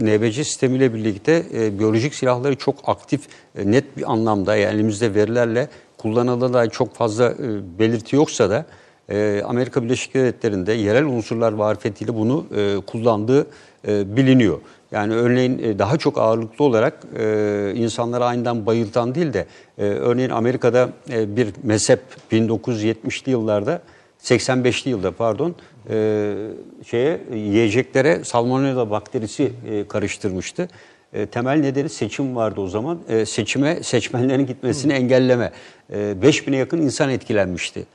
NBC sistemiyle birlikte biyolojik silahları çok aktif, net bir anlamda, yani elimizde verilerle kullanıldığına dair çok fazla belirti yoksa da Amerika Birleşik Devletleri'nde yerel unsurlar marifetiyle bunu kullandığı biliniyor. Yani örneğin daha çok ağırlıklı olarak insanları aniden bayıltan değil de örneğin Amerika'da bir mezhep 1970'li yıllarda 85'li yılda pardon yiyeceklere salmonella bakterisi karıştırmıştı. Temel nedeni seçim vardı o zaman. Seçmenlerin gitmesini engelleme. 5000'e yakın insan etkilenmişti.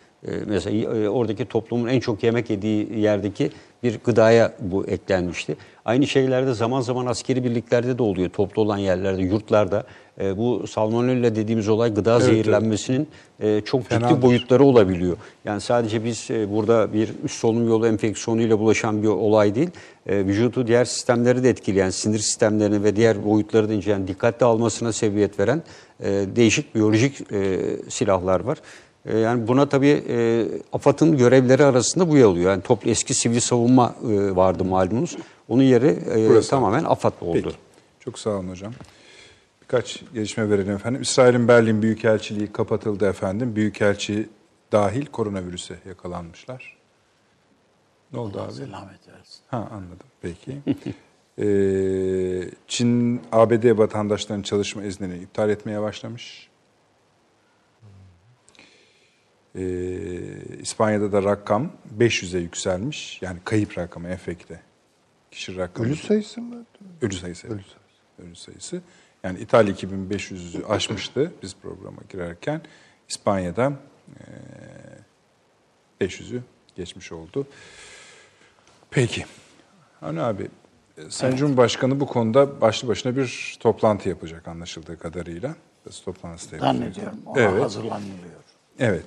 Mesela oradaki toplumun en çok yemek yediği yerdeki bir gıdaya bu eklenmişti. Aynı şeylerde zaman zaman askeri birliklerde de oluyor. Toplu olan yerlerde, yurtlarda. Bu salmonella dediğimiz olay gıda zehirlenmesinin çok ciddi boyutları olabiliyor. Yani sadece biz burada bir üst solunum yolu enfeksiyonuyla bulaşan bir olay değil. Vücudu diğer sistemleri de etkileyen, sinir sistemlerini ve diğer boyutları da inceleyen, dikkatle almasına sebebiyet veren değişik biyolojik silahlar var. Yani buna tabii AFAD'ın görevleri arasında bu yer alıyor. Yani toplu eski sivil savunma vardı malumunuz. Onun yeri tamamen AFAD oldu. Peki. Çok sağ olun hocam. Birkaç gelişme verelim efendim. İsrail'in Berlin Büyükelçiliği kapatıldı efendim. Büyükelçi dahil koronavirüse yakalanmışlar. Ne oldu abi? Selamet versin. Ha, anladım. Peki. Çin, ABD vatandaşlarının çalışma iznini iptal etmeye başlamış. İspanya'da da rakam 500'e yükselmiş. Yani kayıp rakamı, enfekte kişi rakamı. Ölü sayısı mı? Ölü sayısı. Yani İtalya 2500'ü aşmıştı biz programa girerken. İspanya'da 500'ü geçmiş oldu. Peki. Hani abi, Sayın Cumhurbaşkanı bu konuda başlı başına bir toplantı yapacak anlaşıldığı kadarıyla. Toplantısı da yapacak. Zannediyorum. Ona hazırlanılıyor. Evet.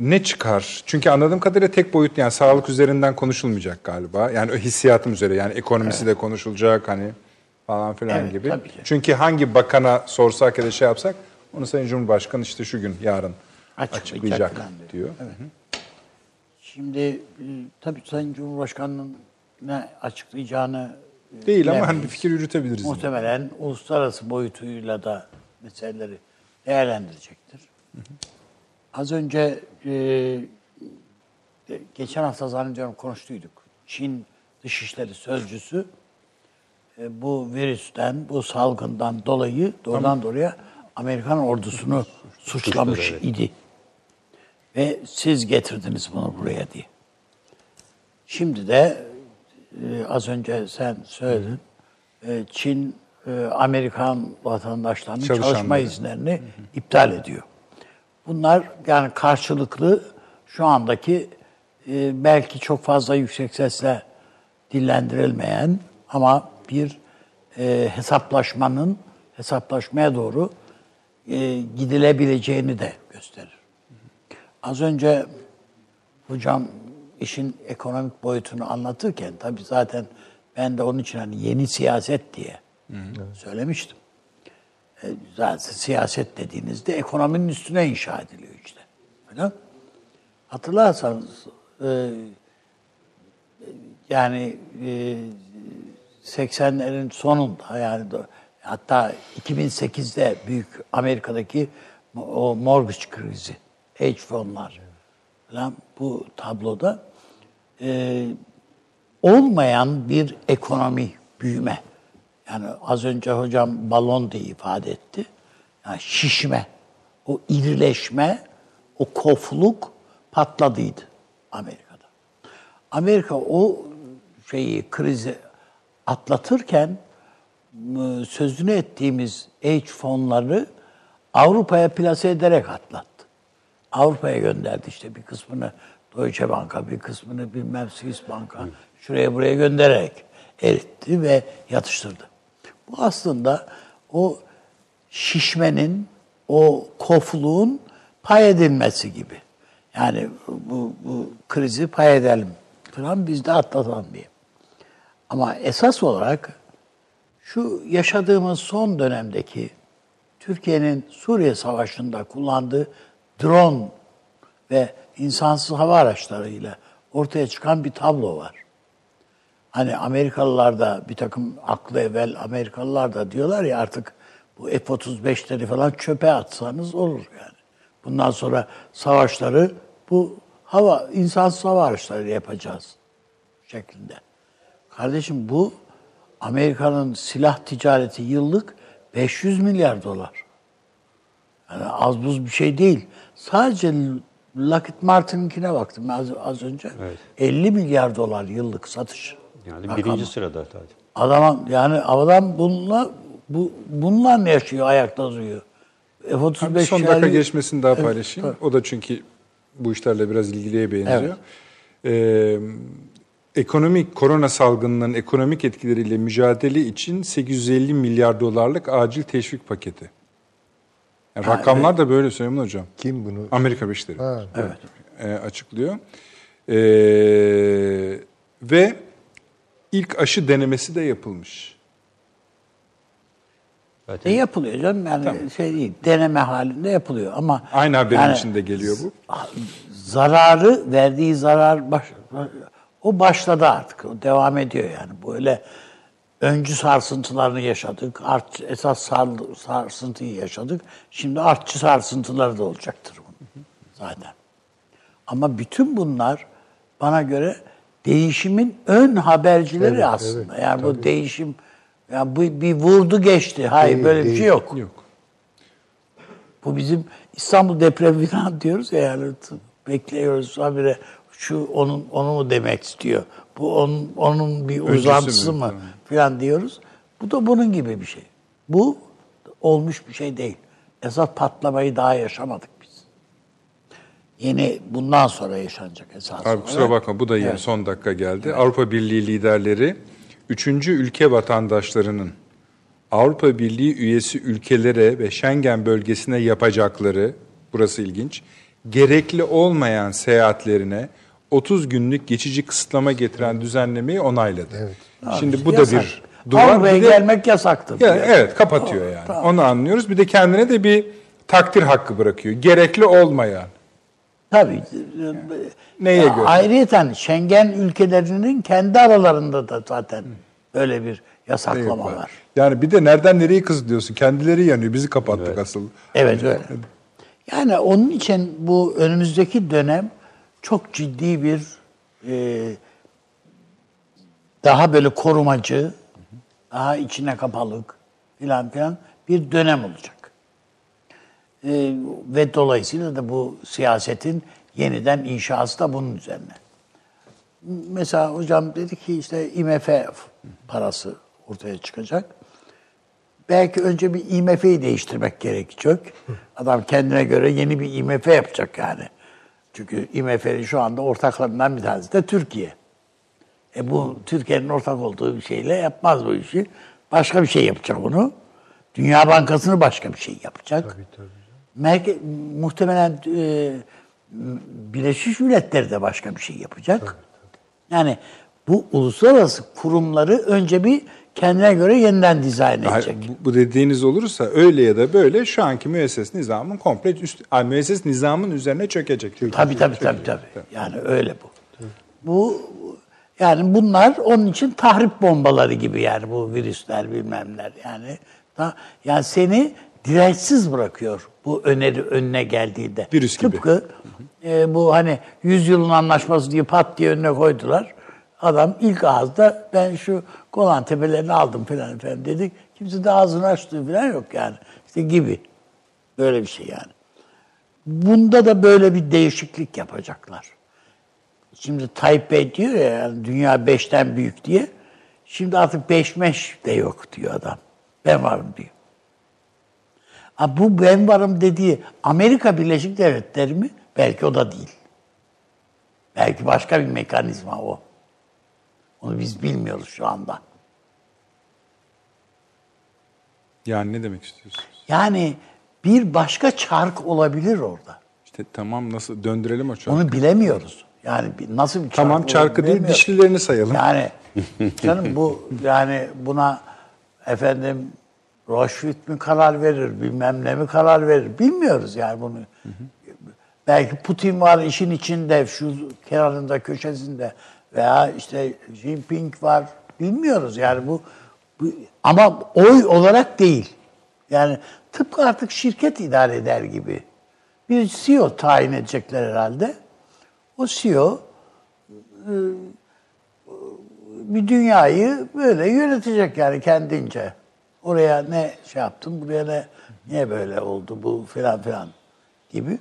Ne çıkar? Çünkü anladığım kadarıyla tek boyut, yani sağlık üzerinden konuşulmayacak galiba. Yani hissiyatım üzere, yani ekonomisi de konuşulacak hani. falan filan evet, gibi. Çünkü hangi bakana sorsak ya da şey yapsak onu Sayın Cumhurbaşkanı işte şu gün yarın açıklayacak diyor. Evet. Şimdi tabii Sayın Cumhurbaşkanı'nın ne açıklayacağını değil bilemeyiz. Ama hani bir fikir yürütebiliriz. Muhtemelen yani. Uluslararası boyutuyla da meseleleri değerlendirecektir. Hı hı. Az önce geçen hafta zannediyorum konuştuyduk. Çin Dışişleri Sözcüsü bu virüsten, bu salgından dolayı doğrudan doğruya Amerikan ordusunu suçlamış idi. Ve siz getirdiniz bunu buraya diye. Şimdi de az önce sen söyledin. Çin Amerikan vatandaşlarının çalışma izinlerini iptal ediyor. Bunlar yani karşılıklı şu andaki belki çok fazla yüksek sesle dillendirilmeyen ama bir hesaplaşmaya doğru gidilebileceğini de gösterir. Az önce hocam işin ekonomik boyutunu anlatırken tabii zaten ben de onun için hani yeni siyaset diye söylemiştim. Zaten siyaset dediğinizde ekonominin üstüne inşa ediliyor işte. Öyle. Hatırlarsanız yani 80'lerin sonunda yani hatta 2008'de büyük Amerika'daki o mortgage krizi, hedge fonlar falan bu tabloda olmayan bir ekonomi büyüme. Yani az önce hocam balon diye ifade etti. Yani şişme, o irileşme, o kofluk patladıydı Amerika'da. Amerika o şeyi, krizi atlatırken sözünü ettiğimiz hedge fonları Avrupa'ya plase ederek atlattı. Avrupa'ya gönderdi işte bir kısmını Deutsche Bank'a, bir kısmını bilmem Swiss Bank'a, şuraya buraya göndererek eritti ve yatıştırdı. Bu aslında o şişmenin, o kofluğun pay edilmesi gibi. Yani bu krizi pay edelim falan biz de atlatalım diye. Ama esas olarak şu yaşadığımız son dönemdeki Türkiye'nin Suriye Savaşı'nda kullandığı drone ve insansız hava araçlarıyla ortaya çıkan bir tablo var. Hani Amerikalılar da bir takım aklı evvel Amerikalılar da diyorlar ya artık bu F-35'leri falan çöpe atsanız olur yani. Bundan sonra savaşları bu insansız hava araçlarıyla yapacağız şeklinde. Kardeşim bu Amerika'nın silah ticareti yıllık 500 milyar dolar. Yani az buz bir şey değil. Sadece Lockheed Martin'inkine baktım az önce. Evet. 50 milyar dolar yıllık satış. Yani birinci sırada tabii. Adam bununla mı yaşıyor, ayakta duruyor? F-35 son dakika gelişmesini daha paylaşayım. Tabii. O da çünkü bu işlerle biraz ilgiliye benziyor. Evet. Ekonomik korona salgınının ekonomik etkileriyle mücadele için 850 milyar dolarlık acil teşvik paketi. Yani rakamlar da böyle Süleyman Hocam. Kim bunu? Amerika Birleşik Devletleri. Evet. Açıklıyor. Ve ilk aşı denemesi de yapılmış. Zaten. Yapılıyor canım yani tamam. Şey değil, deneme halinde yapılıyor ama aynı haberin içinde geliyor bu. O başladı artık. O devam ediyor yani. Böyle öncü sarsıntılarını yaşadık. Esas sarsıntıyı yaşadık. Şimdi artçı sarsıntıları da olacaktır bunun zaten. Ama bütün bunlar bana göre değişimin ön habercileri aslında. Evet, yani tabii. Bu değişim yani bu bir vurdu geçti. Hayır böyle bir şey yok. Bu bizim İstanbul depremi diyoruz ya yani, bekliyoruz habire. Şu onu mu demek istiyor? Bu onun bir uzantısı mı falan diyoruz. Bu da bunun gibi bir şey. Bu olmuş bir şey değil. Esas patlamayı daha yaşamadık biz. Yeni bundan sonra yaşanacak esas. Abi kusura bakma bu da yeni son dakika geldi. Evet. Avrupa Birliği liderleri 3. ülke vatandaşlarının Avrupa Birliği üyesi ülkelere ve Schengen bölgesine yapacakları, burası ilginç, gerekli olmayan seyahatlerine 30 günlük geçici kısıtlama getiren düzenlemeyi onayladı. Evet. Şimdi bu da bir Avrupa'ya gelmek yasaktır. Yani, evet, kapatıyor yani. Tamam. Onu anlıyoruz. Bir de kendine de bir takdir hakkı bırakıyor. Gerekli olmayan. Tabii. Yani, neye göre? Ayrıca Schengen ülkelerinin kendi aralarında da zaten böyle bir yasaklama var. Yani bir de nereden nereyi kızıyorsun? Kendileri yanıyor. Bizi kapattık asıl. Evet öyle. Yani onun için bu önümüzdeki dönem çok ciddi bir daha böyle korumacı, daha içine kapalık filan filan bir dönem olacak. Ve dolayısıyla da bu siyasetin yeniden inşası da bunun üzerine. Mesela hocam dedi ki işte IMF parası ortaya çıkacak. Belki önce bir IMF'yi değiştirmek gerekecek. Adam kendine göre yeni bir IMF yapacak yani. Çünkü IMF'nin şu anda ortaklarından bir tanesi de Türkiye. Bu Türkiye'nin ortak olduğu bir şeyle yapmaz bu işi. Başka bir şey yapacak onu. Dünya Bankası'nı başka bir şey yapacak. Tabii. Muhtemelen Birleşmiş Milletler de başka bir şey yapacak. Tabii. Yani bu uluslararası kurumları önce bir kendine göre yeniden dizayn edecek. Bu dediğiniz olursa öyle ya da böyle şu anki müesses nizamın komple müesses nizamın üzerine çökecek. Tabii. Yani öyle bu. Tabii. Bu yani bunlar onun için tahrip bombaları gibi yani bu virüsler bilmemler yani. Yani seni dirençsiz bırakıyor bu öneri önüne geldiğinde. Virüs gibi. Tıpkı bu hani 100 yılın anlaşması diye pat diye önüne koydular. Adam ilk ağızda ben şu Golan tepelerini aldım falan falan dedik. Kimse de ağzını açtığı falan yok yani. İşte gibi. Böyle bir şey yani. Bunda da böyle bir değişiklik yapacaklar. Şimdi Tayyip Bey diyor ya yani dünya beşten büyük diye. Şimdi artık beş de yok diyor adam. Ben varım diyor. Ha, bu ben varım dediği Amerika Birleşik Devletleri mi? Belki o da değil. Belki başka bir mekanizma o. Onu biz bilmiyoruz şu anda. Yani ne demek istiyorsunuz? Yani bir başka çark olabilir orada. İşte tamam nasıl döndürelim o çarkı? Onu bilemiyoruz. Yani nasıl bir çark? Tamam çarkı değil dişlilerini sayalım. Yani canım bu yani buna efendim Roşvit mi karar verir, bilmem ne mi karar verir bilmiyoruz yani bunu. Belki Putin var işin içinde, şu kenarında, köşesinde. Veya işte Xi Jinping var, bilmiyoruz yani bu ama oy olarak değil. Yani tıpkı artık şirket idare eder gibi. Bir CEO tayin edecekler herhalde. O CEO bir dünyayı böyle yönetecek yani kendince. Oraya ne şey yaptın, buraya niye böyle oldu bu filan filan gibi.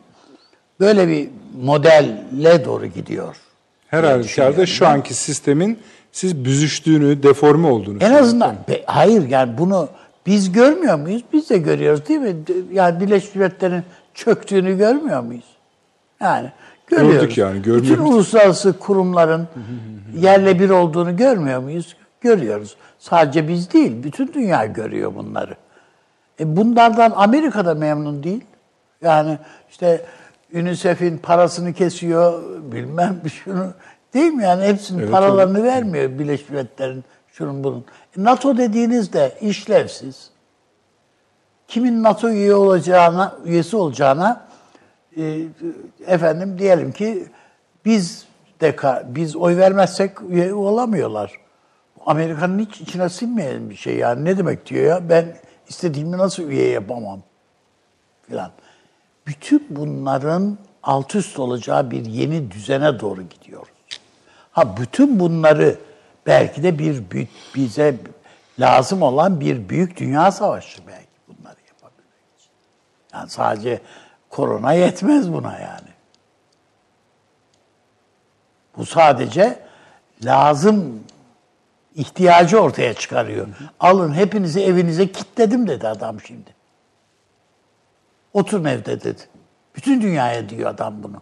Böyle bir modelle doğru gidiyor. Her halükarda şu anki sistemin siz büzüştüğünü, deforme olduğunu. En azından, hayır yani bunu biz görmüyor muyuz? Biz de görüyoruz değil mi? Yani Birleşmiş Milletler'in çöktüğünü görmüyor muyuz? Yani görüyoruz. Gördük yani, görmüyoruz. Bütün uluslararası kurumların yerle bir olduğunu görmüyor muyuz? Görüyoruz. Sadece biz değil, bütün dünya görüyor bunları. Bunlardan Amerika da memnun değil. Yani işte... UNICEF'in parasını kesiyor, bilmem şunu değil mi? Yani hepsinin paralarını vermiyor Birleşmiş Milletler'in, şunun bunun. NATO dediğiniz de işlevsiz. Kimin NATO üyesi olacağına efendim diyelim ki biz oy vermezsek üye olamıyorlar. Amerika'nın hiç içine sinmeyen bir şey yani ne demek diyor ya ben istediğimi nasıl üye yapamam filan. Bütün bunların alt üst olacağı bir yeni düzene doğru gidiyoruz. Ha bütün bunları belki de bize lazım olan bir büyük dünya savaşı belki bunları yapabilmek için. Yani sadece korona yetmez buna yani. Bu sadece lazım ihtiyacı ortaya çıkarıyor. Alın hepinizi evinize kilitledim dedi adam şimdi. Oturun evde dedi. Bütün dünyaya diyor adam bunu.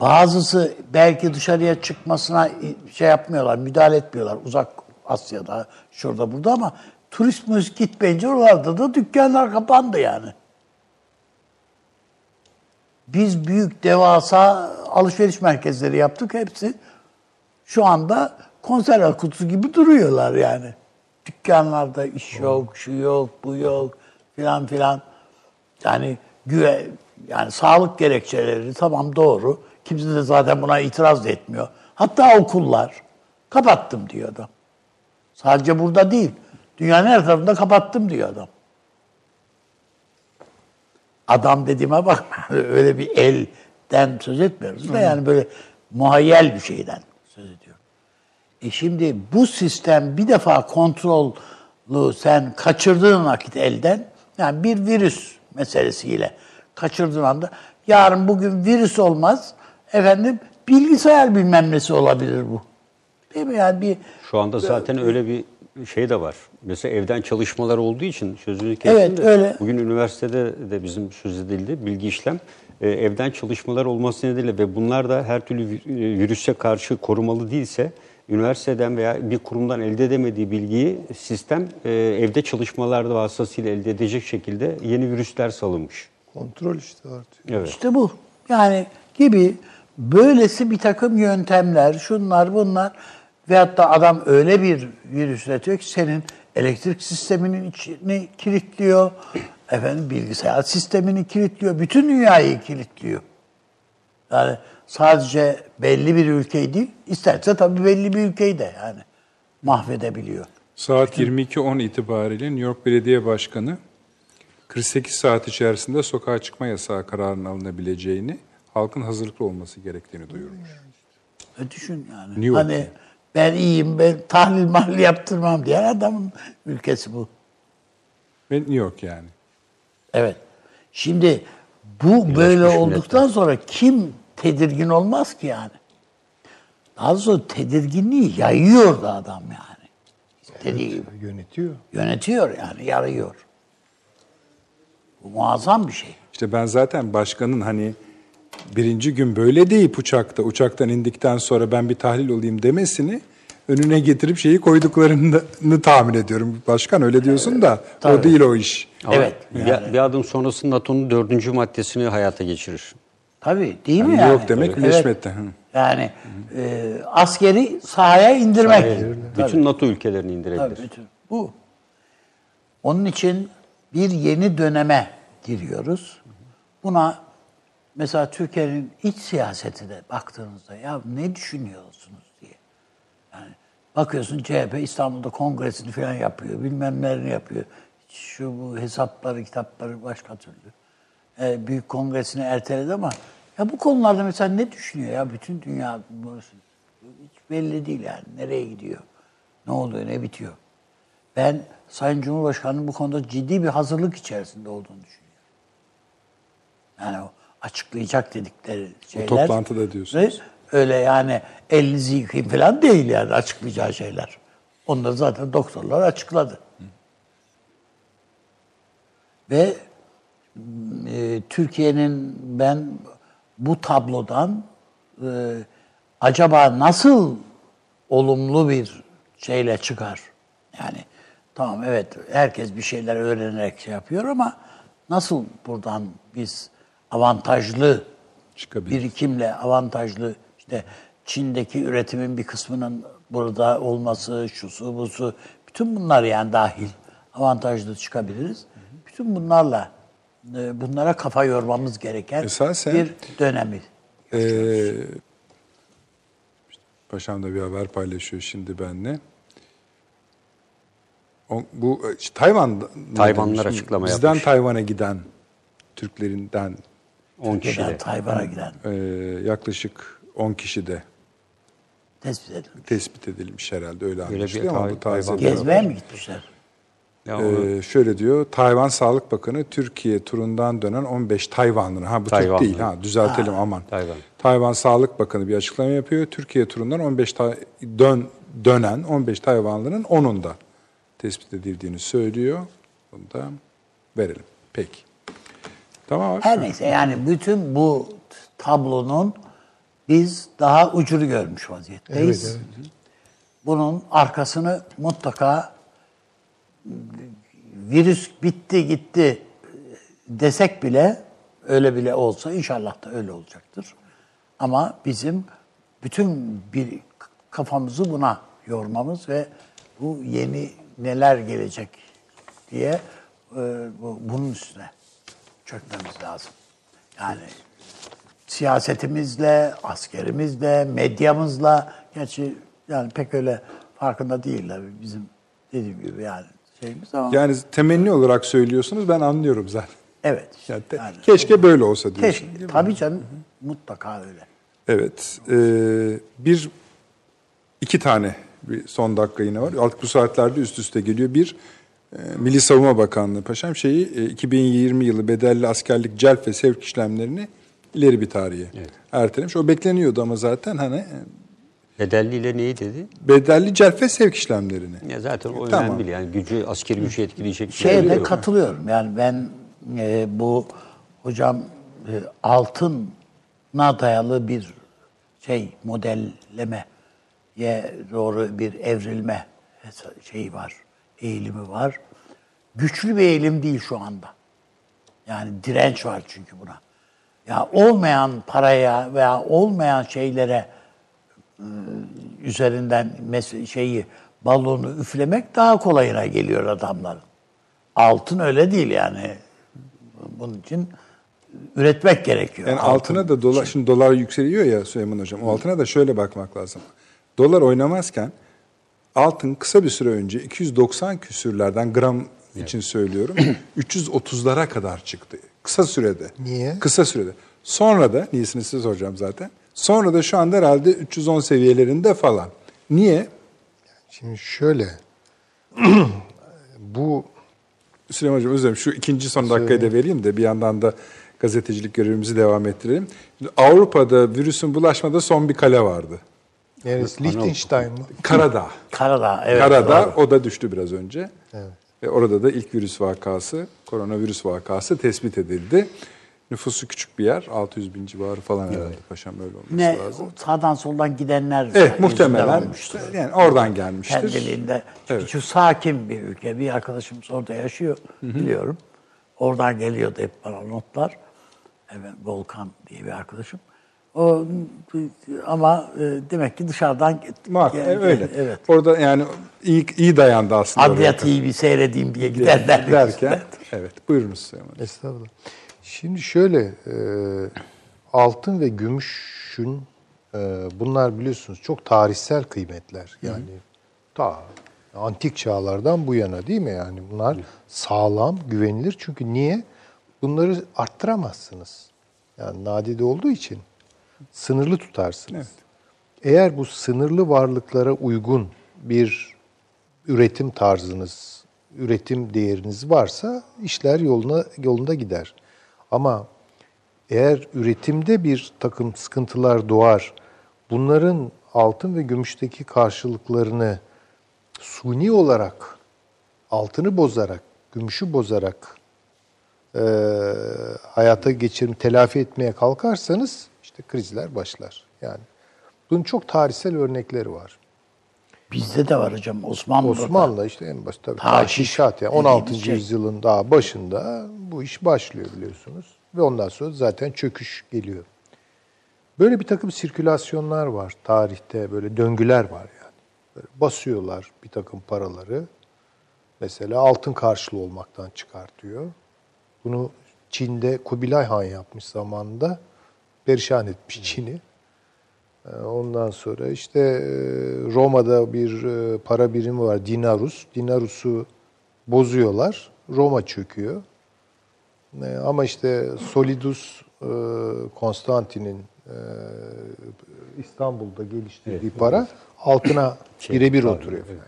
Bazısı belki dışarıya çıkmasına şey yapmıyorlar, müdahale etmiyorlar. Uzak Asya'da, şurada burada ama turist müzik gitmeyince oralarda da dükkanlar kapandı yani. Biz büyük, devasa alışveriş merkezleri yaptık hepsi. Şu anda konserve kutusu gibi duruyorlar yani. Dükkanlarda iş yok, şu yok, bu yok filan filan. Yani yani sağlık gerekçeleri tamam doğru. Kimse de zaten buna itiraz etmiyor. Hatta okullar kapattım diyor adam. Sadece burada değil. Dünyanın her tarafında kapattım diyor adam. Adam dediğime bakma. Öyle bir elden söz etmiyoruz da yani böyle muhayyel bir şeyden söz ediyorum. Şimdi bu sistem bir defa kontrolü sen kaçırdığın vakit elden, yani bir virüs meselesiyle kaçırdığın anda yarın bugün virüs olmaz, efendim bilgisayar bilmem nesi olabilir bu. Değil mi yani bir... Şu anda zaten öyle bir şey de var. Mesela evden çalışmalar olduğu için sözünü kestim evet, de öyle. Bugün üniversitede de bizim söz edildi bilgi işlem. Evden çalışmalar olması nedeniyle ve bunlar da her türlü virüse karşı korumalı değilse üniversiteden veya bir kurumdan elde edemediği bilgiyi sistem evde çalışmalarda vasıtasıyla elde edecek şekilde yeni virüsler salınmış. Kontrol işte artıyor. Evet. İşte bu. Yani gibi böylesi bir takım yöntemler, şunlar bunlar veyahut da adam öyle bir virüs üretiyor ki senin elektrik sisteminin içini kilitliyor, efendim bilgisayar sistemini kilitliyor, bütün dünyayı kilitliyor. Yani sadece belli bir ülkeyi değil, isterse tabii belli bir ülkeyi de yani mahvedebiliyor. Saat 22.10 itibariyle New York Belediye Başkanı 48 saat içerisinde sokağa çıkma yasağı kararının alınabileceğini, halkın hazırlıklı olması gerektiğini duyurmuş. Düşün yani. Hani ben iyiyim, ben tahlil mahlil yaptırmam diyen adamın ülkesi bu. Ve New York yani. Evet. Şimdi bu böyle olduktan sonra kim tedirgin olmaz ki yani? Daha sonra tedirginliği yayıyor da adam yani. İstediği evet, yönetiyor. Yönetiyor yani, yarıyor. Bu muazzam bir şey. İşte ben zaten başkanın hani birinci gün böyle deyip uçaktan indikten sonra ben bir tahlil olayım demesini önüne getirip şeyi koyduklarını tahmin ediyorum. Başkan öyle diyorsun evet, da tabii. O değil o iş. Evet. Yani. Bir adım sonrası NATO'nun 4. maddesini hayata geçirir. Tabii değil yani mi yani? Yok demek birleşmekte. Evet. Yani askeri sahaya indirmek. Bütün NATO ülkelerini indirebilir. Bu. Onun için bir yeni döneme giriyoruz. Buna mesela Türkiye'nin iç siyasetine baktığınızda ya ne düşünüyorsunuz diye. Yani bakıyorsun CHP İstanbul'da kongresini falan yapıyor, bilmem nelerini yapıyor. Şu bu hesapları, kitapları başka türlü. Büyük kongresini erteledi ama ya bu konularda mesela ne düşünüyor ya bütün dünya burası hiç belli değil yani nereye gidiyor, ne oluyor, ne bitiyor. Ben Sayın Cumhurbaşkanı'nın bu konuda ciddi bir hazırlık içerisinde olduğunu düşünüyorum. Yani o açıklayacak dedikleri şeyler. O toplantıda diyorsunuz. Öyle yani elinizi yıkayın falan değil yani açıklayacağı şeyler. Onları zaten doktorlar açıkladı. Hı. Ve Türkiye'nin ben bu tablodan acaba nasıl olumlu bir şeyle çıkar? Yani tamam evet herkes bir şeyler öğrenerek şey yapıyor ama nasıl buradan biz avantajlı birikimle avantajlı işte Çin'deki üretimin bir kısmının burada olması, şusu, busu bütün bunlar yani dahil avantajlı çıkabiliriz. Bütün bunlara kafa yormamız gereken esasen, bir dönemi. Paşam da bir haber paylaşıyor şimdi benimle. Bu işte, Tayvanlar açıklama yapmış. Bizden Tayvan'a giden Türklerinden 10 kişiden Tayvan'a giden yaklaşık 10 kişi de tespit edilmiş herhalde öyle anlaşılıyor ama bu Tayvan gezmeye mi gitmişler? Şöyle diyor, Tayvan Sağlık Bakanı Türkiye turundan dönen 15 Tayvanlı. Ha bu Tayvanlı. Türk değil ha düzeltelim ha. Aman. Tayvan Sağlık Bakanı bir açıklama yapıyor. Türkiye turundan 15 dönen 15 Tayvanlı'nın 10'unda tespit edildiğini söylüyor. Bunu da verelim. Peki. Tamam abi. Her neyse yani bütün bu tablonun biz daha ucunu görmüş vaziyetteyiz. Evet, evet. Bunun arkasını mutlaka virüs bitti gitti desek bile öyle bile olsa inşallah da öyle olacaktır. Ama bizim bütün bir kafamızı buna yormamız ve bu yeni neler gelecek diye bunun üstüne çökmemiz lazım. Yani siyasetimizle, askerimizle, medyamızla, gerçi yani pek öyle farkında değiller bizim dediğim gibi yani şeyimiz ama. Yani temenni olarak söylüyorsunuz, ben anlıyorum zaten. Evet. Yani keşke böyle olsa diyorsun. Keşke, tabii canım, mutlaka öyle. Evet. İki tane bir son dakika yine var. Artık bu saatlerde üst üste geliyor. Bir, Milli Savunma Bakanlığı Paşam 2020 yılı bedelli askerlik celp ve sevk işlemlerini ileri bir tarihe ertelemiş. O bekleniyordu ama zaten hani... Bedelliyle neyi dedi? Bedelli celp ve sevk işlemlerini. Ya zaten o önemli. Yani gücü, askeri gücü etkileyecek. Şeyde katılıyorum. Yani ben bu hocam altına dayalı bir modellemeye doğru bir evrilme var, eğilimi var. Güçlü bir eğilim değil şu anda. Yani direnç var çünkü buna. Ya olmayan paraya veya olmayan şeylere üzerinden balonu üflemek daha kolayına geliyor adamların. Altın öyle değil yani. Bunun için üretmek gerekiyor. Yani altına da dolar, şimdi dolar yükseliyor ya Süleyman Hocam. O altına da şöyle bakmak lazım. Dolar oynamazken altın kısa bir süre önce 290 küsürlerden gram için söylüyorum. 330'lara kadar çıktı. Kısa sürede. Niye? Kısa sürede. Sonra da, niyesini siz soracağım zaten. Sonra da şu anda herhalde 310 seviyelerinde falan. Niye? Şimdi şöyle. Bu Süleyman Hocam özür dilerim. Şu ikinci son dakikayı da vereyim de bir yandan da gazetecilik görevimizi devam ettirelim. Şimdi Avrupa'da virüsün bulaşmada son bir kale vardı. Neresi? Liechtenstein mı? Karadağ. Karadağ, evet. Karadağ, o da düştü biraz önce. Evet. Ve orada da ilk koronavirüs vakası tespit edildi. Nüfusu küçük bir yer, 600 bin civarı falan herhalde Paşam, öyle olması lazım. Sağdan soldan gidenler muhtemelen olmuştur. Yani oradan gelmiştir. Kendiliğinde. Çünkü sakin bir ülke. Bir arkadaşımız orada yaşıyor, biliyorum. Oradan geliyordu hep bana notlar. Evet, Volkan diye bir arkadaşım. O, ama demek ki dışarıdan öyle. Evet. Orada yani iyi dayandı aslında. Adliyat iyi bir seyredeyim diye giderler. Derken, evet, buyurunuz Süleyman. Estağfurullah. Şimdi şöyle, altın ve gümüşün, bunlar biliyorsunuz çok tarihsel kıymetler. Yani antik çağlardan bu yana değil mi? Yani bunlar sağlam, güvenilir. Çünkü niye? Bunları arttıramazsınız. Yani nadide olduğu için sınırlı tutarsınız. Evet. Eğer bu sınırlı varlıklara uygun bir üretim tarzınız, üretim değeriniz varsa işler yolunda gider. Ama eğer üretimde bir takım sıkıntılar doğar, bunların altın ve gümüşteki karşılıklarını suni olarak, altını bozarak, gümüşü bozarak hayata telafi etmeye kalkarsanız işte krizler başlar. Yani bunun çok tarihsel örnekleri var. Bizde de var hocam, Osmanlı'da. Osmanlı işte en basit tabii. Taşişat yani 16. yüzyılın daha başında bu iş başlıyor biliyorsunuz. Ve ondan sonra zaten çöküş geliyor. Böyle bir takım sirkülasyonlar var tarihte, böyle döngüler var yani. Böyle basıyorlar bir takım paraları. Mesela altın karşılığı olmaktan çıkartıyor. Bunu Çin'de Kubilay Han yapmış zamanında. Perişan etmiş Çin'i. Ondan sonra işte Roma'da bir para birimi var, dinarus. Dinarus'u bozuyorlar, Roma çöküyor. Ama işte Solidus, Konstantin'in İstanbul'da geliştirdiği para altına birebir oturuyor. Evet.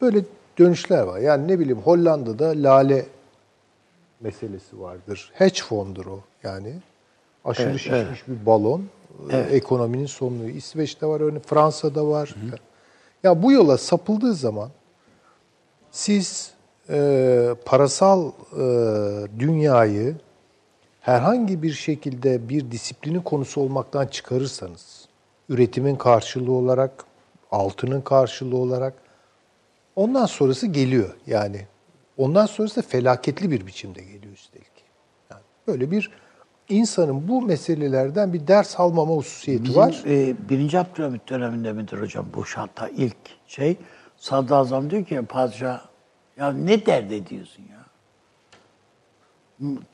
Böyle dönüşler var. Yani ne bileyim, Hollanda'da lale meselesi vardır. Hedge fondur o yani. Aşırı şişmiş bir balon. Ekonominin sonluğu. İsveç'te var, örneğin Fransa'da var. Ya bu yola sapıldığı zaman siz parasal dünyayı herhangi bir şekilde bir disiplinin konusu olmaktan çıkarırsanız, üretimin karşılığı olarak, altının karşılığı olarak, ondan sonrası geliyor. Yani ondan sonrası da felaketli bir biçimde geliyor üstelik. Yani böyle bir insanın bu meselelerden bir ders almama hususiyeti var. Birinci Abdülhamit döneminde midir hocam bu hatta ilk şey? Saddam Azam diyor ki padişah ya ne dert ediyorsun ya?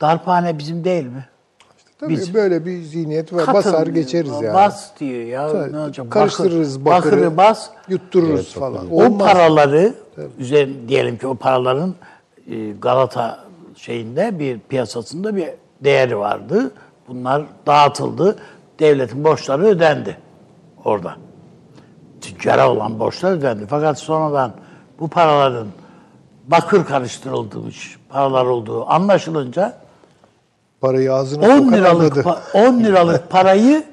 Darphane bizim değil mi? İşte tabii biz, böyle bir zihniyet var. Basar geçeriz yani. Bas diyor ya. Tabii, ne hocam? Karıştırırız bakırı, bas, yuttururuz evet, falan. O olmaz. Paraları üzerine diyelim ki o paraların Galata şeyinde bir piyasasında bir değeri vardı. Bunlar dağıtıldı. Devletin borçları ödendi orada. Tüccara olan borçlar ödendi. Fakat sonradan bu paraların bakır karıştırılmış paralar olduğu anlaşılınca parayı ağzına 10 liralık parayı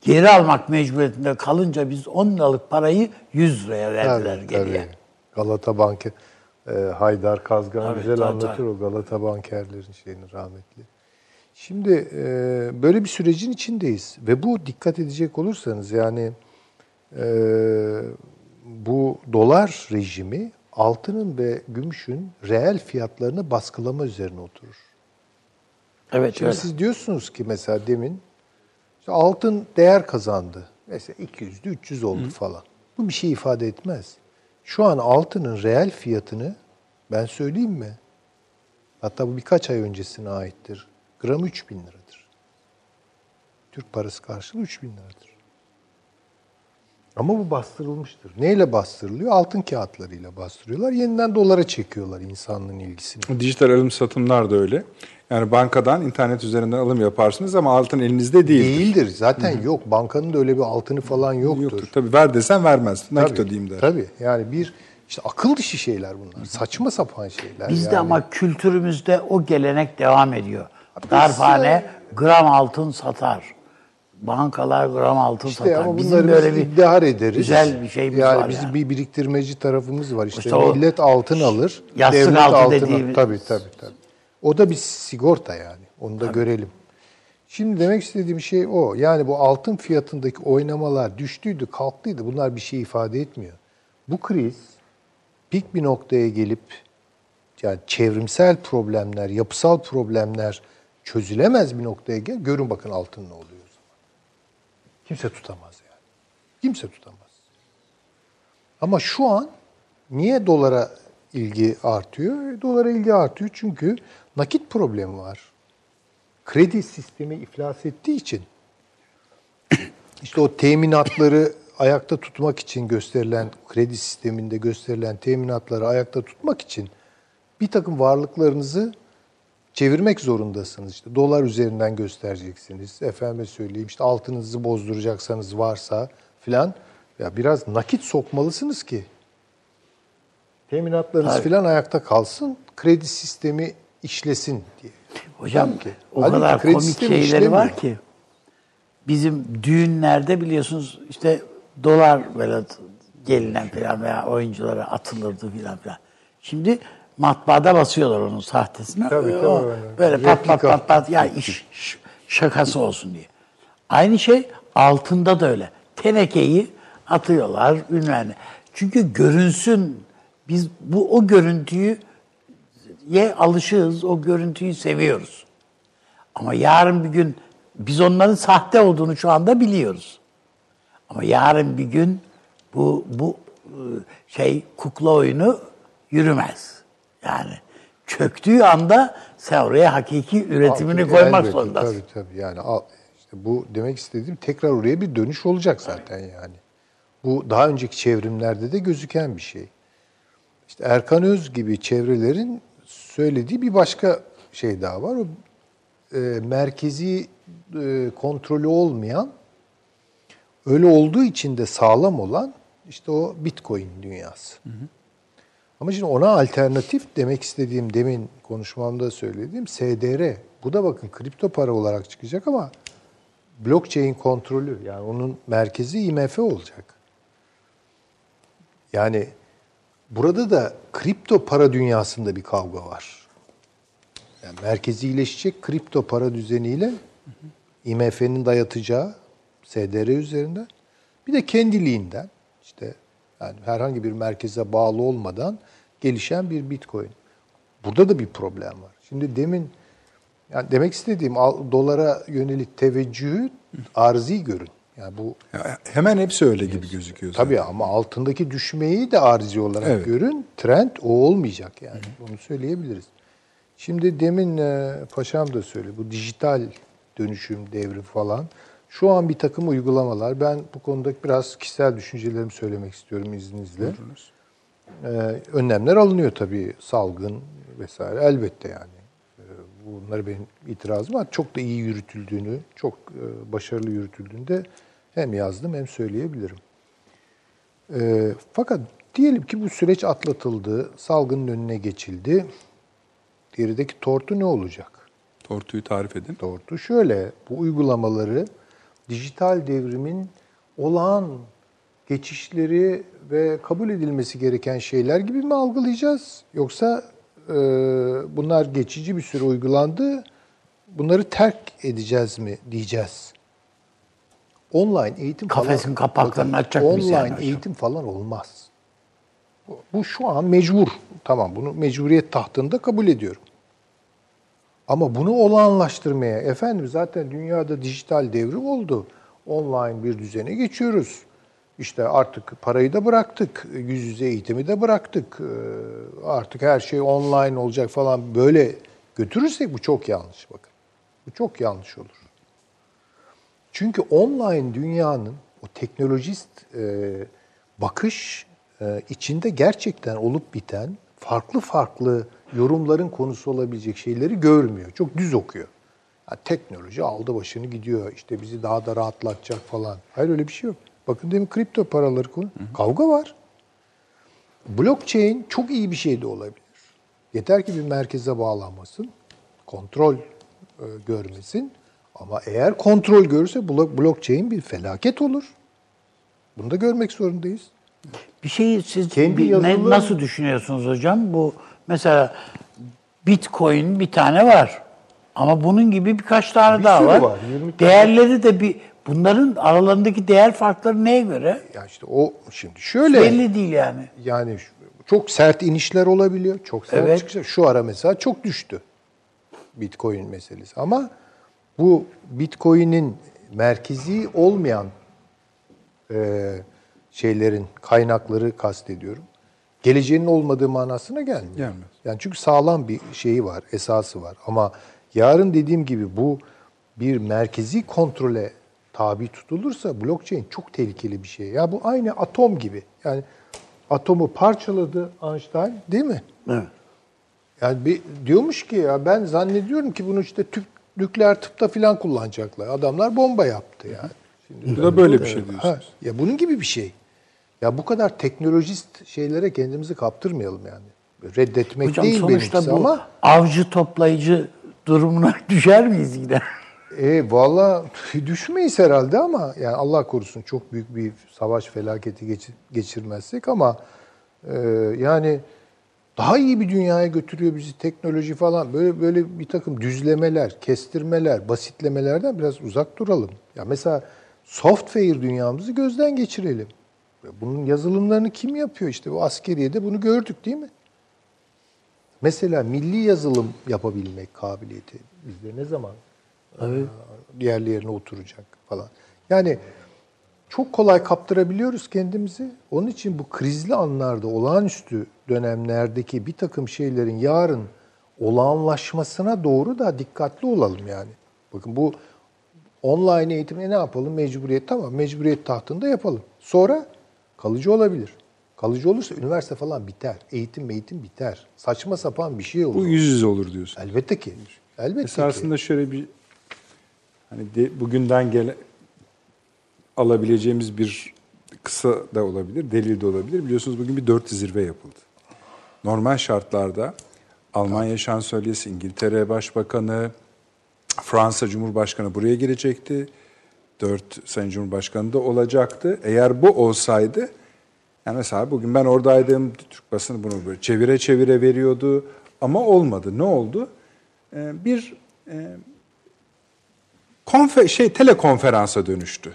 geri almak mecburiyetinde kalınca biz 10 liralık parayı 100 liraya verdiler evet, geriye. Evet. Galata Bankı Haydar Kazgan evet, güzel anlatır o Galata bankerlerin şeyini rahmetli. Şimdi böyle bir sürecin içindeyiz ve bu dikkat edecek olursanız yani bu dolar rejimi altının ve gümüşün reel fiyatlarını baskılama üzerine oturur. Evet. Şimdi öyle. Siz diyorsunuz ki mesela demin işte altın değer kazandı. Mesela 200'dü 300 oldu hı, falan. Bu bir şey ifade etmez. Şu an altının reel fiyatını ben söyleyeyim mi? Hatta bu birkaç ay öncesine aittir. Gram 3000 liradır. Türk parası karşılığı 3000 liradır. Ama bu bastırılmıştır. Neyle bastırılıyor? Altın kağıtlarıyla bastırıyorlar. Yeniden dolara çekiyorlar insanlığın ilgisini. Dijital alım satımlar da öyle. Yani bankadan internet üzerinden alım yaparsınız ama altın elinizde değildir. Değildir. Zaten hı-hı, yok. Bankanın da öyle bir altını falan yoktur. Tabii ver desen vermez. Nakit ödeyeyim der. Tabii. Yani bir işte akıl dışı şeyler bunlar. Saçma sapan şeyler. Bizde yani, ama kültürümüzde o gelenek devam ediyor. Darphane gram altın satar. Bankalar gram altın işte satar. Ama bizim böyle bir iddihar ederiz. Güzel bir şeyimiz yani var. Bizim yani bir biriktirmeci tarafımız var. İşte millet altın alır. Yastık altı dediğimiz. Tabii. O da bir sigorta yani. Onu da tabii görelim. Şimdi demek istediğim şey o. Yani bu altın fiyatındaki oynamalar düştüydü, kalktıydı. Bunlar bir şey ifade etmiyor. Bu kriz pik bir noktaya gelip yani çevrimsel problemler, yapısal problemler çözülemez bir noktaya gel. Görün bakın altın ne oluyor. Kimse tutamaz yani. Kimse tutamaz. Ama şu an niye dolara ilgi artıyor? Dolara ilgi artıyor çünkü nakit problemi var. Kredi sistemi iflas ettiği için işte o teminatları ayakta tutmak için gösterilen, kredi sisteminde gösterilen teminatları ayakta tutmak için bir takım varlıklarınızı çevirmek zorundasınız. İşte dolar üzerinden göstereceksiniz. Efendime söyleyeyim işte altınızı bozduracaksanız varsa filan ya biraz nakit sokmalısınız ki teminatlarınız filan ayakta kalsın. Kredi sistemi işlesin diye. Hocam ki, o kadar komik şeyleri işlemiyor var ki bizim düğünlerde biliyorsunuz işte dolar böyle gelinen filan veya oyunculara atılırdı filan. Şimdi matbaada basıyorlar onun sahtesine. Tabii. Böyle pat pat ya iş şakası olsun diye. Aynı şey altında da öyle. Tenekeyi atıyorlar bilmem ne. Çünkü görünsün. Biz bu o görüntüye alışığız. O görüntüyü seviyoruz. Ama yarın bir gün biz onların sahte olduğunu şu anda biliyoruz. Ama yarın bir gün bu şey kukla oyunu yürümez. Yani çöktüğü anda sen oraya hakiki üretimini koymak zorundasın. Tabii. Yani işte bu demek istediğim tekrar oraya bir dönüş olacak zaten yani. Bu daha önceki çevrimlerde de gözüken bir şey. İşte Erkan Öz gibi çevrelerin söylediği bir başka şey daha var. O merkezi kontrolü olmayan, öyle olduğu için de sağlam olan işte o Bitcoin dünyası. Hı hı. Ama şimdi ona alternatif demek istediğim demin konuşmamda söylediğim SDR. Bu da bakın kripto para olarak çıkacak ama blockchain kontrolü yani onun merkezi IMF olacak. Yani burada da kripto para dünyasında bir kavga var. Yani merkezileşecek kripto para düzeniyle IMF'nin dayatacağı SDR üzerinden bir de kendiliğinden işte yani herhangi bir merkeze bağlı olmadan gelişen bir Bitcoin. Burada da bir problem var. Şimdi demin Yani demek istediğim dolara yönelik teveccühü arzi görün. Yani bu hemen hepsi öyle gibi gözüküyor. Tabii zaten. Ama altındaki düşmeyi de arzi olarak görün. Trend o olmayacak yani. Bunu söyleyebiliriz. Şimdi demin paşam da söyledi. Bu dijital dönüşüm devri falan. Şu an bir takım uygulamalar. Ben bu konuda biraz kişisel düşüncelerimi söylemek istiyorum izninizle. Önlemler alınıyor tabii. Salgın vesaire. Elbette yani. Bunlara benim itirazım var. Çok da iyi yürütüldüğünü, çok başarılı yürütüldüğünü de hem yazdım hem söyleyebilirim. Fakat diyelim ki bu süreç atlatıldı, salgının önüne geçildi. Gerideki tortu ne olacak? Tortuyu tarif edin. Tortu şöyle, bu uygulamaları dijital devrimin olağan geçişleri ve kabul edilmesi gereken şeyler gibi mi algılayacağız? Yoksa bunlar geçici bir süre uygulandı, bunları terk edeceğiz mi diyeceğiz. Online eğitim kafesin falan, kapaklarını açacak mıyız? Online yani eğitim falan olmaz. Bu şu an mecbur. Tamam, bunu mecburiyet tahtında kabul ediyorum. Ama bunu olağanlaştırmaya, efendim zaten dünyada dijital devrim oldu. Online bir düzene geçiyoruz. İşte artık parayı da bıraktık, yüz yüze eğitimi de bıraktık, artık her şey online olacak falan böyle götürürsek bu çok yanlış bakın. Bu çok yanlış olur. Çünkü online dünyanın o teknolojist bakış içinde gerçekten olup biten farklı yorumların konusu olabilecek şeyleri görmüyor. Çok düz okuyor. Yani teknoloji aldı başını gidiyor, işte bizi daha da rahatlatacak falan. Hayır öyle bir şey yok. Bakın demin kripto paraları konu. Kavga var. Blockchain çok iyi bir şey de olabilir. Yeter ki bir merkeze bağlanmasın, kontrol görmesin. Ama eğer kontrol görürse blockchain bir felaket olur. Bunu da görmek zorundayız. Bir şeyi siz nasıl düşünüyorsunuz hocam? Bu mesela Bitcoin bir tane var. Ama bunun gibi birkaç tane daha var. Değerleri de bir... Bunların aralarındaki değer farkları neye göre? Ya işte o şimdi şöyle... Belli değil yani. Yani çok sert inişler olabiliyor. Çok sert çıkışlar. Şu ara mesela çok düştü Bitcoin meselesi. Ama bu Bitcoin'in merkezi olmayan şeylerin kaynakları kastediyorum. Geleceğinin olmadığı manasına gelmiyor. Gelmez. Yani çünkü sağlam bir şeyi var, esası var. Ama yarın dediğim gibi bu bir merkezi kontrole tabi tutulursa blockchain çok tehlikeli bir şey. Ya bu aynı atom gibi. Yani atomu parçaladı Einstein değil mi? Evet. Yani diyormuş ki ya ben zannediyorum ki bunu işte nükleer tıpta falan kullanacaklar. Adamlar bomba yaptı yani. Şimdi bu da böyle bir şey diyorsunuz. Ya bunun gibi bir şey. Ya bu kadar teknolojist şeylere kendimizi kaptırmayalım yani. Reddetmek hocam, değil sonuçta benimkisi bu ama. Avcı toplayıcı durumuna düşer miyiz yine? Valla düşmeyiz herhalde ama yani Allah korusun çok büyük bir savaş felaketi geçirmezsek ama yani daha iyi bir dünyaya götürüyor bizi teknoloji falan böyle bir takım düzlemeler, kestirmeler, basitlemelerden biraz uzak duralım. Ya mesela software dünyamızı gözden geçirelim. Bunun yazılımlarını kim yapıyor işte bu askeriyede bunu gördük değil mi? Mesela milli yazılım yapabilmek kabiliyeti bizde ne zaman? Evet. Yerli yerine oturacak falan. Yani çok kolay kaptırabiliyoruz kendimizi. Onun için bu krizli anlarda, olağanüstü dönemlerdeki bir takım şeylerin yarın olağanlaşmasına doğru da dikkatli olalım yani. Bakın bu online eğitimde ne yapalım? Mecburiyet, tamam mecburiyet tahtında yapalım. Sonra kalıcı olabilir. Kalıcı olursa üniversite falan biter. Eğitim biter. Saçma sapan bir şey olur. Bu yüz yüze olur diyorsun. Elbette ki. Elbette esasında ki. Şöyle bir hani bugünden alabileceğimiz bir kısa da olabilir, delil de olabilir. Biliyorsunuz bugün bir 4 zirve yapıldı. Normal şartlarda Almanya Şansölyesi, İngiltere Başbakanı, Fransa Cumhurbaşkanı buraya gelecekti. 4 Sayın Cumhurbaşkanı da olacaktı. Eğer bu olsaydı, yani mesela bugün ben oradaydım, Türk basını bunu böyle çevire veriyordu ama olmadı. Ne oldu? Bir... telekonferansa dönüştü.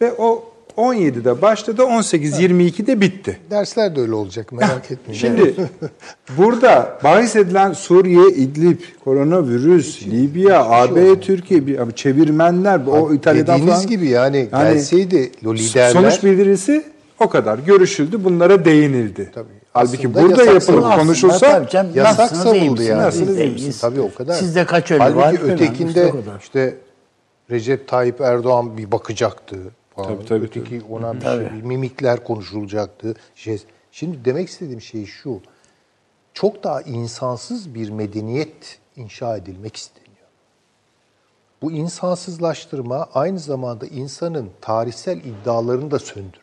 Ve o 17'de başladı, 18-22'de bitti. Dersler de öyle olacak, merak etmeyin. Şimdi burada bahis edilen Suriye, İdlib, koronavirüs, Libya, AB, Türkiye, çevirmenler, o İtalya'dan falan. Dediğiniz gibi yani gelseydi o liderler. Sonuç bildirisi o kadar. Görüşüldü, bunlara değinildi. Tabii. Halbuki burada yapılıp konuşulsa yasak savundu yani. Tabii o kadar. Sizde kaç ölü var? Halbuki ötekinde işte Recep Tayyip Erdoğan bir bakacaktı. Tabii, öteki tabii. Ona bir şey, mimikler konuşulacaktı. Şimdi demek istediğim şey şu, çok daha insansız bir medeniyet inşa edilmek isteniyor. Bu insansızlaştırma aynı zamanda insanın tarihsel iddialarını da söndürüyor.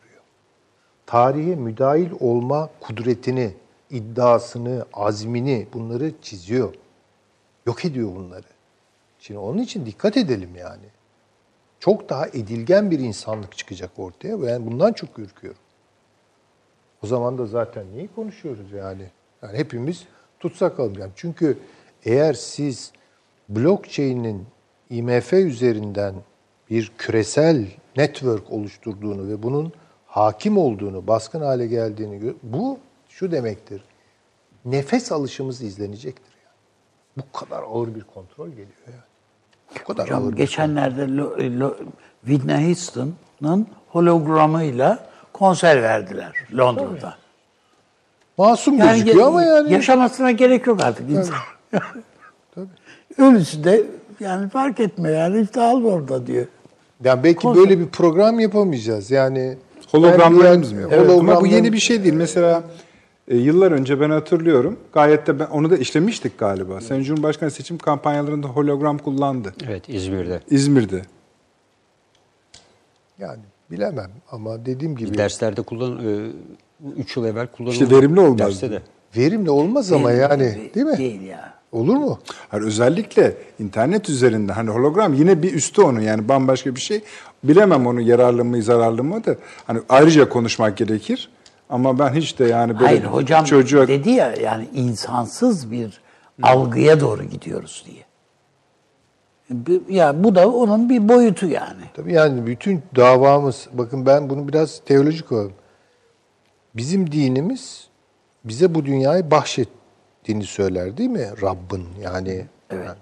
Tarihe müdahil olma kudretini, iddiasını, azmini, bunları çiziyor. Yok ediyor bunları. Şimdi onun için dikkat edelim yani. Çok daha edilgen bir insanlık çıkacak ortaya. Yani bundan çok ürküyorum. O zaman da zaten niye konuşuyoruz yani? Yani hepimiz tutsak alalım. Çünkü eğer siz blockchain'in IMF üzerinden bir küresel network oluşturduğunu ve bunun hakim olduğunu, baskın hale geldiğini, bu şu demektir. Nefes alışımız izlenecektir. Yani. Bu kadar ağır bir kontrol geliyor yani. Hocam geçenlerde Whitney Houston'ın hologramıyla konser verdiler Londra'da. Tabii. Masum yani gözüküyor ama yani. Yaşamasına gerek yok artık insan. Tabii. Ölüsü de yani fark etme yani iftihal orada diyor. Yani belki konser. Böyle bir program yapamayacağız yani. Hologramlarımız mı yok? Evet, ama bu yeni bir şey değil. Mesela yıllar önce ben hatırlıyorum. Gayet de onu da işlemiştik galiba. Evet. Sayın Cumhurbaşkanı seçim kampanyalarında hologram kullandı. Evet, İzmir'de. Yani bilemem ama dediğim gibi. Derslerde 3 yıl evvel kullanıldı. İşte verimli olmaz. Verimli olmaz ama yani değil mi? Değil ya. Olur mu? Yani özellikle internet üzerinde hani hologram yine bir üstü onu yani bambaşka bir şey. Bilemem onu yararlı mı zararlı mı da hani ayrıca konuşmak gerekir. Ama ben hiç de yani böyle hayır, hocam çocuğa... dedi ya yani insansız bir algıya doğru gidiyoruz diye. Ya bu da onun bir boyutu yani. Tabii yani bütün davamız, bakın ben bunu biraz teolojik olarak. Bizim dinimiz bize bu dünyayı bahşettiğini söyler değil mi Rabb'in yani? Evet. Yani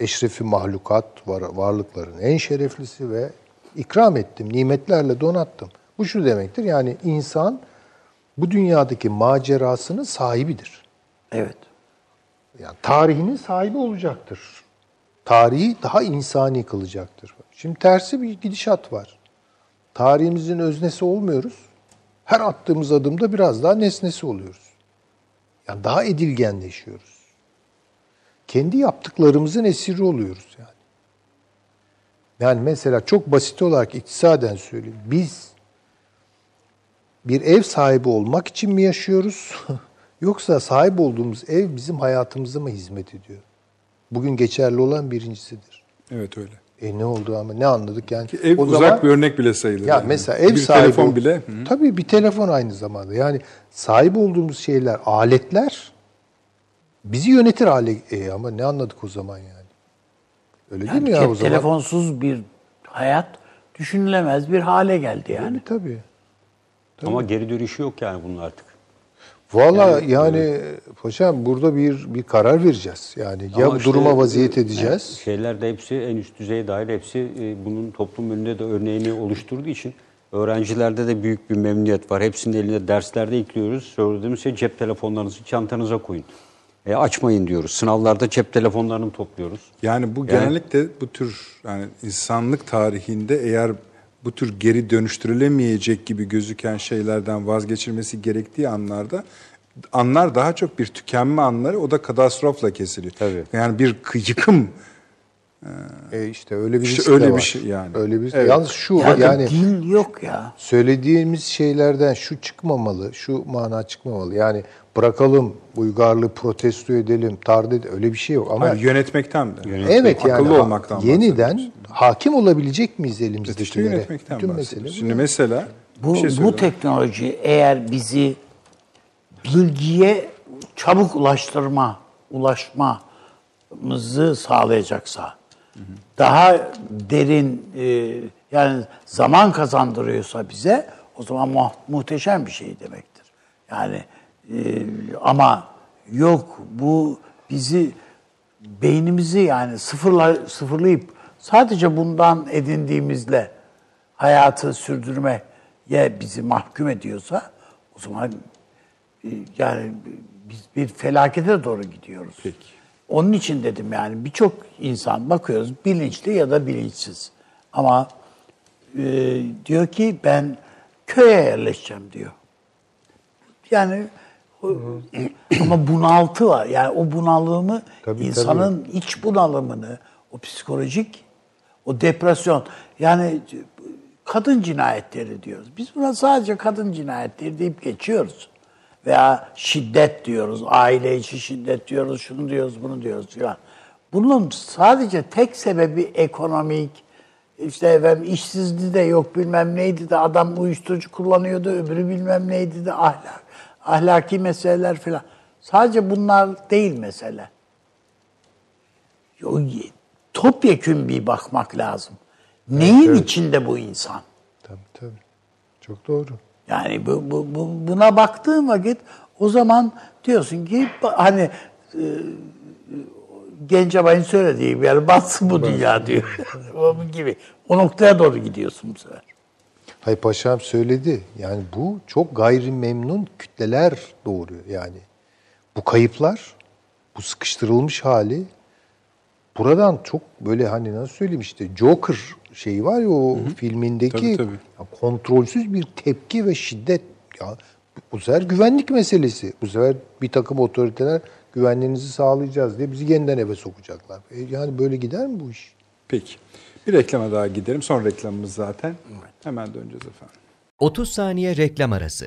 eşrefi mahlukat, varlıkların en şereflisi ve ikram ettim, nimetlerle donattım. Bu şu demektir, yani insan bu dünyadaki macerasının sahibidir. Evet. Yani tarihinin sahibi olacaktır. Tarihi daha insani kılacaktır. Şimdi tersi bir gidişat var. Tarihimizin öznesi olmuyoruz. Her attığımız adımda biraz daha nesnesi oluyoruz. Yani daha edilgenleşiyoruz. Kendi yaptıklarımızın esiri oluyoruz yani. Yani mesela çok basit olarak iktisaden söyleyeyim. Biz bir ev sahibi olmak için mi yaşıyoruz? Yoksa sahip olduğumuz ev bizim hayatımıza mı hizmet ediyor? Bugün geçerli olan birincisidir. Evet öyle. Ne oldu ama ne anladık yani? Ki ev o uzak zaman, bir örnek bile sayılır. Ya yani. Mesela ev bir sahibi. Bir telefon bile. Hı. Tabii bir telefon aynı zamanda. Yani sahip olduğumuz şeyler, aletler bizi yönetir hale. Ama ne anladık o zaman yani? Öyle yani değil mi ya o zaman? Telefonsuz bir hayat düşünülemez bir hale geldi yani. Tabii. Tabii. Ama geri dönüşü yok yani bunun artık. Valla yani paşam burada bir karar vereceğiz. Yani ama ya bu işte, duruma vaziyet edeceğiz. Yani şeyler de hepsi en üst düzeye dair hepsi bunun toplum önünde de örneğini oluşturduğu için öğrencilerde de büyük bir memnuniyet var. Hepsinin eline derslerde ekliyoruz. Söylediğimiz şey cep telefonlarınızı çantanıza koyun. Açmayın diyoruz. Sınavlarda cep telefonlarını topluyoruz. Yani bu genellikle bu tür yani insanlık tarihinde eğer bu tür geri dönüştürülemeyecek gibi gözüken şeylerden vazgeçilmesi gerektiği anlarda, anlar daha çok bir tükenme anları, o da katastrofla kesiliyor. Tabii. Yani bir yıkım. İşte öyle bir işte öyle var. Bir şey yani. Öyle bir. Evet. Yalnız şu yani din yok ya. Söylediğimiz şeylerden şu çıkmamalı, şu mana çıkmamalı. Yani bırakalım uygarlığı protesto edelim, öyle bir şey yok ama yani yönetmekten de. Evet akıllı yani olmaktan. Yeniden hakim olabilecek miyiz elimizdekileri? Yönetmekten bahsediyoruz. Şimdi mesela bu teknoloji eğer bizi bilgiye çabuk ulaşmamızı sağlayacaksa daha derin yani zaman kazandırıyorsa bize, o zaman muhteşem bir şey demektir. Yani ama yok, bu bizi, beynimizi yani sıfırlayıp sadece bundan edindiğimizle hayatı sürdürmeye bizi mahkum ediyorsa, o zaman yani biz bir felakete doğru gidiyoruz. Peki. Onun için dedim yani birçok insan bakıyoruz bilinçli ya da bilinçsiz. Ama diyor ki ben köye yerleşeceğim diyor. Yani ama bunaltı var. Yani o bunalımı, insanın iç bunalımını, o psikolojik, o depresyon. Yani kadın cinayetleri diyoruz. Biz buna sadece kadın cinayetleri deyip geçiyoruz. Veya şiddet diyoruz, aile içi şiddet diyoruz, şunu diyoruz, bunu diyoruz filan. Bunun sadece tek sebebi ekonomik, işte efendim işsizliği de yok, bilmem neydi de adam uyuşturucu kullanıyordu, öbürü bilmem neydi de ahlaki meseleler filan. Sadece bunlar değil mesele. Topyekün bir bakmak lazım. Neyin içinde bu insan? Tabii. Çok doğru. Yani buna baktığın vakit o zaman diyorsun ki hani Gencebay'ın söylediği yani batsın bu dünya diyor. Onun gibi. O noktaya doğru gidiyorsun bu sefer. Hayır, paşam söyledi. Yani bu çok gayrimemnun kütleler doğuruyor yani. Bu kayıplar, bu sıkıştırılmış hali buradan çok böyle hani nasıl söyleyeyim işte Joker şeyi var ya o filmindeki tabii. Kontrolsüz bir tepki ve şiddet. Ya, bu sefer güvenlik meselesi. Bu sefer bir takım otoriteler güvenliğinizi sağlayacağız diye bizi yeniden eve sokacaklar. Yani böyle gider mi bu iş? Peki. Bir reklama daha gidelim. Son reklamımız zaten. Evet. Hemen döneceğiz efendim. 30 saniye reklam arası.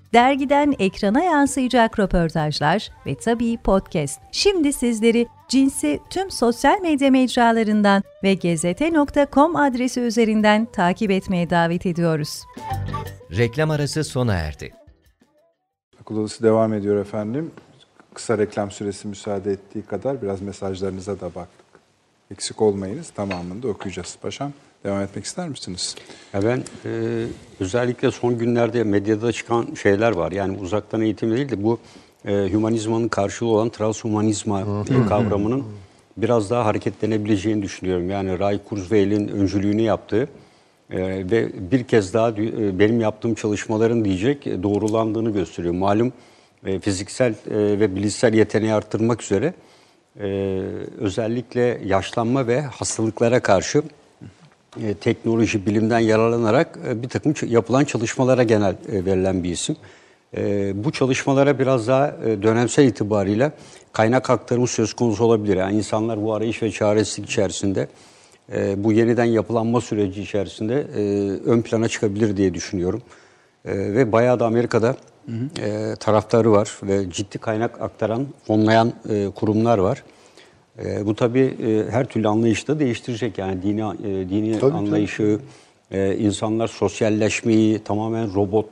dergiden ekrana yansıyacak röportajlar ve tabii podcast. Şimdi sizleri Cins'i tüm sosyal medya mecralarından ve gezete.com adresi üzerinden takip etmeye davet ediyoruz. Reklam arası sona erdi. Akıl Odası devam ediyor efendim. Kısa reklam süresi müsaade ettiği kadar biraz mesajlarınıza da baktık. Eksik olmayınız, tamamını da okuyacağız. Paşam, devam etmek ister misiniz? Ya ben özellikle son günlerde medyada çıkan şeyler var. Yani uzaktan eğitim değil de bu hümanizmanın karşılığı olan transhumanizma kavramının biraz daha hareketlenebileceğini düşünüyorum. Yani Ray Kurzweil'in öncülüğünü yaptığı ve bir kez daha benim yaptığım çalışmaların diyecek doğrulandığını gösteriyor. Malum fiziksel ve bilişsel yeteneği arttırmak üzere özellikle yaşlanma ve hastalıklara karşı teknoloji, bilimden yararlanarak bir takım yapılan çalışmalara genel verilen bir isim. Bu çalışmalara biraz daha dönemsel itibariyle kaynak aktarımı söz konusu olabilir. Yani insanlar bu arayış ve çaresizlik içerisinde, bu yeniden yapılanma süreci içerisinde ön plana çıkabilir diye düşünüyorum. Ve bayağı da Amerika'da taraftarı var ve ciddi kaynak aktaran, fonlayan kurumlar var. Bu tabii her türlü anlayışı da değiştirecek. Yani dini tabii, anlayışı, insanlar sosyalleşmeyi, tamamen robot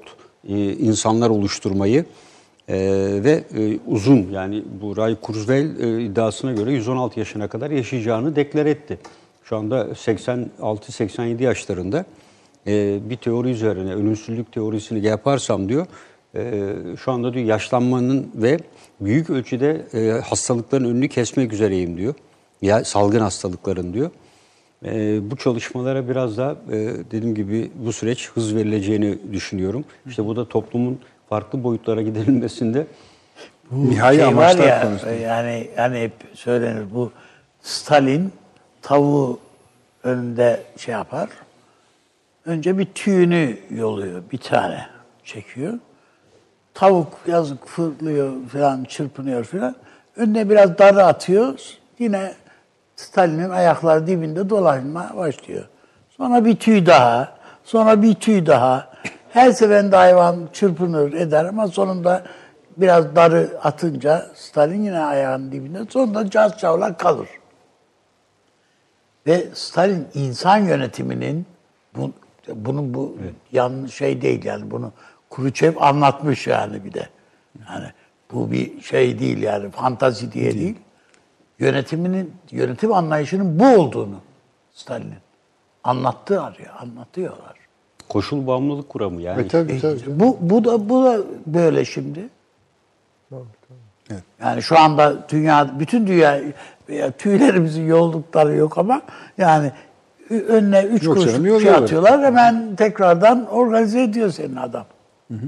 insanlar oluşturmayı ve uzun, yani bu Ray Kurzweil iddiasına göre 116 yaşına kadar yaşayacağını deklar etti. Şu anda 86-87 yaşlarında. Bir teori üzerine, ölümsüzlük teorisini yaparsam diyor, şu anda diyor yaşlanmanın ve büyük ölçüde hastalıkların önünü kesmek üzereyim diyor. Ya salgın hastalıkların diyor. Bu çalışmalara biraz daha dediğim gibi bu süreç hız verileceğini düşünüyorum. İşte bu da toplumun farklı boyutlara gidilmesinde nihai amaçlar var ya, konusunda. Yani hep söylenir bu Stalin tavuğu önünde şey yapar. Önce bir tüyünü yoluyor, bir tane çekiyor. Tavuk yazık fırlıyor falan, çırpınıyor falan. Önüne biraz darı atıyor. Yine Stalin'in ayakları dibinde dolaşmaya başlıyor. Sonra bir tüy daha, sonra bir tüy daha. Her seferinde hayvan çırpınır eder ama sonunda biraz darı atınca Stalin yine ayağının dibinde, sonunda caz çavlar kalır. Ve Stalin insan yönetiminin bunun evet, yanlış şey değil yani, bunu Khrushchev anlatmış yani bir de. Yani bu bir şey değil yani, fantazi diye değil. Yönetiminin, yönetim anlayışının bu olduğunu Stalin'in anlatıyorlar. Koşul bağımlılık kuramı yani. Tabii. Bu da böyle şimdi. Tabii. Evet. Yani şu anda bütün dünya tüylerimizin yoldukları yok ama yani önüne 3 kuruş şey atıyorlar, hemen tekrardan organize ediyor senin adam. Hı hı.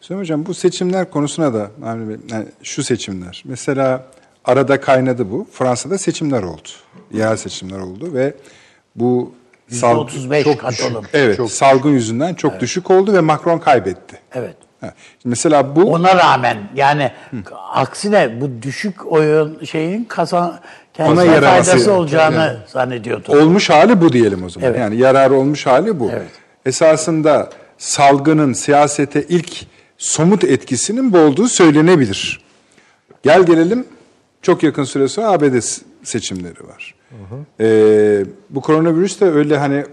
Süleyman Hocam, bu seçimler konusuna da yani şu seçimler mesela arada kaynadı bu. Fransa'da seçimler oldu. Yerel seçimler oldu ve bu %35 çok düşük, evet, çok salgın düşük yüzünden çok evet, düşük oldu ve Macron kaybetti. Evet. Ha. Mesela bu ona rağmen yani aksine bu düşük oyun şeyin kendisine faydası olacağını yani zannediyordu. Olmuş hali bu diyelim o zaman. Evet. Yani yararı olmuş hali bu. Evet. Esasında salgının siyasete ilk somut etkisinin bu olduğu söylenebilir. Gel gelelim çok yakın süre sonra ABD seçimleri var. Bu koronavirüs de öyle hani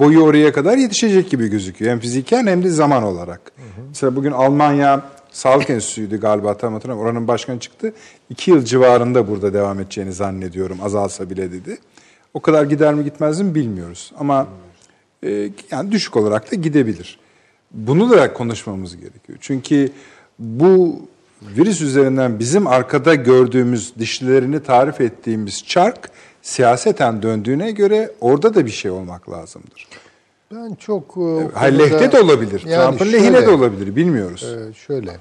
boyu oraya kadar yetişecek gibi gözüküyor. Hem fiziken hem de zaman olarak. Hı hı. Mesela bugün Almanya Sağlık Enstitüsü'ydü galiba, tam hatırlamıyorum. Oranın başkanı çıktı. 2 yıl civarında burada devam edeceğini zannediyorum, azalsa bile dedi. O kadar gider mi gitmez mi bilmiyoruz. Ama yani düşük olarak da gidebilir. Bunu da konuşmamız gerekiyor. Çünkü bu virüs üzerinden bizim arkada gördüğümüz, dişlerini tarif ettiğimiz çark siyaseten döndüğüne göre orada da bir şey olmak lazımdır. Ben çok... Lehte de olabilir. Yani Trump'ın lehine de olabilir. Bilmiyoruz. Şöyle.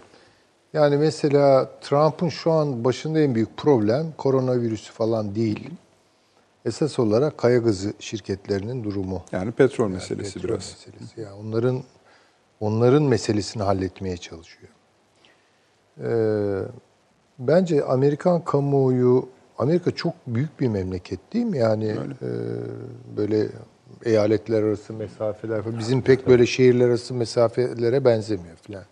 Yani mesela Trump'ın şu an başında en büyük problem koronavirüsü falan değil. Esas olarak kaya gazı şirketlerinin durumu. Yani petrol meselesi petrol biraz. Meselesi. Yani onların meselesini halletmeye çalışıyor. Bence Amerikan kamuoyu, Amerika çok büyük bir memleket değil mi? Yani böyle eyaletler arası mesafeler falan. Bizim pek böyle şehirler arası mesafelere benzemiyor falan.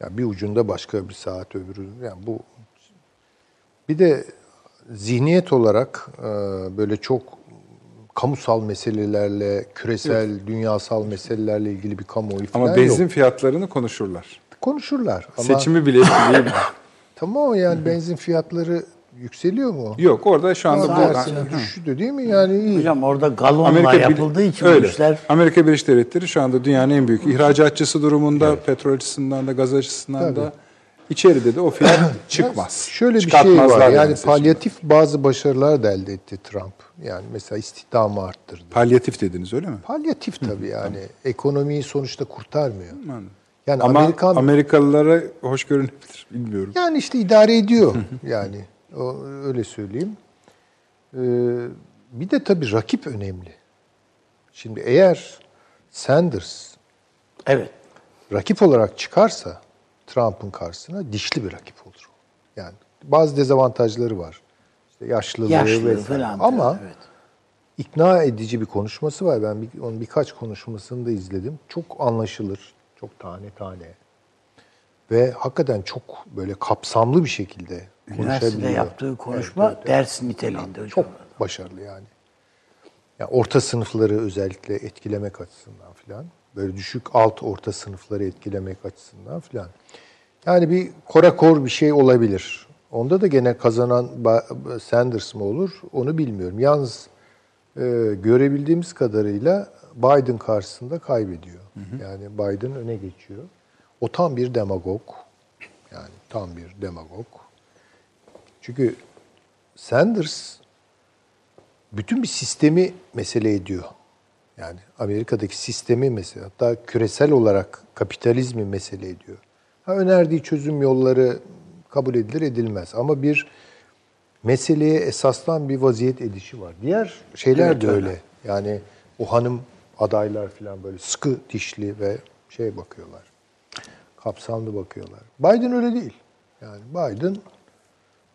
Yani bir ucunda başka bir saat, öbürü. Yani bu bir de zihniyet olarak böyle çok kamusal meselelerle, küresel, dünyasal meselelerle ilgili bir kamuoyu falan yok. Ama benzin fiyatlarını konuşurlar. Ama seçimi bile etkileyemez. Tamam, yani benzin fiyatları yükseliyor mu? Yok, orada şu anda düştü değil mi? Yani iyi. Hocam orada galonla yapıldığı için öyle işler. Amerika Birleşik Devletleri şu anda dünyanın en büyük ihracatçısı durumunda, petrol açısından da, gaz açısından da. İçeride de o fiyat çıkmaz. Şöyle bir şey var yani palyatif bazı başarılar da elde etti Trump. Yani mesela istihdamı arttırdı. Palyatif dediniz öyle mi? Palyatif tabii yani. Ekonomiyi sonuçta kurtarmıyor. Anladım. Yani ama Amerikalılara hoş görünebilir, bilmiyorum. Yani işte idare ediyor yani. Öyle söyleyeyim. Bir de tabii rakip önemli. Şimdi eğer Sanders rakip olarak çıkarsa Trump'ın karşısına, dişli bir rakip olur. Yani bazı dezavantajları var. İşte yaşlılığı falan. Ama ikna edici bir konuşması var. Ben onun birkaç konuşmasını da izledim. Çok anlaşılır. Çok tane tane. Ve hakikaten çok böyle kapsamlı bir şekilde üniversitede yaptığı konuşma ders niteliğinde. Yani çok başarılı yani. Yani orta sınıfları özellikle etkilemek açısından filan. Böyle düşük alt orta sınıfları etkilemek açısından filan. Yani bir korakor bir şey olabilir. Onda da gene kazanan Sanders mı olur onu bilmiyorum. Yalnız görebildiğimiz kadarıyla Biden karşısında kaybediyor. Hı hı. Yani Biden öne geçiyor. O tam bir demagog. Yani tam bir demagog. Çünkü Sanders bütün bir sistemi mesele ediyor. Yani Amerika'daki sistemi mesele, hatta küresel olarak kapitalizmi mesele ediyor. Önerdiği çözüm yolları kabul edilir edilmez ama bir meseleye esaslan bir vaziyet edişi var. Diğer şeyler de öyle. Yani o hanım adaylar falan böyle sıkı dişli ve şey bakıyorlar. Kapsamlı bakıyorlar. Biden öyle değil. Yani Biden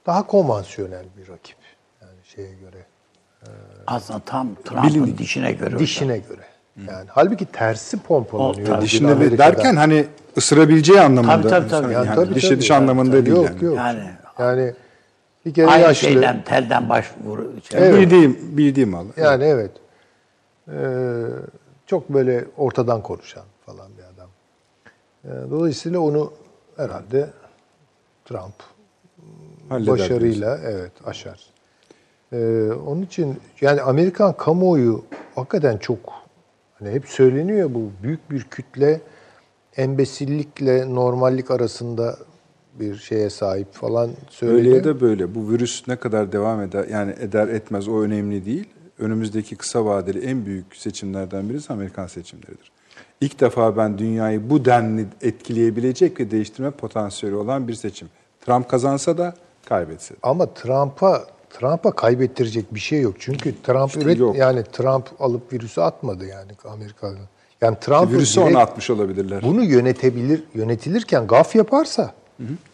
daha konvansiyonel bir rakip. Yani şeye göre. Aslında tam Trump'ın dişine göre. Yani halbuki tersi pompalanıyor. Dişini derken hani ısırabileceği anlamında. Tabii. Yani, dişe diş anlamında değil. Yok. Yani bir kere aynı yaşlı. Aynı şeyden telden baş vuru. Evet. Bildiğim Allah. Yani evet. Çok böyle ortadan konuşan falan bir adam. Dolayısıyla onu herhalde Trump halleder başarıyla diyorsun. Evet aşar. Onun için yani Amerikan kamuoyu hakikaten çok hani hep söyleniyor bu büyük bir kütle embesillikle normallik arasında bir şeye sahip falan söyleniyor. Öyle de böyle bu virüs ne kadar devam eder yani eder etmez o önemli değil. Önümüzdeki kısa vadeli en büyük seçimlerden birisi Amerikan seçimleridir. İlk defa ben dünyayı bu denli etkileyebilecek ve değiştirme potansiyeli olan bir seçim. Trump kazansa da kaybetse de. Ama Trump'a kaybettirecek bir şey yok. Çünkü Trump Trump alıp virüsü atmadı yani Amerika'da. Yani Trump virüsü ona atmış olabilirler. Bunu yönetilirken gaf yaparsa.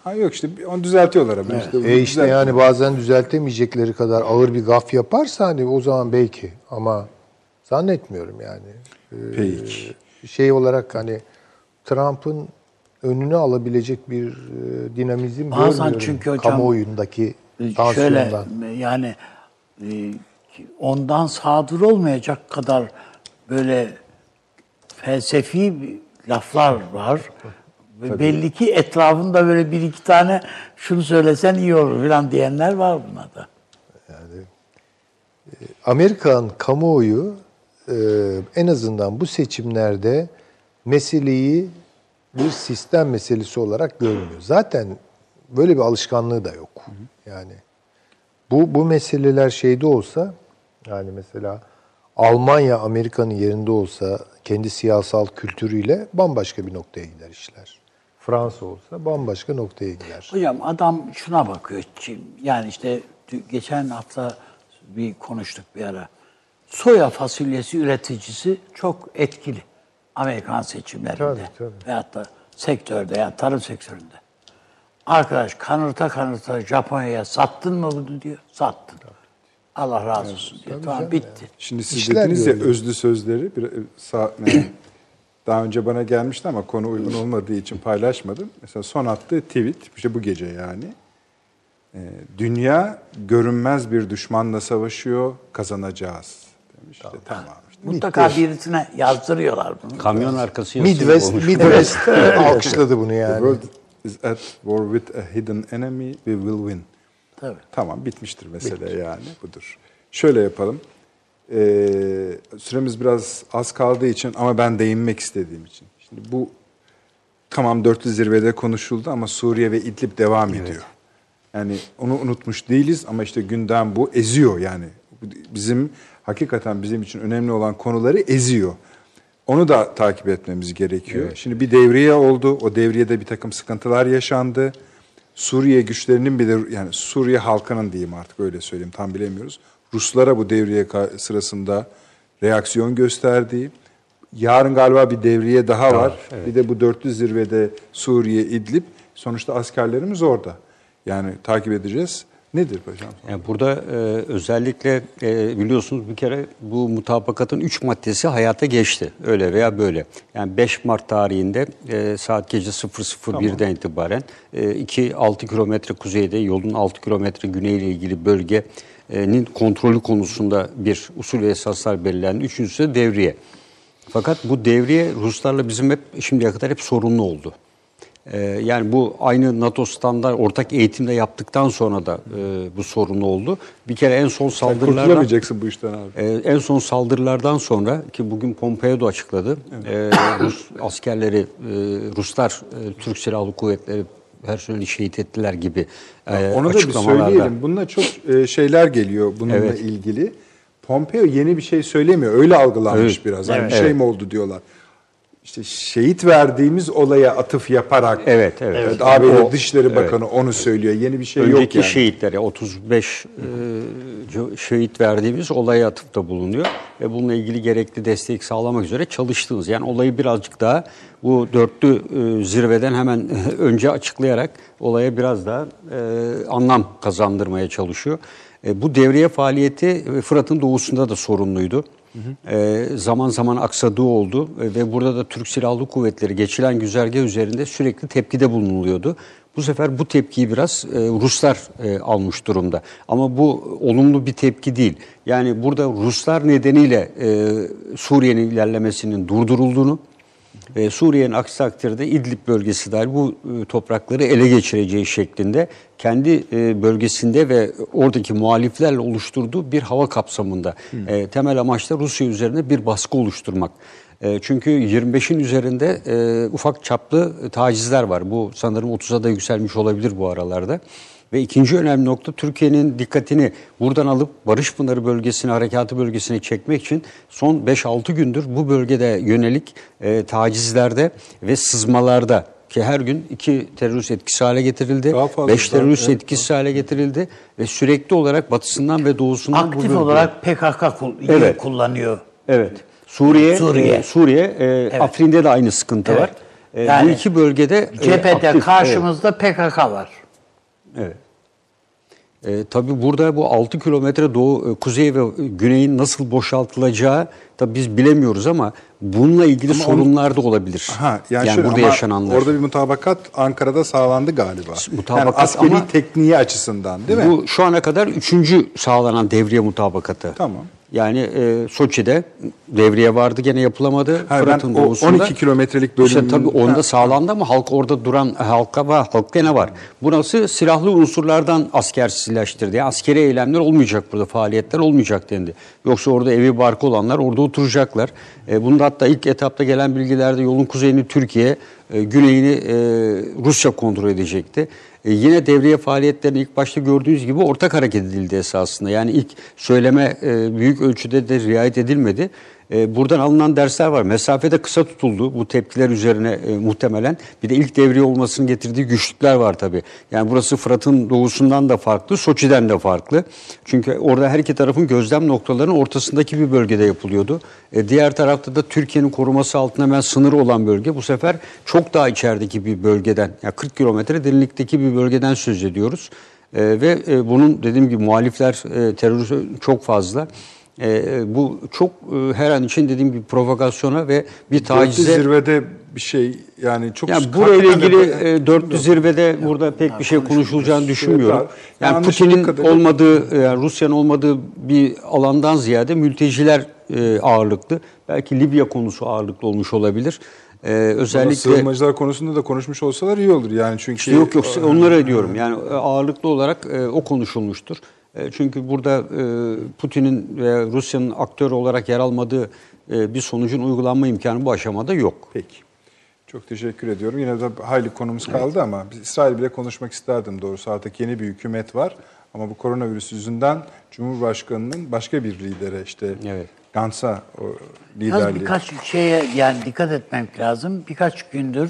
Hayır yok işte onu düzeltiyorlar ama. Evet. İşte yani bazen düzeltemeyecekleri kadar ağır bir gaf yaparsa hani o zaman belki ama zannetmiyorum yani. Peki. Şey olarak hani Trump'ın önünü alabilecek bir dinamizm görmüyorum çünkü hocam, kamuoyundaki tansiyondan. Şöyle yani ondan sadır olmayacak kadar böyle felsefi laflar var. Tabii. Belli ki etrafında böyle bir iki tane şunu söylesen iyi olur filan diyenler var buna da. Yani Amerikan kamuoyu en azından bu seçimlerde meseleyi bir sistem meselesi olarak görmüyor. Zaten böyle bir alışkanlığı da yok. Yani bu meseleler şeyde olsa yani mesela Almanya Amerika'nın yerinde olsa kendi siyasal kültürüyle bambaşka bir noktaya gider işler. Fransa olsa bambaşka noktaya gider. Hocam adam şuna bakıyor. Yani işte geçen hafta bir konuştuk bir ara. Soya fasulyesi üreticisi çok etkili. Amerikan seçimlerinde tabii. Veyahut da sektörde yani tarım sektöründe. Arkadaş kanırta Japonya'ya sattın mı bunu diyor. Sattın. Tabii. Allah razı olsun diyor. Tamam bitti. Yani. Şimdi siz İşler dediniz ya öyle. Özlü sözleri daha önce bana gelmişti ama konu uygun olmadığı için paylaşmadım. Mesela son attığı tweet işte bu gece yani. Dünya görünmez bir düşmanla savaşıyor, kazanacağız demiş. Tamam. Mutlaka birisine yazdırıyorlar bunu. Kamyon arkası yazıyor. Midwest alkışladı bunu yani. The world is at war with a hidden enemy, we will win. Tabii. Tamam bitmiştir mesele yani budur. Şöyle yapalım. Süremiz biraz az kaldığı için ama ben değinmek istediğim için. Şimdi bu tamam dörtlü zirvede konuşuldu ama Suriye ve İdlib devam ediyor. Yani onu unutmuş değiliz ama işte gündem bu eziyor yani. Bizim hakikaten bizim için önemli olan konuları eziyor. Onu da takip etmemiz gerekiyor. Evet. Şimdi bir devriye oldu. O devriyede bir takım sıkıntılar yaşandı. Suriye güçlerinin bir de yani Suriye halkının diyeyim artık öyle söyleyeyim tam bilemiyoruz. Ruslara bu devriye sırasında reaksiyon gösterdiği. Yarın galiba bir devriye daha var. Evet. Bir de bu dörtlü zirvede Suriye, İdlib. Sonuçta askerlerimiz orada. Yani takip edeceğiz. Nedir hocam? Yani burada özellikle biliyorsunuz bir kere bu mutabakatın 3 maddesi hayata geçti. Öyle veya böyle. Yani 5 Mart tarihinde saat gece 00.01'den itibaren 6 kilometre kuzeyde yolun 6 kilometre güneyle ilgili bölgenin kontrolü konusunda bir usul ve esaslar belirlendi. Üçüncüsü de devriye. Fakat bu devriye Ruslarla bizim şimdiye kadar hep sorunlu oldu. Yani bu aynı NATO standart ortak eğitimle yaptıktan sonra da bu sorun oldu. Bir kere en son saldırılardan... Kurtulamayacaksın bu işten abi. En son saldırılardan sonra ki bugün Pompeo da açıkladı. Evet. Rus askerleri, Ruslar, Türk Silahlı Kuvvetleri personeli şehit ettiler gibi onu da bir söyleyelim. Bununla çok şeyler geliyor bununla ilgili. Pompeo yeni bir şey söylemiyor. Öyle algılanmış biraz. Yani bir şey mi oldu diyorlar. İşte şehit verdiğimiz olaya atıf yaparak evet ABD Dışişleri Bakanı onu söylüyor. Yeni bir şey önceki yok yani. Önceki şehitlere 35 şehit verdiğimiz olaya atıfta bulunuyor ve bununla ilgili gerekli destek sağlamak üzere çalıştınız. Yani olayı birazcık daha bu dörtlü zirveden hemen önce açıklayarak olaya biraz daha anlam kazandırmaya çalışıyor. Bu devriye faaliyeti Fırat'ın doğusunda da sorunluydu. Zaman zaman aksadığı oldu ve burada da Türk Silahlı Kuvvetleri geçilen güzergah üzerinde sürekli tepkide bulunuluyordu. Bu sefer bu tepkiyi biraz Ruslar almış durumda. Ama bu olumlu bir tepki değil. Yani burada Ruslar nedeniyle Suriye'nin ilerlemesinin durdurulduğunu ve Suriye'nin aksi takdirde İdlib bölgesi dahil bu toprakları ele geçireceği şeklinde kendi bölgesinde ve oradaki muhaliflerle oluşturduğu bir hava kapsamında temel amaç da Rusya üzerine bir baskı oluşturmak. Çünkü 25'in üzerinde ufak çaplı tacizler var. Bu sanırım 30'a da yükselmiş olabilir bu aralarda. Ve ikinci önemli nokta Türkiye'nin dikkatini buradan alıp Barışpınarı bölgesine, harekatı bölgesine çekmek için son 5-6 gündür bu bölgede yönelik tacizlerde ve sızmalarda ki her gün 2 terörist etkisiz hale getirildi, 5 terörist etkisiz hale getirildi ve sürekli olarak batısından ve doğusundan aktif olarak PKK kullanıyor. Evet. Suriye evet. Afrin'de de aynı sıkıntı var. Yani bu iki bölgede cephede aktif, karşımızda PKK var. Evet. Tabii burada bu 6 kilometre doğu, kuzey ve güneyin nasıl boşaltılacağı tabii biz bilemiyoruz ama bununla ilgili sorunlar da olabilir. Aha, yani şöyle, burada yaşananlar. Orada bir mutabakat Ankara'da sağlandı galiba. Mutabakat yani askeri tekniği açısından değil mi? Bu şu ana kadar 3. sağlanan devriye mutabakatı. Tamam. Yani Soçi'de devriye vardı gene yapılamadı. Fırat'ın doğusunda 12 kilometrelik bölümün. İşte tabii onda sağlandı ama halk orada duran halk gene var. Burası silahlı unsurlardan askersizleştirdi. Yani askeri eylemler olmayacak burada, faaliyetler olmayacak dendi. Yoksa orada evi barkı olanlar orada oturacaklar. Bunda hatta ilk etapta gelen bilgilerde yolun kuzeyini Türkiye, güneyini Rusya kontrol edecekti. Yine devriye faaliyetlerini ilk başta gördüğünüz gibi ortak hareket edildi esasında. Yani ilk söyleme büyük ölçüde de riayet edilmedi. Buradan alınan dersler var. Mesafede kısa tutuldu bu tepkiler üzerine muhtemelen. Bir de ilk devriye olmasının getirdiği güçlükler var tabii. Yani burası Fırat'ın doğusundan da farklı, Soçi'den de farklı. Çünkü orada her iki tarafın gözlem noktalarının ortasındaki bir bölgede yapılıyordu. Diğer tarafta da Türkiye'nin koruması altında hemen sınırı olan bölge. Bu sefer çok daha içerideki bir bölgeden, yani 40 kilometre derinlikteki bir bölgeden söz ediyoruz. Ve bunun dediğim gibi muhalifler, terörist çok fazla. Bu çok her an için dediğim gibi provokasyona ve bir tacize. 400 zirvede bir şey yani çok. Yani burayla ilgili 400 zirvede yani, burada pek bir şey konuşulacağını düşünmüyorum. Yani Putin'in olmadığı, yani Rusya'nın olmadığı bir alandan ziyade mülteciler ağırlıklı. Belki Libya konusu ağırlıklı olmuş olabilir. Özellikle sığınmacılar konusunda da konuşmuş olsalar iyi olur yani çünkü. İşte yok onlara diyorum yani ağırlıklı olarak o konuşulmuştur. Çünkü burada Putin'in ve Rusya'nın aktör olarak yer almadığı bir sonucun uygulanma imkanı bu aşamada yok. Peki. Çok teşekkür ediyorum. Yine de hayli konumuz kaldı evet. Ama İsrail bile konuşmak isterdim doğrusu. Artık yeni bir hükümet var ama bu koronavirüs yüzünden Cumhurbaşkanı'nın başka bir lidere işte evet. Gantz'a liderliği. Yalnız birkaç şeye yani dikkat etmek lazım. Birkaç gündür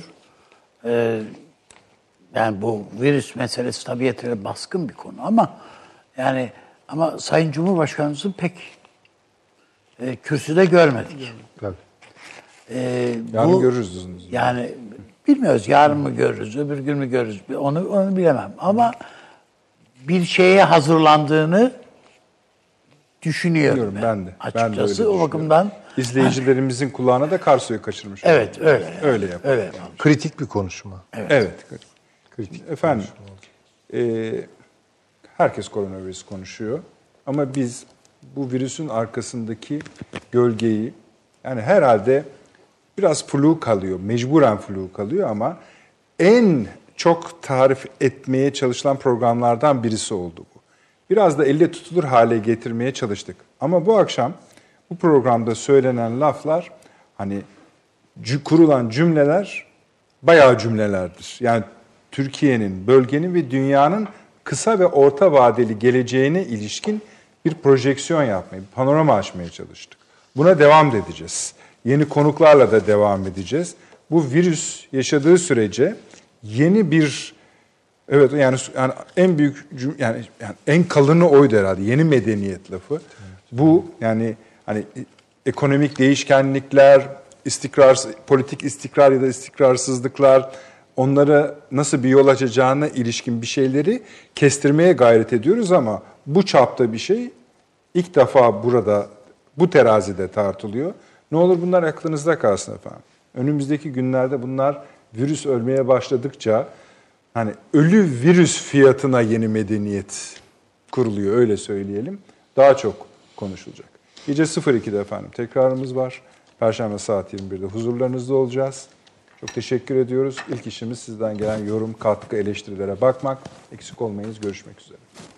yani bu virüs meselesi tabiatıyla baskın bir konu ama yani ama Sayın Cumhurbaşkanımızı pek kürsüde görmedik. Tabii. Yarın görürüz. Yani bilmiyoruz yarın mı görürüz, öbür gün mü görürüz onu bilemem. Ama bir şeye hazırlandığını düşünüyorum ben de. Açıkçası ben de o bakımdan. İzleyicilerimizin kulağına da kar suyu kaçırmış. Evet öyle. Öyle kritik bir konuşma. Evet. Kritik. Efendim. Herkes koronavirüs konuşuyor ama biz bu virüsün arkasındaki gölgeyi yani herhalde biraz flu kalıyor, mecburen flu kalıyor ama en çok tarif etmeye çalışılan programlardan birisi oldu bu. Biraz da elle tutulur hale getirmeye çalıştık ama bu akşam bu programda söylenen laflar hani kurulan cümleler bayağı cümlelerdir. Yani Türkiye'nin, bölgenin ve dünyanın kısa ve orta vadeli geleceğine ilişkin bir projeksiyon yapmayı, bir panorama açmaya çalıştık. Buna devam edeceğiz. Yeni konuklarla da devam edeceğiz. Bu virüs yaşadığı sürece yeni bir evet yani en büyük yani en kalını oydu herhalde yeni medeniyet lafı. Evet. Bu yani hani ekonomik değişkenlikler, politik istikrar ya da istikrarsızlıklar onlara nasıl bir yol açacağına ilişkin bir şeyleri kestirmeye gayret ediyoruz ama bu çapta bir şey ilk defa burada Bu terazide tartılıyor. Ne olur bunlar aklınızda kalsın efendim. Önümüzdeki günlerde bunlar virüs ölmeye başladıkça hani ölü virüs fiyatına yeni medeniyet kuruluyor, öyle söyleyelim. Daha çok konuşulacak. Gece 02'de efendim tekrarımız var. Perşembe saat 21'de huzurlarınızda olacağız. Çok teşekkür ediyoruz. İlk işimiz sizden gelen yorum, katkı, eleştirilere bakmak. Eksik olmayınız. Görüşmek üzere.